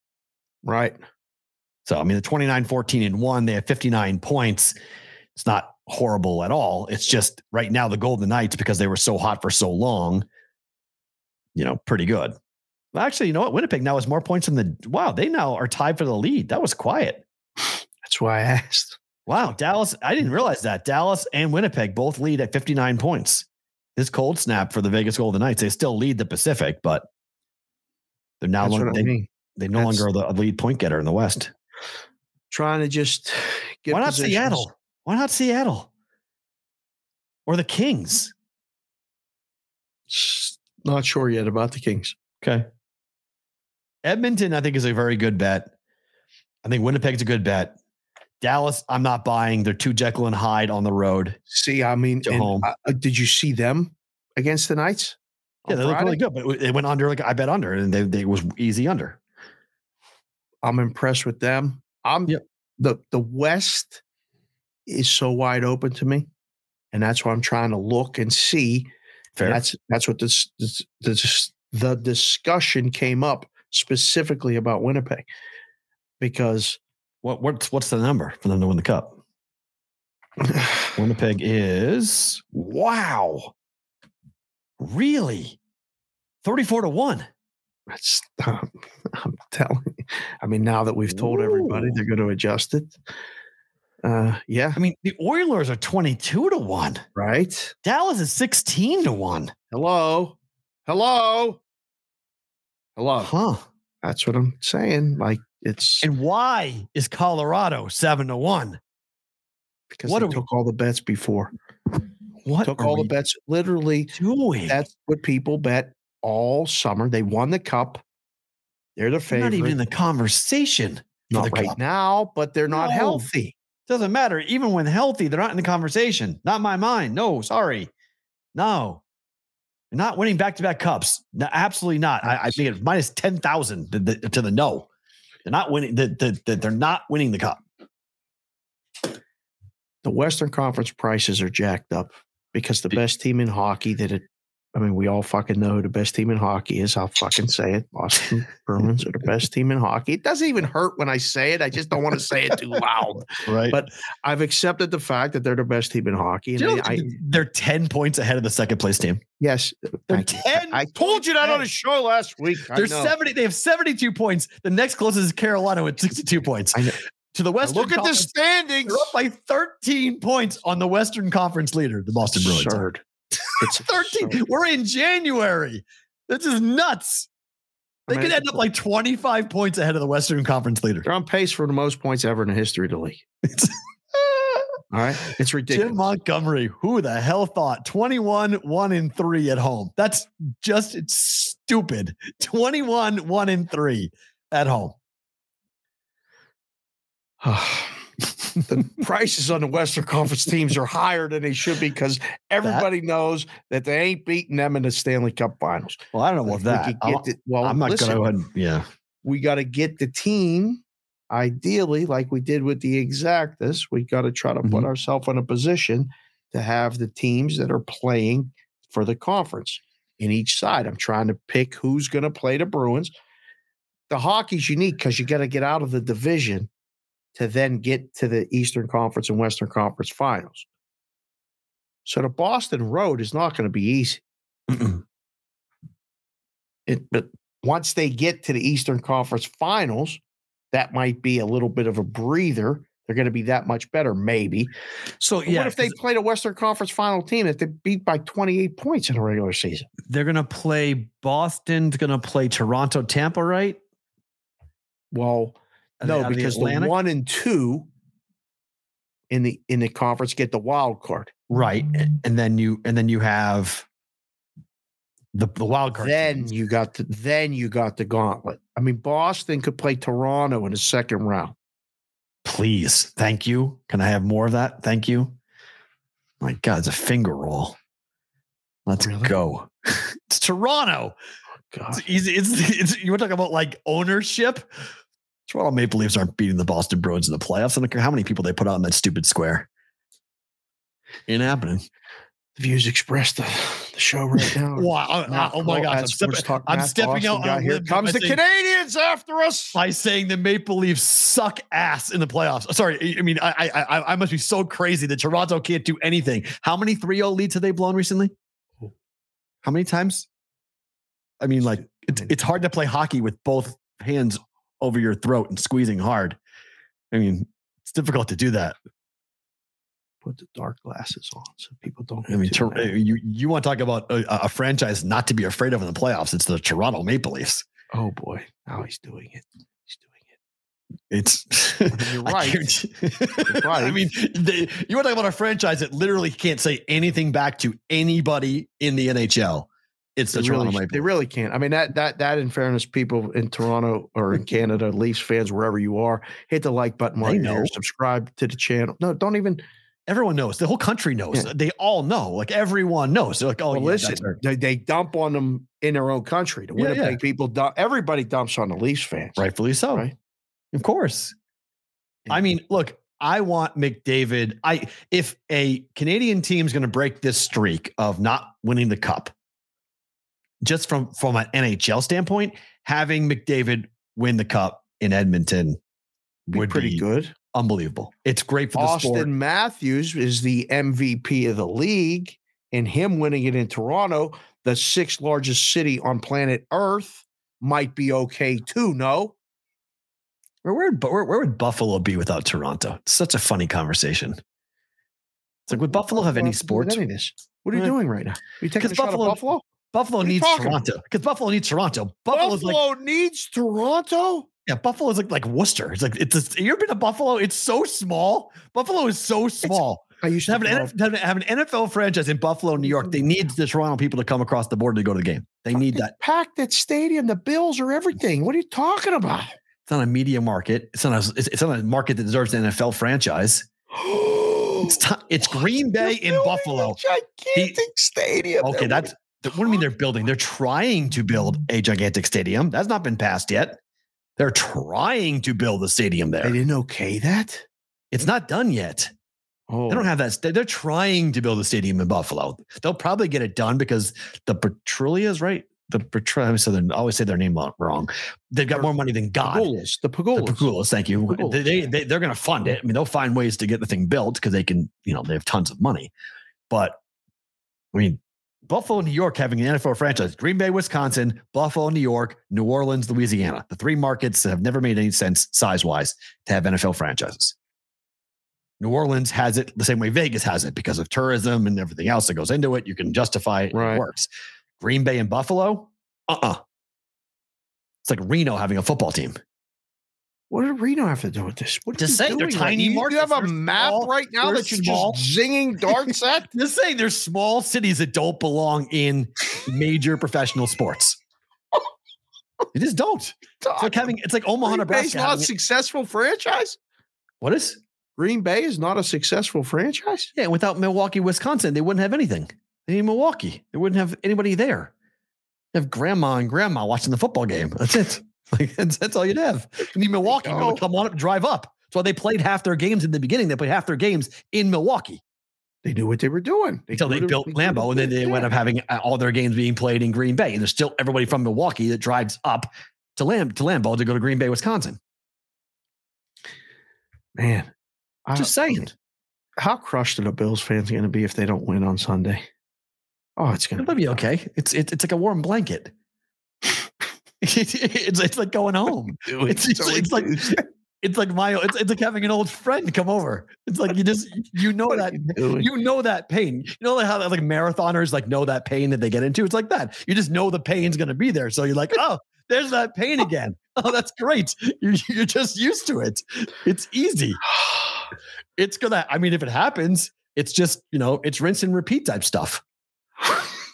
Right. So, I mean, the twenty-nine, fourteen and one, they have fifty-nine points. It's not horrible at all. It's just right now the Golden Knights, because they were so hot for so long, you know, pretty good. Well, actually, you know what? Winnipeg now has more points than the, wow, they now are tied for the lead. That was quiet. That's why I asked. Wow. Dallas. I didn't realize that. Dallas and Winnipeg both lead at fifty-nine points. This cold snap for the Vegas Golden Knights. They still lead the Pacific, but they're now long, they, I mean. they no That's, longer are the lead point getter in the West. Trying to just Get Why not positions. Seattle? Why not Seattle? Or the Kings? Not sure yet about the Kings. Okay. Edmonton, I think, is a very good bet. I think Winnipeg's a good bet. Dallas, I'm not buying. They're too Jekyll and Hyde on the road. See, I mean, and, uh, did you see them against the Knights? Yeah, they looked really good, but they went under. Like I bet under, and they, they was easy under. I'm impressed with them. I'm yep. the the West is so wide open to me, and that's why I'm trying to look and see. Fair. And that's that's what this, this, this the discussion came up specifically about Winnipeg, because what what's what's the number for them to win the cup? Winnipeg is wow. Really? thirty-four to one. That's, um, I'm telling you. I mean, now that we've told Ooh. everybody, they're going to adjust it. Uh, yeah. I mean, the Oilers are twenty-two to one. Right. Dallas is sixteen to one. Hello. Hello. Hello. Huh. That's what I'm saying. Like, it's. And why is Colorado seven to one? Because what they took we- all the bets before. What took all the bets. Literally, doing? That's what people bet all summer. They won the cup. They're the favorite. Not even in the conversation. Not the right cup. Now, but they're not no. healthy. Doesn't matter. Even when healthy, they're not in the conversation. Not my mind. No, sorry. No. They're not winning back-to-back cups. No, absolutely not. I, I think it's minus ten thousand to the, to the no. They're not winning. The, the, the, they're not winning the cup. The Western Conference prices are jacked up. Because the best team in hockey that it, I mean, we all fucking know who the best team in hockey is. I'll fucking say it. Boston Bruins are the best team in hockey. It doesn't even hurt when I say it. I just don't want to say it too loud. Right. But I've accepted the fact that they're the best team in hockey. And they, I, they're ten points ahead of the second place team. Yes. They're I, ten. I told you that on a show last week. They're seventy. They have seventy-two points. The next closest is Carolina with sixty-two points. I know. To the Western Look Conference, at the standings. They're up by thirteen points on the Western Conference leader, the Boston Bruins. Absurd. It's thirteen. Absurd. We're in January. This is nuts. They I mean, could end up like twenty-five points ahead of the Western Conference leader. They're on pace for the most points ever in the history of the league. All right. It's ridiculous. Jim Montgomery, who the hell thought twenty-one, one and three at home? That's just it's stupid. twenty-one, one and three at home. The prices on the Western Conference teams are higher than they should be because everybody that? knows that they ain't beating them in the Stanley Cup Finals. Well, I don't know about that. We get the, well, I'm not going to. Yeah, we got to get the team ideally, like we did with the Exactas. We got to try to mm-hmm. put ourselves in a position to have the teams that are playing for the conference in each side. I'm trying to pick who's going to play the Bruins. The hockey's unique because you got to get out of the division to then get to the Eastern Conference and Western Conference Finals. So the Boston road is not going to be easy. It, but once they get to the Eastern Conference Finals, that might be a little bit of a breather. They're going to be that much better, maybe. So yeah, what if they played a Western Conference Final team that they beat by twenty-eight points in a regular season? They're going to play Boston, going to play Toronto, Tampa, right? Well... No, because the, the one and two in the in the conference get the wild card, right? And then you and then you have the, the wild card. Then teams. you got the, then you got the gauntlet. I mean, Boston could play Toronto in the second round. Please, thank you. Can I have more of that? Thank you. My God, it's a finger roll. Let's really? go. It's Toronto. God, it's easy. It's, it's you were talking about like ownership. Toronto Maple Leafs aren't beating the Boston Bruins in the playoffs. I don't care how many people they put out in that stupid square. Ain't happening. The views expressed the, the show right now. Wow. Not, oh, my gosh. I'm, step, I'm stepping Boston out. On here comes the saying, Canadians after us. By saying the Maple Leafs suck ass in the playoffs. Sorry. I mean, I I, I must be so crazy that Toronto can't do anything. How many three oh leads have they blown recently? How many times? I mean, like, it's, it's hard to play hockey with both hands over your throat and squeezing hard. I mean, it's difficult to do that. Put the dark glasses on so people don't. I mean, ter- you you want to talk about a, a franchise not to be afraid of in the playoffs? It's the Toronto Maple Leafs. Oh boy, now he's doing it. He's doing it. It's you're right. You're right. I mean, they, you want to talk about a franchise that literally can't say anything back to anybody in the N H L. It's the they Toronto really, Maple. They really can't. I mean, that that that in fairness, people in Toronto or in Canada, Leafs fans, wherever you are, hit the like button while you're here. Subscribe to the channel. No, don't even. Everyone knows. The whole country knows. Yeah. They all know. Like everyone knows. They're like, oh, well, yeah, listen, they, they dump on them in their own country. The Winnipeg yeah, yeah. people dump. Everybody dumps on the Leafs fans. Rightfully so. Right? Of course. Yeah. I mean, look, I want McDavid. I if a Canadian team is going to break this streak of not winning the cup, just from from an N H L standpoint, having McDavid win the cup in Edmonton be would pretty be pretty good. Unbelievable. It's great for the Austin sport. Austin Matthews is the M V P of the league, and him winning it in Toronto, the sixth largest city on planet Earth, might be okay too, no? Where, where, where would Buffalo be without Toronto? It's such a funny conversation. It's like, would Buffalo have any sports? What are you doing right now? Are you taking a shot at Buffalo? Buffalo needs Toronto. Because Buffalo needs Toronto. Buffalo's Buffalo like, needs Toronto? Yeah, Buffalo is like, like Worcester. It's like, it's a, you ever been to Buffalo? It's so small. Buffalo is so small. It's, I used to have an, N F L, have an N F L franchise in Buffalo, New York. They need the Toronto people to come across the border to go to the game. They need that. Pack that stadium. The Bills are everything. What are you talking about? It's not a media market. It's not a, it's not a market that deserves an N F L franchise. It's, t- it's Green Bay and Buffalo. Gigantic he, stadium. Okay, that's what do you mean they're building? They're trying to build a gigantic stadium. That's not been passed yet. They're trying to build a stadium there. They didn't okay that? It's not done yet. Oh. They don't have that. St- they're trying to build a stadium in Buffalo. They'll probably get it done because the Petrulias, right? The Petrulias, so I always say their name wrong. They've got or more money than God. Pagulas, the Pagulas. The Pagulas, thank you. Pagulas. They, they, they, they're going to fund it. I mean, they'll find ways to get the thing built because they can, you know, they have tons of money. But, I mean, Buffalo, New York, having an N F L franchise. Green Bay, Wisconsin, Buffalo, New York, New Orleans, Louisiana. The three markets that have never made any sense size-wise to have N F L franchises. New Orleans has it the same way Vegas has it because of tourism and everything else that goes into it. You can justify it. Right. It works. Green Bay and Buffalo? Uh-uh. It's like Reno having a football team. What did Reno have to do with this? What just say they're tiny markets. You have a map right now that you're just zinging darts at? Just say there's small cities that don't belong in major professional sports. They just don't. It's like having it's like Omaha, Nebraska. Not a successful franchise. What is Green Bay is not a successful franchise? Yeah, without Milwaukee, Wisconsin, they wouldn't have anything. They need Milwaukee. They wouldn't have anybody there. They have grandma and grandma watching the football game. That's it. Like that's, that's all you'd have. You need Milwaukee to come on up, drive up. That's why they played half their games in the beginning. They played half their games in Milwaukee. They knew what they were doing. They Until they built they Lambeau, and then they yeah. went up having all their games being played in Green Bay. And there's still everybody from Milwaukee that drives up to Lam- to Lambeau to go to Green Bay, Wisconsin. Man, just I, saying. How crushed are the Bills fans going to be if they don't win on Sunday? Oh, it's going to be okay. It's it's it's like a warm blanket. It's it's like going home. It's it's, it's like it's like my it's it's like having an old friend come over. It's like you just you know that you know that pain. You know how that like marathoners like know that pain that they get into. It's like that. You just know the pain's going to be there. So you're like, oh, there's that pain again. Oh, that's great. You're you're just used to it. It's easy. It's gonna. I mean, if it happens, it's just you know, it's rinse and repeat type stuff.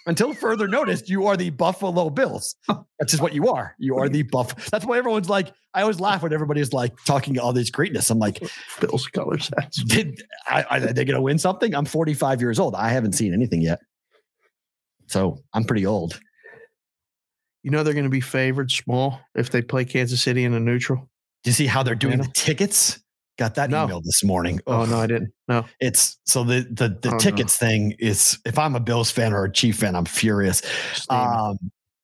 Until further notice, you are the Buffalo Bills. That's just what you are. You are the Buff. That's why everyone's like, I always laugh when everybody's like talking all this greatness. I'm like, Bills colors. Did I, I, are they going to win something? I'm forty-five years old. I haven't seen anything yet. So I'm pretty old. You know, they're going to be favored small if they play Kansas City in a neutral. Do you see how they're doing the tickets? Got that no. email this morning. Oh, Ugh. no, I didn't. No, it's so the the, the oh, tickets no. thing is if I'm a Bills fan or a Chief fan, I'm furious. Um,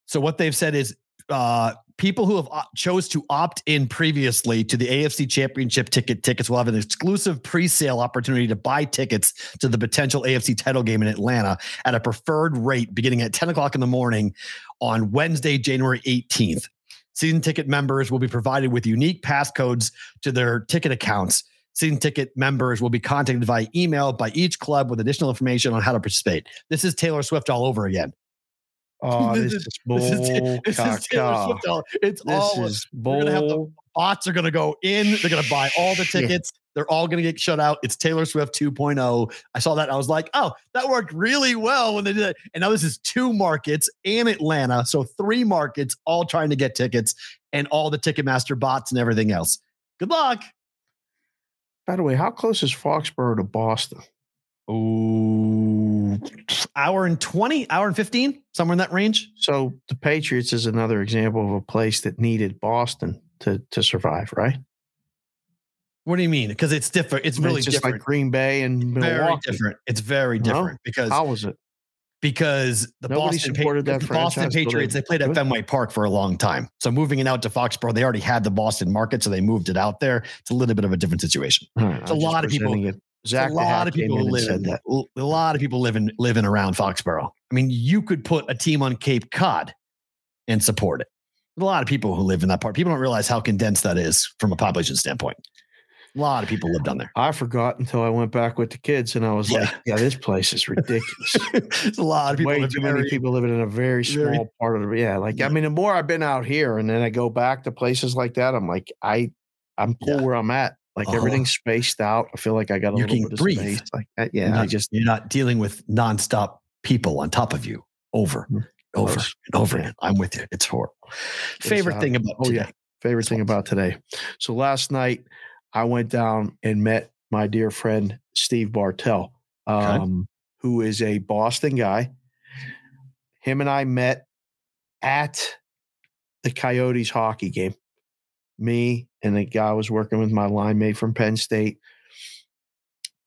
so what they've said is uh, people who have op- chose to opt in previously to the A F C Championship ticket tickets will have an exclusive pre-sale opportunity to buy tickets to the potential A F C title game in Atlanta at a preferred rate beginning at ten o'clock in the morning on Wednesday, January eighteenth. Season ticket members will be provided with unique passcodes to their ticket accounts. Season ticket members will be contacted via email by each club with additional information on how to participate. This is Taylor Swift all over again. Oh, this, this is bull. This is, this is Taylor Swift all, it's this all. Is bull. You're gonna have to Ots are going to go in. They're going to buy all the tickets. They're all going to get shut out. It's Taylor Swift two point oh. I saw that. And I was like, oh, that worked really well when they did it. And now this is two markets and Atlanta. So three markets all trying to get tickets and all the Ticketmaster bots and everything else. Good luck. By the way, how close is Foxborough to Boston? Oh, hour and twenty, hour and fifteen, somewhere in that range. So the Patriots is another example of a place that needed Boston to to survive, right? What do you mean? Because it's different. It's really it's just different. Like Green Bay and it's Milwaukee. Very different. It's very different no? because how was it? Because the Nobody Boston, supported pa- that the Boston Patriots, they played at Fenway Park for a long time. So moving it out to Foxborough, they already had the Boston market, so they moved it out there. It's a little bit of a different situation. Right, it's, a lot, people, it's a lot of people. Live in, that. A lot of people live in live in around Foxborough. I mean, you could put a team on Cape Cod and support it. There's a lot of people who live in that part. People don't realize how condensed that is from a population standpoint. A lot of people live down there. I forgot until I went back with the kids, and I was yeah. like, "Yeah, this place is ridiculous." It's a lot of people. Way too many people living in a very small very, part of the yeah. Like yeah. I mean, the more I've been out here, and then I go back to places like that, I'm like, I, I'm cool yeah. where I'm at. Like uh-huh. everything's spaced out. I feel like I got a you little bit of breathe. Space. Like that. Yeah, not, I just you're not dealing with nonstop people on top of you over, mm-hmm. over, Close. and over. Yeah. I'm with you. It's horrible. It's Favorite out. thing about oh today. yeah. Favorite it's thing about today. So last night, I went down and met my dear friend, Steve Bartell, um, okay. who is a Boston guy. Him and I met at the Coyotes hockey game. Me and the guy I was working with, my line mate from Penn State,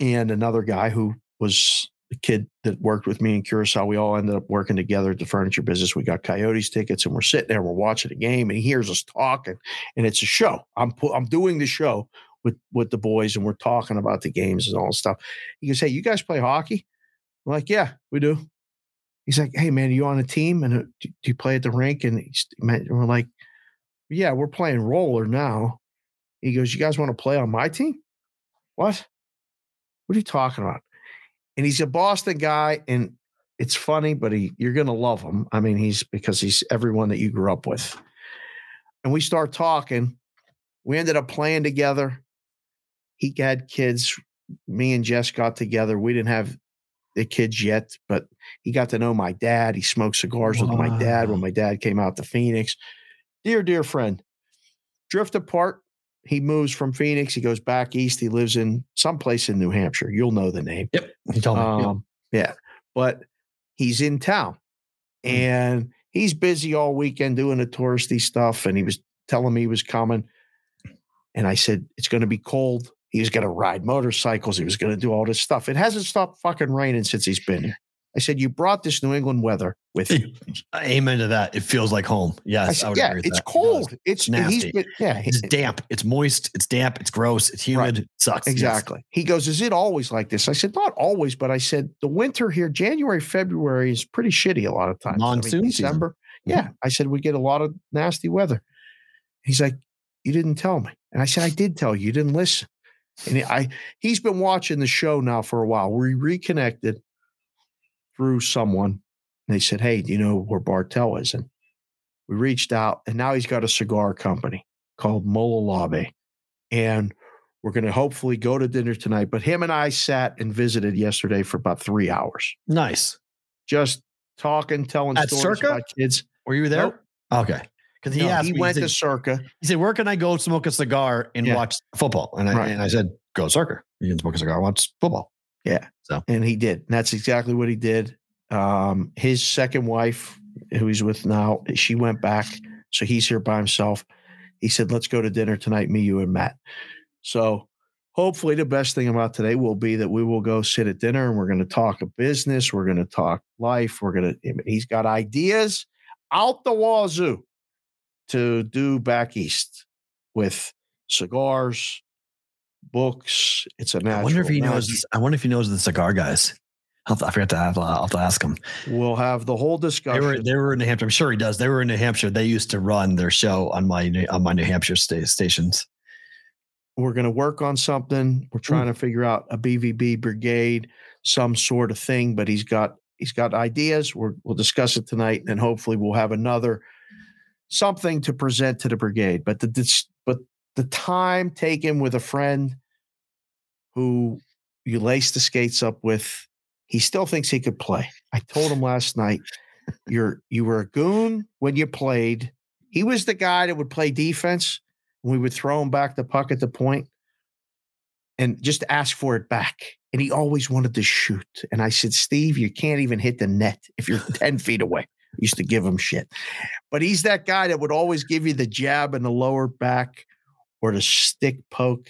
and another guy who was a kid that worked with me in Curacao. We all ended up working together at the furniture business. We got Coyotes tickets, and we're sitting there, we're watching the game, and he hears us talking, and it's a show. I'm I'm doing the show with with the boys, and we're talking about the games and all that stuff. He goes, "Hey, you guys play hockey?" I'm like, "Yeah, we do." He's like, "Hey, man, are you on a team? And uh, do, do you play at the rink?" And, he's, and we're like, "Yeah, we're playing roller now." He goes, "You guys want to play on my team?" What? What are you talking about? And he's a Boston guy, and it's funny, but he, you're going to love him. I mean, he's because he's everyone that you grew up with. And we start talking. We ended up playing together. He had kids. Me and Jess got together. We didn't have the kids yet, but he got to know my dad. He smoked cigars wow. with my dad when my dad came out to Phoenix. Dear, dear friend. Drift apart. He moves from Phoenix. He goes back east. He lives in someplace in New Hampshire. You'll know the name. Yep. He told me. Um, yep. Yeah. But he's in town, and he's busy all weekend doing the touristy stuff. And he was telling me he was coming. And I said, it's going to be cold. He was going to ride motorcycles. He was going to do all this stuff. It hasn't stopped fucking raining since he's been here. I said, you brought this New England weather with you. Amen to that. It feels like home. Yes. I said, I would yeah, agree with it's that. cold. No, it's it's nasty. He's been, yeah, it's damp. It's moist. It's damp. It's gross. It's humid. Right. It sucks. Exactly. Yes. He goes, is it always like this? I said, not always, but I said, the winter here, January, February is pretty shitty a lot of times. Monsoon I mean, December. Season. Yeah. I said, we get a lot of nasty weather. He's like, you didn't tell me. And I said, I did tell you. You didn't listen. And I, he's been watching the show now for a while. We reconnected through someone. They said, hey, do you know where Bartell is? And we reached out, and now he's got a cigar company called Mololabe. And we're going to hopefully go to dinner tonight. But him and I sat and visited yesterday for about three hours. Nice. Just talking, telling At stories Circa? About kids. Were you there? Nope. Okay. Because he no, asked he me, went he said, to Circa. He said, where can I go smoke a cigar and yeah. watch football? And I, right. and I said, go Circa. You can smoke a cigar, watch football. Yeah. So, and he did. And that's exactly what he did. Um, his second wife, who he's with now, she went back. So he's here by himself. He said, let's go to dinner tonight, me, you, and Matt. So hopefully the best thing about today will be that we will go sit at dinner, and we're going to talk of business. We're going to talk life. We're going to, he's got ideas out the wazoo to do back east with cigars, books. It's a natural. I wonder if he magic. knows. I wonder if he knows the cigar guys. I'll, I forgot to have. I'll have to ask him. We'll have the whole discussion. They were, they were in New Hampshire. I'm sure he does. They were in New Hampshire. They used to run their show on my on my New Hampshire sta- stations. We're going to work on something. We're trying mm. to figure out a B V B brigade, some sort of thing. But he's got he's got ideas. We're, we'll discuss it tonight, and hopefully we'll have another something to present to the brigade. But the but the time taken with a friend who you lace the skates up with, he still thinks he could play. I told him last night, you're you were a goon when you played. He was the guy that would play defense, and we would throw him back the puck at the point and just ask for it back. And he always wanted to shoot. And I said, Steve, you can't even hit the net if you're ten feet away. I used to give him shit. But he's that guy that would always give you the jab in the lower back or the stick poke.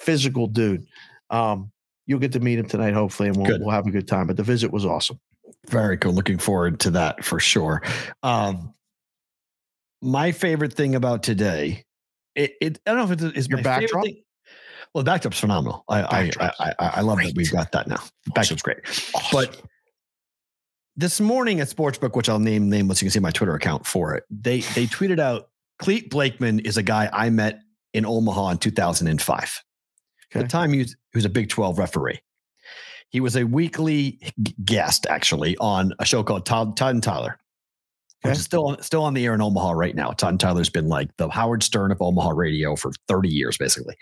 Physical dude. Um, you'll get to meet him tonight, hopefully, and we'll, we'll have a good time. But the visit was awesome. Very cool. Looking forward to that for sure. Um, my favorite thing about today, it, it I don't know if it's, it's your backdrop. Well, the backdrop's phenomenal. I backdrop's I, I I love great. That we've got that now. The backdrop's awesome. Great. Awesome. But this morning at Sportsbook, which I'll name nameless, you can see my Twitter account for it. They they tweeted out, Clete Blakeman is a guy I met in Omaha in two thousand five. Okay. At the time, he was, he was a Big twelve referee. He was a weekly guest, actually, on a show called Todd, Todd and Tyler, okay. which is still on, still on the air in Omaha right now. Todd and Tyler's been like the Howard Stern of Omaha radio for thirty years, basically.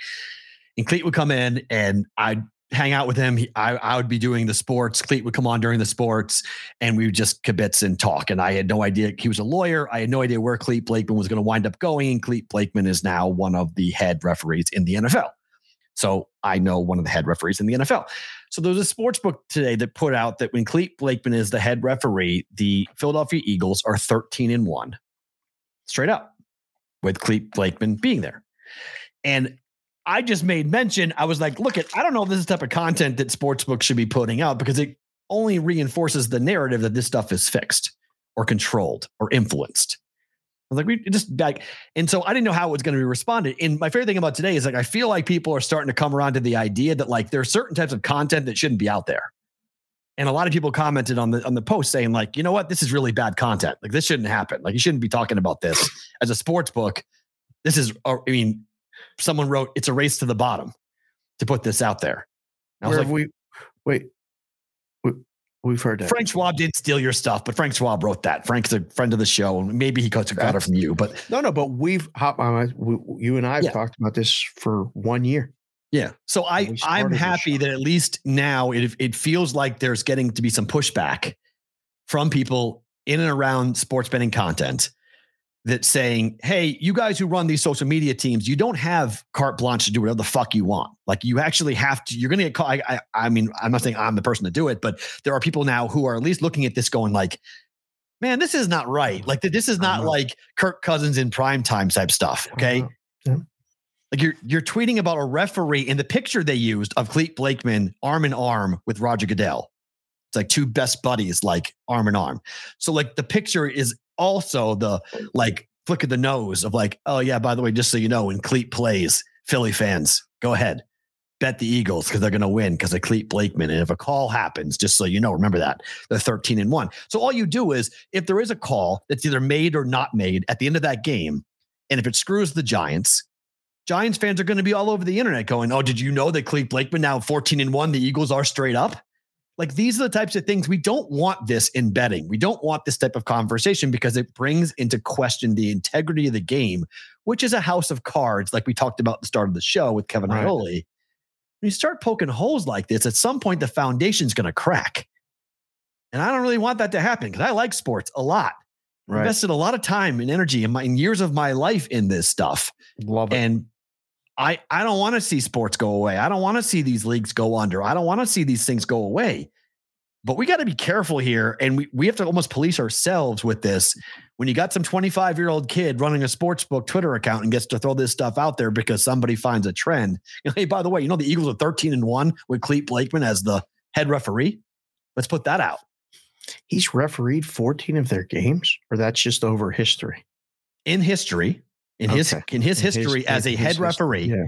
And Clete would come in, and I'd hang out with him. He, I, I would be doing the sports. Clete would come on during the sports, and we would just kibitz and talk. And I had no idea. He was a lawyer. I had no idea where Clete Blakeman was going to wind up going. And Clete Blakeman is now one of the head referees in the N F L. So I know one of the head referees in the N F L. So there's a sports book today that put out that when Clete Blakeman is the head referee, the Philadelphia Eagles are thirteen and one straight up with Clete Blakeman being there. And I just made mention, I was like, look at, I don't know if this is the type of content that sports books should be putting out because it only reinforces the narrative that this stuff is fixed or controlled or influenced. I was like, we just back. And so I didn't know how it was going to be responded. And my favorite thing about today is like, I feel like people are starting to come around to the idea that like, there are certain types of content that shouldn't be out there. And a lot of people commented on the, on the post saying like, you know what, this is really bad content. Like this shouldn't happen. Like you shouldn't be talking about this as a sports book. This is, I mean, someone wrote, it's a race to the bottom to put this out there. And I was Where like, have we, wait, wait. We've heard that. Frank Schwab didn't steal your stuff, but Frank Schwab wrote that. Frank's a friend of the show, and maybe he got it from you. But no, no, but we've we, you and I have yeah. talked about this for one year. Yeah, so I I'm happy that at least now it it feels like there's getting to be some pushback from people in and around sports betting content that's saying, "Hey, you guys who run these social media teams, you don't have carte blanche to do whatever the fuck you want. Like you actually have to, you're going to get caught." I, I, I mean, I'm not saying I'm the person to do it, but there are people now who are at least looking at this going like, man, this is not right. Like this is not like Kirk Cousins in primetime type stuff. Okay. Yeah. Like you're, you're tweeting about a referee and the picture they used of Clete Blakeman arm in arm with Roger Goodell. It's like two best buddies, like arm in arm. So like the picture is also the like flick of the nose of like, oh yeah, by the way, just so you know, when Clete plays, Philly fans, go ahead, bet the Eagles because they're going to win because of Clete Blakeman. And if a call happens, just so you know, remember that they're thirteen and one. So all you do is if there is a call that's either made or not made at the end of that game, and if it screws the Giants, Giants fans are going to be all over the internet going, oh, did you know that Clete Blakeman now fourteen and one, the Eagles are straight up? Like these are the types of things we don't want this in betting. We don't want this type of conversation because it brings into question the integrity of the game, which is a house of cards. Like we talked about at the start of the show with Kevin Iole. Right. When you start poking holes like this, at some point, the foundation's going to crack. And I don't really want that to happen because I like sports a lot. Right. I invested a lot of time and energy and my in years of my life in this stuff. Love it. And I, I don't want to see sports go away. I don't want to see these leagues go under. I don't want to see these things go away. But we got to be careful here. And we, we have to almost police ourselves with this. When you got some twenty-five-year-old kid running a sportsbook Twitter account and gets to throw this stuff out there because somebody finds a trend. You know, hey, by the way, you know the Eagles are thirteen and one with Clete Blakeman as the head referee? Let's put that out. He's refereed fourteen of their games, or that's just over history? In history. In okay. his in his in history his, as a head referee, yeah.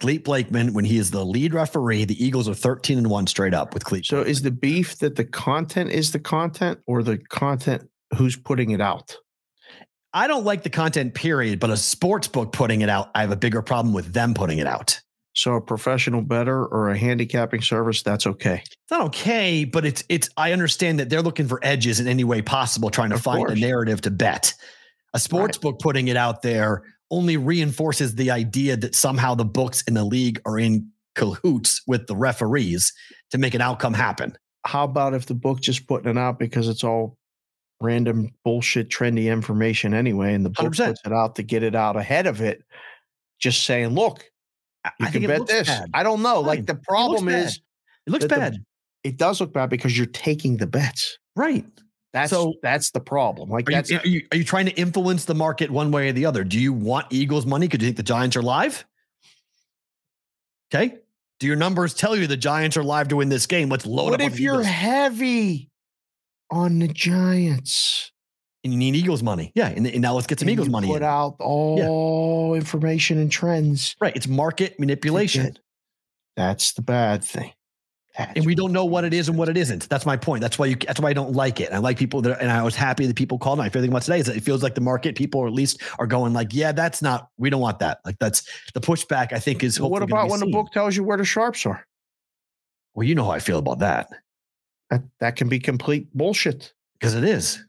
Clete Blakeman, when he is the lead referee, the Eagles are thirteen and one straight up with Clete. So Blakeman. Is the beef that the content is the content, or the content who's putting it out? I don't like the content period, but a sports book putting it out, I have a bigger problem with them putting it out. So a professional bettor or a handicapping service, that's okay. It's not okay, but it's it's. I understand that they're looking for edges in any way possible, trying to of find course. a narrative to bet. A sports right. book putting it out there only reinforces the idea that somehow the books in the league are in cahoots with the referees to make an outcome happen. How about if the book just putting it out because it's all random bullshit, trendy information anyway, and the book one hundred percent puts it out to get it out ahead of it, just saying, look, you I can bet this. Bad. I don't know. Like, the problem it is... It looks bad. The, it does look bad because you're taking the bets. Right. That's so, that's the problem. Like, are, that's, you, are, you, are you trying to influence the market one way or the other? Do you want Eagles money? Could you think the Giants are live? Okay. Do your numbers tell you the Giants are live to win this game? Let's load what up. What if you're Eagles. Heavy on the Giants? And you need Eagles money. Yeah. And, and now let's get some and Eagles you money. Put in. out all yeah. information and trends. Right. It's market manipulation. That's the bad thing. That's and we don't know what it is and what it isn't. That's my point. That's why you. That's why I don't like it. I like people that, and I was happy that people called. And my favorite thing about today is that it feels like the market people, or at least, are going like, yeah, that's not. We don't want that. Like, that's the pushback. I think is. Well, what about when seen. the book tells you where the sharps are? Well, you know how I feel about that. That, that can be complete bullshit because it is.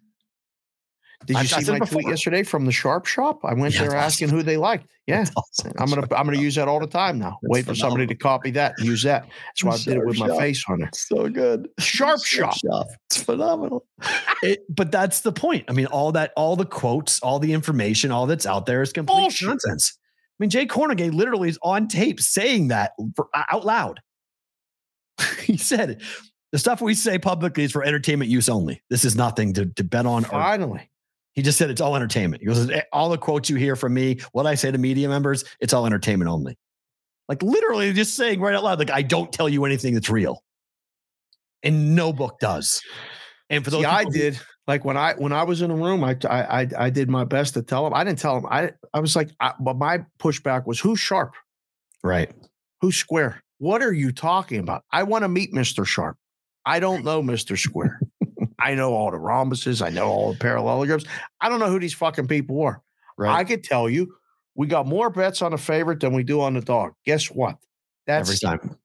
Did you I, see I my before. tweet yesterday from the Sharp Shop? I went yeah, there asking awesome. who they liked. Yeah, awesome. I'm gonna I'm gonna use that all the time now. That's Wait phenomenal. for somebody to copy that and use that. That's why I did it with shop. my face on it. So good, Sharp, Sharp Shop. Shop. It's phenomenal. it, but that's the point. I mean, all that, all the quotes, all the information, all that's out there is complete Bullshit. nonsense. I mean, Jay Cornegay literally is on tape saying that for, uh, out loud. He said, "The stuff we say publicly is for entertainment use only. This is nothing to, to bet on." Finally. Or, He just said it's all entertainment. He goes, all the quotes you hear from me, what I say to media members, it's all entertainment only. Like, literally just saying right out loud, like, I don't tell you anything that's real. And no book does. And for those, See, I did who- like when I when I was in a room, I I I, I did my best to tell him. I didn't tell him. I I was like, I, but my pushback was, who's Sharp, right? Who's Square? What are you talking about? I want to meet Mister Sharp. I don't know Mister Square. I know all the rhombuses. I know all the parallelograms. I don't know who these fucking people are. Right. I could tell you, we got more bets on a favorite than we do on the dog. Guess what? That's every time.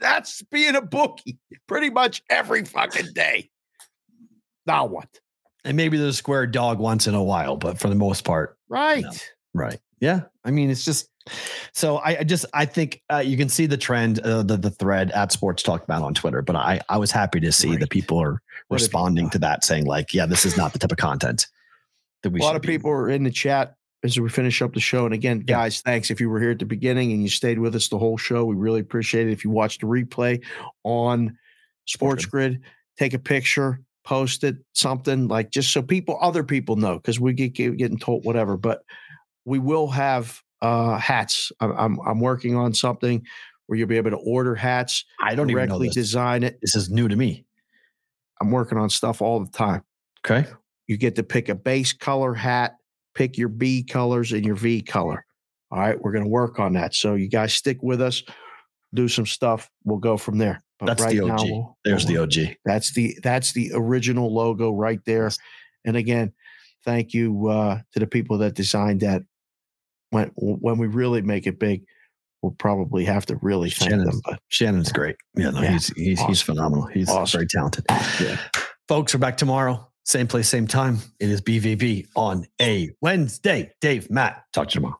That's being a bookie pretty much every fucking day. Now what? And maybe there's a square dog once in a while, but for the most part, right, no. right, yeah. I mean, it's just. So I, I just I think uh, you can see the trend, uh, the the thread at Sports Talk About on Twitter. But I I was happy to see Great. that people are what responding to that, saying like, yeah, this is not the type of content that we. A lot of people are in the chat as we finish up the show. And again, yeah. guys, thanks if you were here at the beginning and you stayed with us the whole show. We really appreciate it. If you watched the replay on Sports sure. Grid, take a picture, post it, something like just so people, other people know, because we get, get getting told whatever. But we will have. Uh, hats. I'm, I'm I'm working on something where you'll be able to order hats. I don't directly even know this. design it. This is new to me. I'm working on stuff all the time. Okay. You get to pick a base color hat, pick your B colors and your V color. All right. We're going to work on that. So you guys stick with us, do some stuff. We'll go from there. But that's right the O G. Now, we'll, There's we'll, the O G. That's the, that's the original logo right there. And again, thank you uh, to the people that designed that. When when we really make it big, we'll probably have to really thank Shannon's, them. But Shannon's great. Yeah, no, yeah. he's he's, awesome. he's phenomenal. He's awesome. very talented. Yeah. Folks, we're back tomorrow. Same place, same time. It is B V B on a Wednesday. Dave, Matt, talk to you tomorrow.